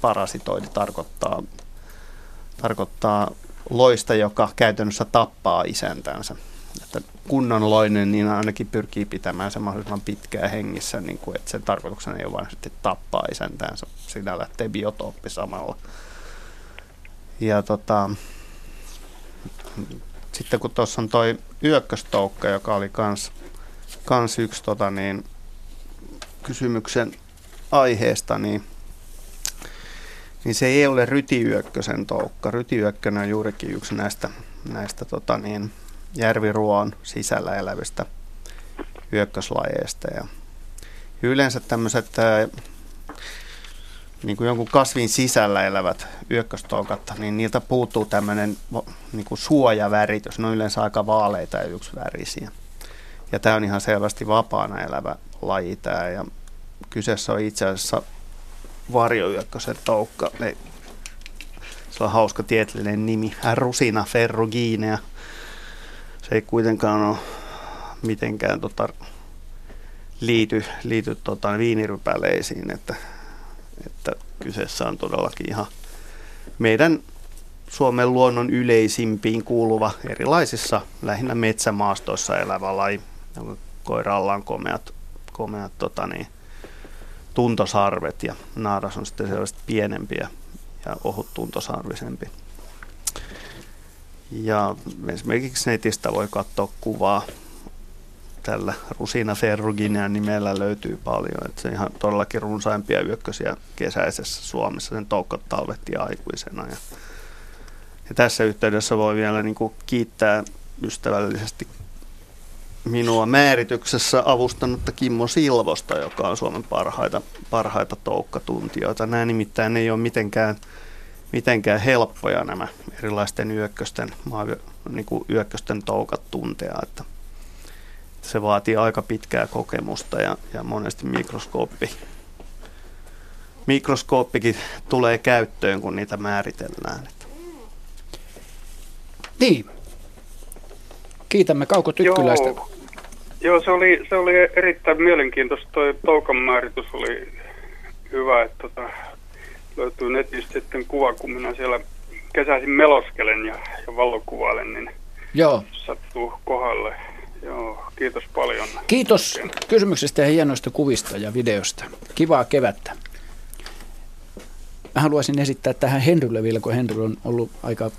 Parasitoidi tarkoittaa, tarkoittaa loista, joka käytännössä tappaa isäntänsä. Että kunnon loinen niin ainakin pyrkii pitämään se mahdollisimman pitkään hengissä, niin kuin, että sen tarkoituksena ei ole vain sitten tappaa isäntänsä. Siinä lähtee biotooppi samalla. Ja tota, sitten kun tuossa on toi yökköstoukka, joka oli kans, kans yksi tota, niin, kysymyksen aiheesta, niin niin se ei ole rytiyökkösen toukka. Rytiyökkönä on juurikin yksi näistä, näistä tota niin, järviruoan sisällä elävistä yökköslajeista. Ja yleensä tämmöiset ää, niin kuin jonkun kasvin sisällä elävät yökköstoukat, niin niiltä puuttuu tämmöinen niin kuin suojaväritys. Ne on yleensä aika vaaleita ja yksivärisiä. Ja tämä on ihan selvästi vapaana elävä laji tämä. Ja kyseessä on itse asiassa varjoyökkösen toukka. Ei. Se on hauska tieteellinen nimi. Rusina ferruginea. Se ei kuitenkaan ole mitenkään tota, liity, liity tota, viinirypäleisiin. Että, että kyseessä on todellakin ihan meidän Suomen luonnon yleisimpiin kuuluva erilaisissa lähinnä metsämaastoissa elävä laji. Koiralla on komeat, komeat tota, niin, tuntosarvet ja naaras on sitten selvästi pienempi ja, ja ohut tuntosarvisempi. Ja esimerkiksi netistä voi katsoa kuvaa. Tällä Rusina ferruginean nimellä löytyy paljon. Että se on ihan todellakin runsaimpia yökkösiä kesäisessä Suomessa. Sen toukka talvehtii aikuisena. Ja, ja tässä yhteydessä voi vielä niin kuin kiittää ystävällisesti minua määrityksessä avustanutta Kimmo Silvosta, joka on Suomen parhaita, parhaita toukkatuntijoita. Nämä nimittäin ei ole mitenkään, mitenkään helppoja nämä erilaisten yökkösten, niin kuin yökkösten toukat tuntea. Että se vaatii aika pitkää kokemusta ja, ja monesti mikroskooppi, mikroskooppikin tulee käyttöön, kun niitä määritellään. Niin. Kiitämme Kauko Tytkyläistä. Joo. Joo, se oli, se oli erittäin mielenkiintoista. Tuo toukan määritys oli hyvä, että tota, löytyy netistä sitten kuva, kun minä siellä kesäisin meloskelen ja, ja valokuvailen, niin joo, sattuu kohdalle. Joo, kiitos paljon. Kiitos kysymyksestä ja hienoista kuvista ja videosta. Kivaa kevättä. Mä haluaisin esittää tähän Henrylle vielä, kun Henry on ollut aika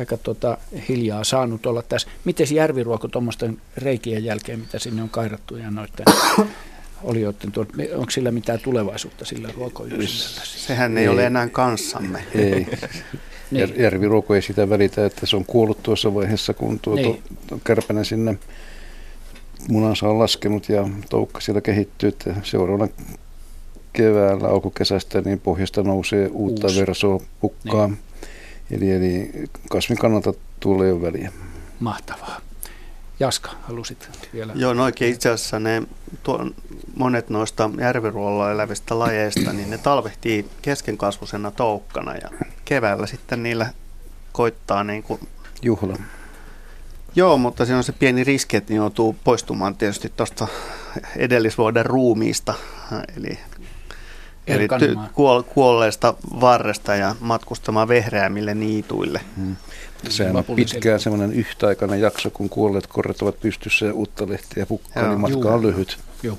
aika tota, hiljaa saanut olla tässä. Miten järviruoko tuommoisten reikien jälkeen, mitä sinne on kairattu ja noiden olijoiden, onko sillä mitään tulevaisuutta sillä ruokoyhdessä? Sehän ei, ei ole enää kanssamme. Ei. Niin. Järviruoko ei sitä välitä, että se on kuollut tuossa vaiheessa, kun tuo niin. kärpänä sinne munansa on laskenut ja toukka siellä kehittyy, että seuraavana keväällä alkukesästä niin pohjasta nousee uutta Uusi. versoa pukkaa. Niin. Eli, eli kasvin kannalta tulee jo väliä. Mahtavaa. Jaska, halusit vielä? Joo, no oikein itse asiassa ne tuo, monet noista järviruolla elävistä lajeista, niin ne talvehtii keskenkasvuisena toukkana ja keväällä sitten niillä koittaa niin kuin juhla. Joo, mutta siinä on se pieni riski, että ne joutuu poistumaan tietysti tuosta edellisvuoden ruumiista, eli, eli ty, kuol, kuolleesta varresta ja matkustamaan vehreämmille niituille. Hmm. Sehän on pitkään semmoinen yhtäaikainen jakso, kun kuolleet korret ovat pystyssä ja uutta lehtiä pukkaa, niin matka on lyhyt. Joo.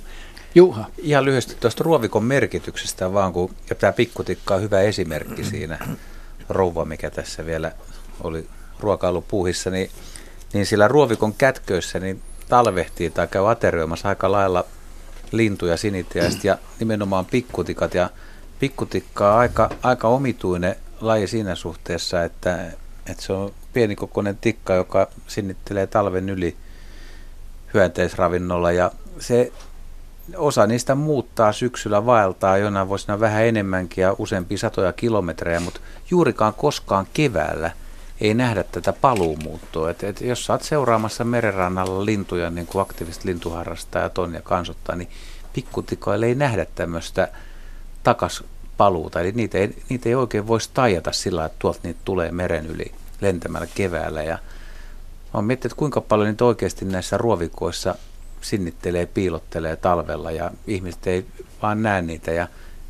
Juha. Ihan lyhyesti tuosta ruovikon merkityksestä vaan, kun tämä pikkutikka on hyvä esimerkki siinä rouva, mikä tässä vielä oli ruokailupuuhissa, niin, niin sillä ruovikon kätköissä niin talvehtii tai käy aterioimassa aika lailla lintuja, sinitiäistä ja nimenomaan pikkutikat. Ja pikkutikka on aika, aika omituinen laji siinä suhteessa, että että se on pienikokoinen tikka, joka sinnittelee talven yli hyönteisravinnolla ja se osa niistä muuttaa syksyllä, vaeltaa jonain vuosina vähän enemmänkin ja useampia satoja kilometrejä, mutta juurikaan koskaan keväällä ei nähdä tätä paluumuuttoa. Et, et jos sä oot seuraamassa merenrannalla lintuja, niin kuin aktiiviset lintuharrastajat on ja kansottaa, niin pikkutikoille ei nähdä tämmöistä takas paluuta. Eli niitä ei, niitä ei oikein voisi taijata sillä lailla, että tuolta niitä tulee meren yli lentämällä keväällä. Ja olen miettinyt, kuinka paljon niitä oikeasti näissä ruovikoissa sinnittelee, piilottelee talvella ja ihmiset ei vaan näe niitä. Ja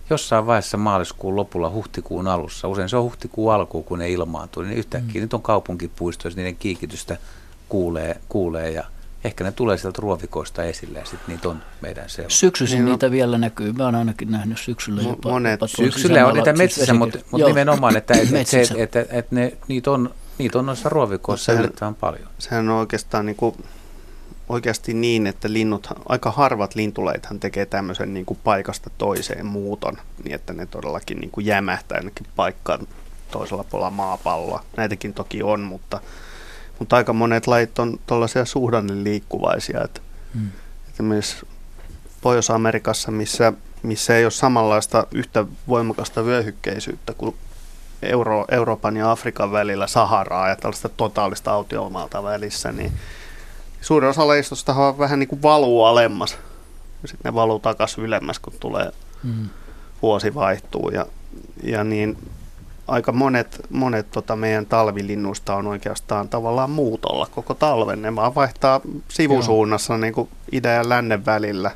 jossain vaiheessa maaliskuun lopulla, huhtikuun alussa, usein se on huhtikuun alkuun, kun ne ilmaantuu, niin yhtäkkiä mm. nyt on kaupunkipuistoissa, niiden kiikitystä kuulee, kuulee ja ehkä ne tulee sieltä ruovikoista esille ja sitten niitä on meidän seurassa. Syksyisin niin, niitä no. vielä näkyy. Mä oon ainakin nähnyt syksyllä jopa. Monet. Jopa syksyllä on niitä metsissä, mutta mut nimenomaan, että et, et, et, et, et ne, niitä on, niit on noissa ruovikoissa yllättävän paljon. Sehän on oikeastaan niin kuin, oikeasti niin, että linnut, aika harvat lintulajithan tekee tämmöisen niin kuin paikasta toiseen muuton, niin että ne todellakin niin kuin jämähtää jonnekin paikkaan toisella puolella maapalloa. Näitäkin toki on, mutta... Mutta aika monet lajit on tuollaisia suhdanneliikkuvaisia. Että hmm. esimerkiksi Pohjois-Amerikassa, missä, missä ei ole samanlaista yhtä voimakasta vyöhykkeisyyttä kuin Euro, Euroopan ja Afrikan välillä Saharaa ja tällaista totaalista autiomaata välissä, niin suurin osa lajistosta on vähän niin kuin valuu alemmas. Sitten ne valuu takaisin ylemmäs, kun tulee hmm. vuosi vaihtuu ja, ja niin... Aika monet, monet tota meidän talvilinnuista on oikeastaan tavallaan muutolla koko talven. Ne vaan vaihtaa sivusuunnassa niin kuin idän ja lännen välillä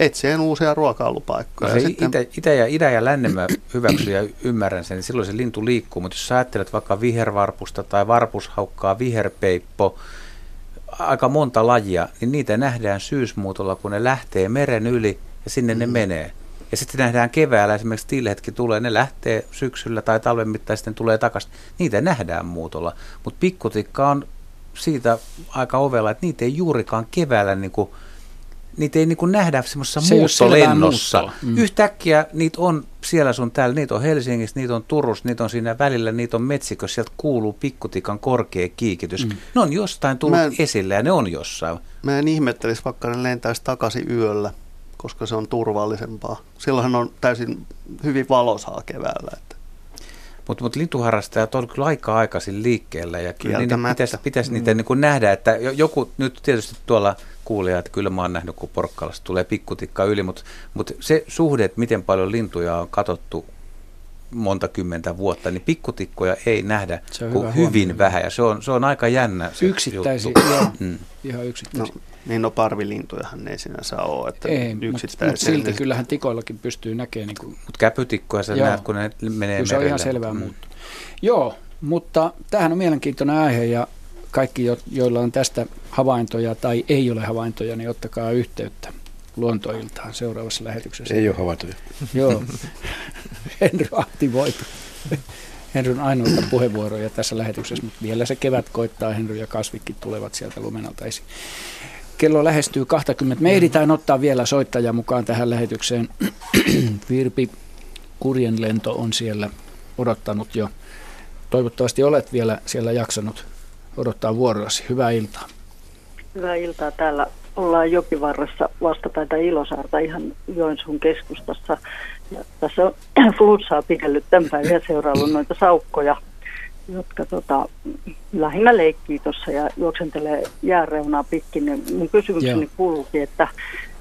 etsien uusia ruokailupaikkoja. No sitten... itä, itä ja idän ja lännen mä hyväksyn ja ymmärrän sen, niin silloin se lintu liikkuu. Mutta jos sä ajattelet vaikka vihervarpusta tai varpushaukkaa, viherpeippo, aika monta lajia, niin niitä nähdään syysmuutolla, kun ne lähtee meren yli ja sinne mm. ne menee. Ja sitten nähdään keväällä, esimerkiksi tilhetki tulee, ne lähtee syksyllä tai talven mittaan sitten tulee takaisin. Niitä nähdään muutolla, mutta pikkutikka on siitä aika ovella, että niitä ei juurikaan keväällä, niinku, niitä ei niinku nähdä semmoisessa se muuttolennossa. Mm. Yhtäkkiä niitä on siellä sun täällä, niitä on Helsingissä, niitä on Turussa, niitä on siinä välillä, niitä on metsikössä, sieltä kuuluu pikkutikan korkea kiikitys. Mm. Ne on jostain tullut en, esille ja ne on jossain. Mä en ihmettelisi, vaikka ne lentäisi takaisin yöllä, koska se on turvallisempaa. Silloinhan on täysin hyvin valosaa keväällä. Mutta mut lintuharrastajat on kyllä aika aikaisin liikkeellä ja kyllä niin pitäisi, pitäisi niitä mm. niin kuin nähdä, että joku nyt tietysti tuolla kuulee, että kyllä mä oon nähnyt, kun Porkkalasta tulee pikkutikka yli, mutta mut se suhde, että miten paljon lintuja on katsottu monta kymmentä vuotta, niin pikkutikkoja ei nähdä kuin hyvin vähän ja se on, se on aika jännä se yksittäisiä, juttu. Mm. Ihan yksittäisiä. No. Niin no parvilintujahan ei sinänsä ole. Että ei, mutta mut silti kyllähän tikoillakin pystyy näkemään. Niin mutta käpytikkoja sä näet, kun ne menee merelle. Se on ihan selvää mm. muuttua. Joo, mutta tämähän on mielenkiintoinen aihe ja kaikki, jo, joilla on tästä havaintoja tai ei ole havaintoja, niin ottakaa yhteyttä Luontoiltaan seuraavassa lähetyksessä. Ei ole havaintoja. Joo, Henry aktivoitu. Henryn ainoita puheenvuoroja tässä lähetyksessä, mutta vielä se kevät koittaa. Henry ja kasvikki tulevat sieltä lumenalta esiin. Kello lähestyy kaksikymmentä. Me ehditään ottaa vielä soittaja mukaan tähän lähetykseen. Virpi Kurjenlento on siellä odottanut jo. Toivottavasti olet vielä siellä jaksanut odottaa vuoroasi. Hyvää iltaa. Hyvää iltaa. Täällä ollaan jokivarressa vastapäätä Ilosaarta ihan Joensuun keskustassa. Ja tässä on flunssaa pidellyt tämän päivän ja seuraillut noita saukkoja, jotka tota, lähinnä leikkii tuossa ja juoksentelee jääreunaa pitkin. Mun kysymykseni Joo. kuuluukin, että,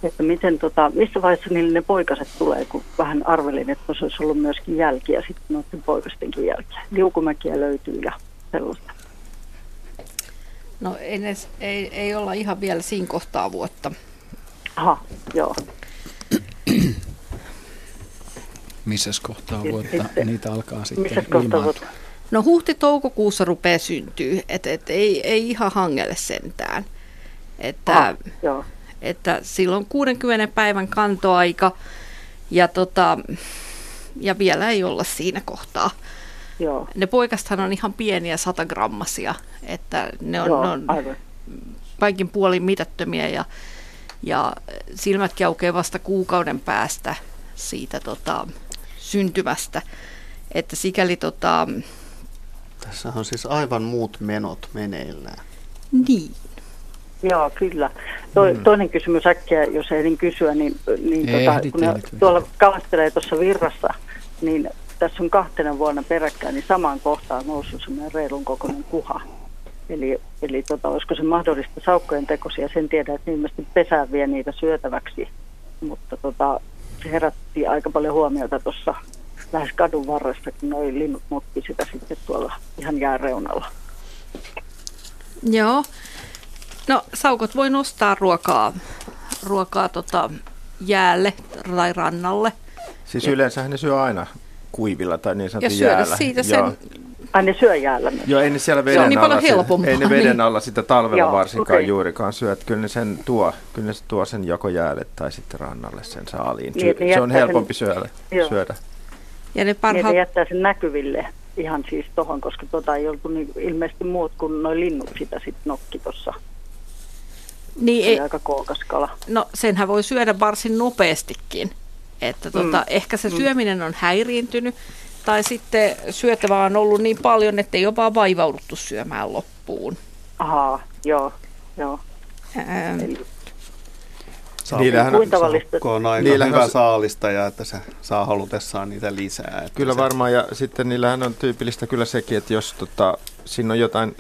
että miten, tota, missä vaiheessa niille ne poikaset tulee, kun vähän arvelin, että se olisi ollut myöskin jälkiä, sitten noiden poikastenkin jälkiä. Liukumäkiä löytyy ja sellaista. No ei, ei, ei olla ihan vielä siinä kohtaa vuotta. Aha, joo. Missäs kohtaa vuotta niitä alkaa sitten ilmaantua? No huhti-toukokuussa rupeaa syntyä, että et, ei, ei ihan hangelle sentään. Että, ah, että silloin kuudenkymmenen päivän kantoaika ja, tota, ja vielä ei olla siinä kohtaa. Joo. Ne poikastahan on ihan pieniä satagrammasia, että ne on, Joo, ne on kaikin puolin mitättömiä ja, ja silmätkin aukeaa vasta kuukauden päästä siitä tota, syntymästä, että sikäli... Tota, tässä on siis aivan muut menot meneillään. Niin. Joo, kyllä. To, mm. Toinen kysymys äkkiä, jos ehdin kysyä, niin, niin ei, tota, kun ne tuolla kalastelee tuossa virrassa, niin tässä on kahtena vuonna peräkkäin, niin samaan kohtaan noussut semmoinen reilun kokoinen kuha. Eli, eli tota, olisiko se mahdollista saukkojen tekosia? Sen tiedän, että ilmeisesti pesää vie niitä syötäväksi, mutta tota, se herätti aika paljon huomiota tuossa lähes kadun varressa, kun noi linnut mutki sitä sitten tuolla ihan jääreunalla. Joo. No saukot voi nostaa ruokaa, ruokaa tota, jäälle tai rannalle. Siis yleensähän ne syö aina kuivilla tai niin sanottu jäällä. Ja syödä siitä sen... Ai ne syö jäällä myös. Joo, ei ne siellä veden, niin alla, sitä, ei ne veden alla sitä talvella Joo, varsinkaan okay. juurikaan syö. Kyllä ne, sen tuo, kyllä ne se tuo sen joko jäälle tai sitten rannalle sen saaliin. Niin, se on helpompi sen... syödä. syödä. Ja ne, parha... niin, ne jättää sen näkyville ihan siis tohon, koska tota ei ollut niin, ilmeisesti muut kuin noi linnut sitä sitten nokki tuossa. Niin ei... Aika kookas kala. No senhän voi syödä varsin nopeastikin. Että tota, mm. ehkä se syöminen on häiriintynyt tai sitten syötävää on ollut niin paljon, että ei ole vaan vaivauduttu syömään loppuun. Ahaa, joo, joo. Ähm. Niillähän on, on aika niillähän hyvä on... saalistaja, että se saa halutessaan niitä lisää. Kyllä se... varmaan, ja sitten niillähän on tyypillistä kyllä sekin, että jos tota, siinä on jotain,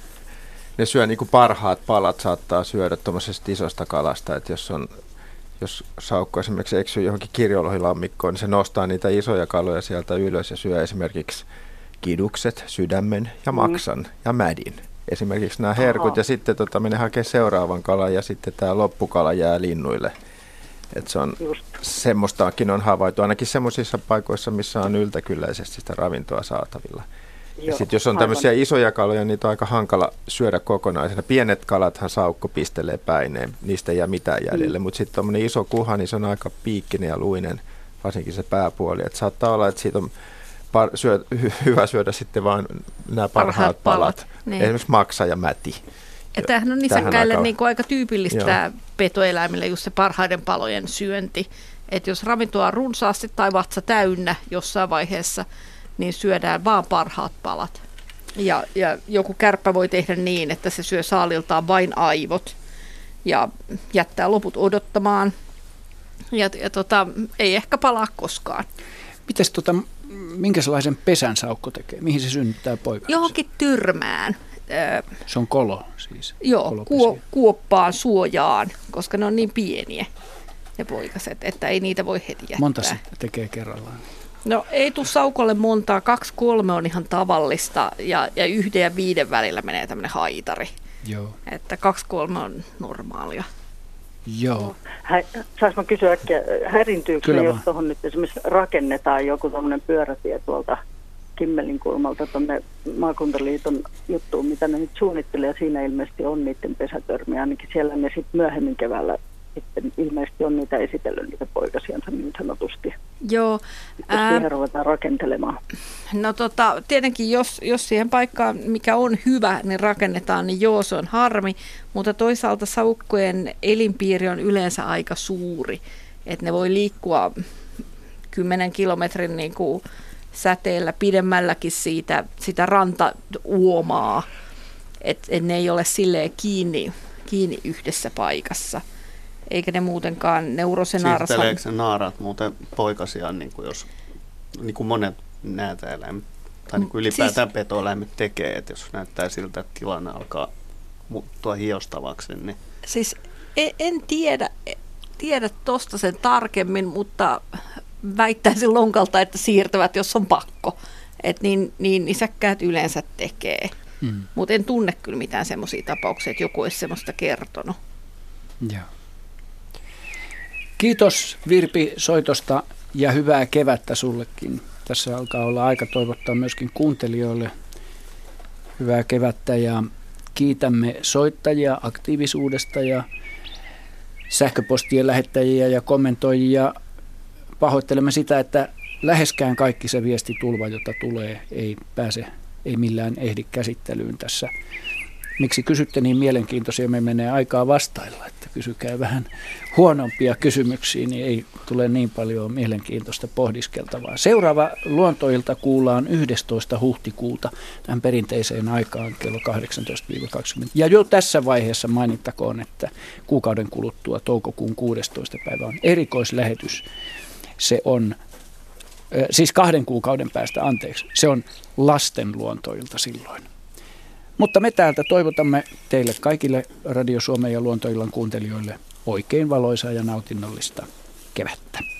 ne syö niin kuin parhaat palat saattaa syödä tuommoisesta isosta kalasta, että jos on... Jos saukko esimerkiksi eksyy johonkin kirjolohilammikkoon, niin se nostaa niitä isoja kaloja sieltä ylös ja syö esimerkiksi kidukset, sydämen ja maksan mm. ja mädin. Esimerkiksi nämä herkut Aha. ja sitten tota, menee hakemaan seuraavan kalan ja sitten tämä loppukala jää linnuille. Et se on, semmoistaakin on havaittu, ainakin semmoisissa paikoissa, missä on yltäkylläisesti sitä ravintoa saatavilla. Joo, ja sitten jos on tämmöisiä aivan. isoja kaloja, niin niitä on aika hankala syödä kokonaisena. Pienet kalathan saukko pistelee päineen, niistä ei jää mitään jäljelle. Mm. Mutta sitten tommoinen iso kuha, niin se on aika piikkinen ja luinen, varsinkin se pääpuoli. Et saattaa olla, että siitä on par- syö- hy- hyvä syödä sitten vaan nämä parhaat, parhaat palat. palat. Niin. Esimerkiksi maksa ja mäti. Ja tämähän on nisäkkäille aika... Niinku aika tyypillistä petoeläimille just se parhaiden palojen syönti. Että jos ravintoa on runsaasti tai vatsa täynnä jossain vaiheessa... niin syödään vaan parhaat palat. Ja, ja joku kärppä voi tehdä niin, että se syö saaliltaan vain aivot ja jättää loput odottamaan. Ja, ja tota, ei ehkä palaa koskaan. Mites tota, minkälaisen pesän saukko tekee? Mihin se synnyttää poikansa? Johonkin tyrmään. Se on kolo siis? Joo, kuo, kuoppaan, suojaan, koska ne on niin pieniä ne poikaset, että ei niitä voi heti jättää. Monta se tekee kerrallaan? No ei tule saukolle montaa, kaksi kolme on ihan tavallista ja, ja yhden ja viiden välillä menee tämmöinen haitari, Joo. että kaksi kolme on normaalia. Joo. Hä, sais mä kysyä äkkiä, häirintyykö se, jos tuohon nyt esimerkiksi rakennetaan joku tuommoinen pyörätie tuolta Kimmelin kulmalta tuonne maakuntaliiton juttuun, mitä ne nyt suunnittelee, siinä ilmeisesti on niiden pesätörmiä, ainakin siellä ne sitten myöhemmin keväällä. Sitten ilmeisesti on niitä esitellyt, niitä poikasiansa niin sanotusti. Joo, jos Ää... siihen ruvetaan rakentelemaan? No tota, tietenkin jos, jos siihen paikkaan, mikä on hyvä, niin rakennetaan, niin joo, se on harmi. Mutta toisaalta saukkojen elinpiiri on yleensä aika suuri, että ne voi liikkua kymmenen kilometrin niin kuin säteellä pidemmälläkin siitä, sitä rantauomaa, että et ne ei ole silleen kiinni, kiinni yhdessä paikassa. Eikä ne muutenkaan, ne urosenaarat... Siirteleekö ne naarat muuten poikasiaan, niin kuin jos niin kuin monet näitä eläimet, tai niin kuin ylipäätään siis... petoeläimet tekee, että jos näyttää siltä, että tilanne alkaa muuttua hiostavaksi, niin... Siis en, en tiedä, tiedä tuosta sen tarkemmin, mutta väittäisin lonkalta, että siirtävät, jos on pakko. Et niin, niin isäkkäät yleensä tekee. Mm. Mutta en tunne kyllä mitään semmoisia tapauksia, että joku olisi semmoista kertonut. Joo. Kiitos Virpi soitosta ja hyvää kevättä sullekin. Tässä alkaa olla aika toivottaa myöskin kuuntelijoille hyvää kevättä ja kiitämme soittajia aktiivisuudesta ja sähköpostien lähettäjiä ja kommentoijia. Pahoittelemme sitä, että läheskään kaikki se viestitulva, jota tulee, ei pääse, ei millään ehdi käsittelyyn tässä. Miksi kysytte niin mielenkiintoisia, me menee aikaa vastailla, että kysykää vähän huonompia kysymyksiä, niin ei tule niin paljon mielenkiintoista pohdiskeltavaa. Seuraava luontoilta kuullaan yhdestoista huhtikuuta tämän perinteiseen aikaan kello kahdeksantoista kaksikymmentä. Ja jo tässä vaiheessa mainittakoon, että kuukauden kuluttua toukokuun kuudestoista päivä on erikoislähetys. Se on, siis kahden kuukauden päästä, anteeksi, se on lasten luontoilta silloin. Mutta me täältä toivotamme teille kaikille Radio Suomen ja Luontoillan kuuntelijoille oikein valoisaa ja nautinnollista kevättä.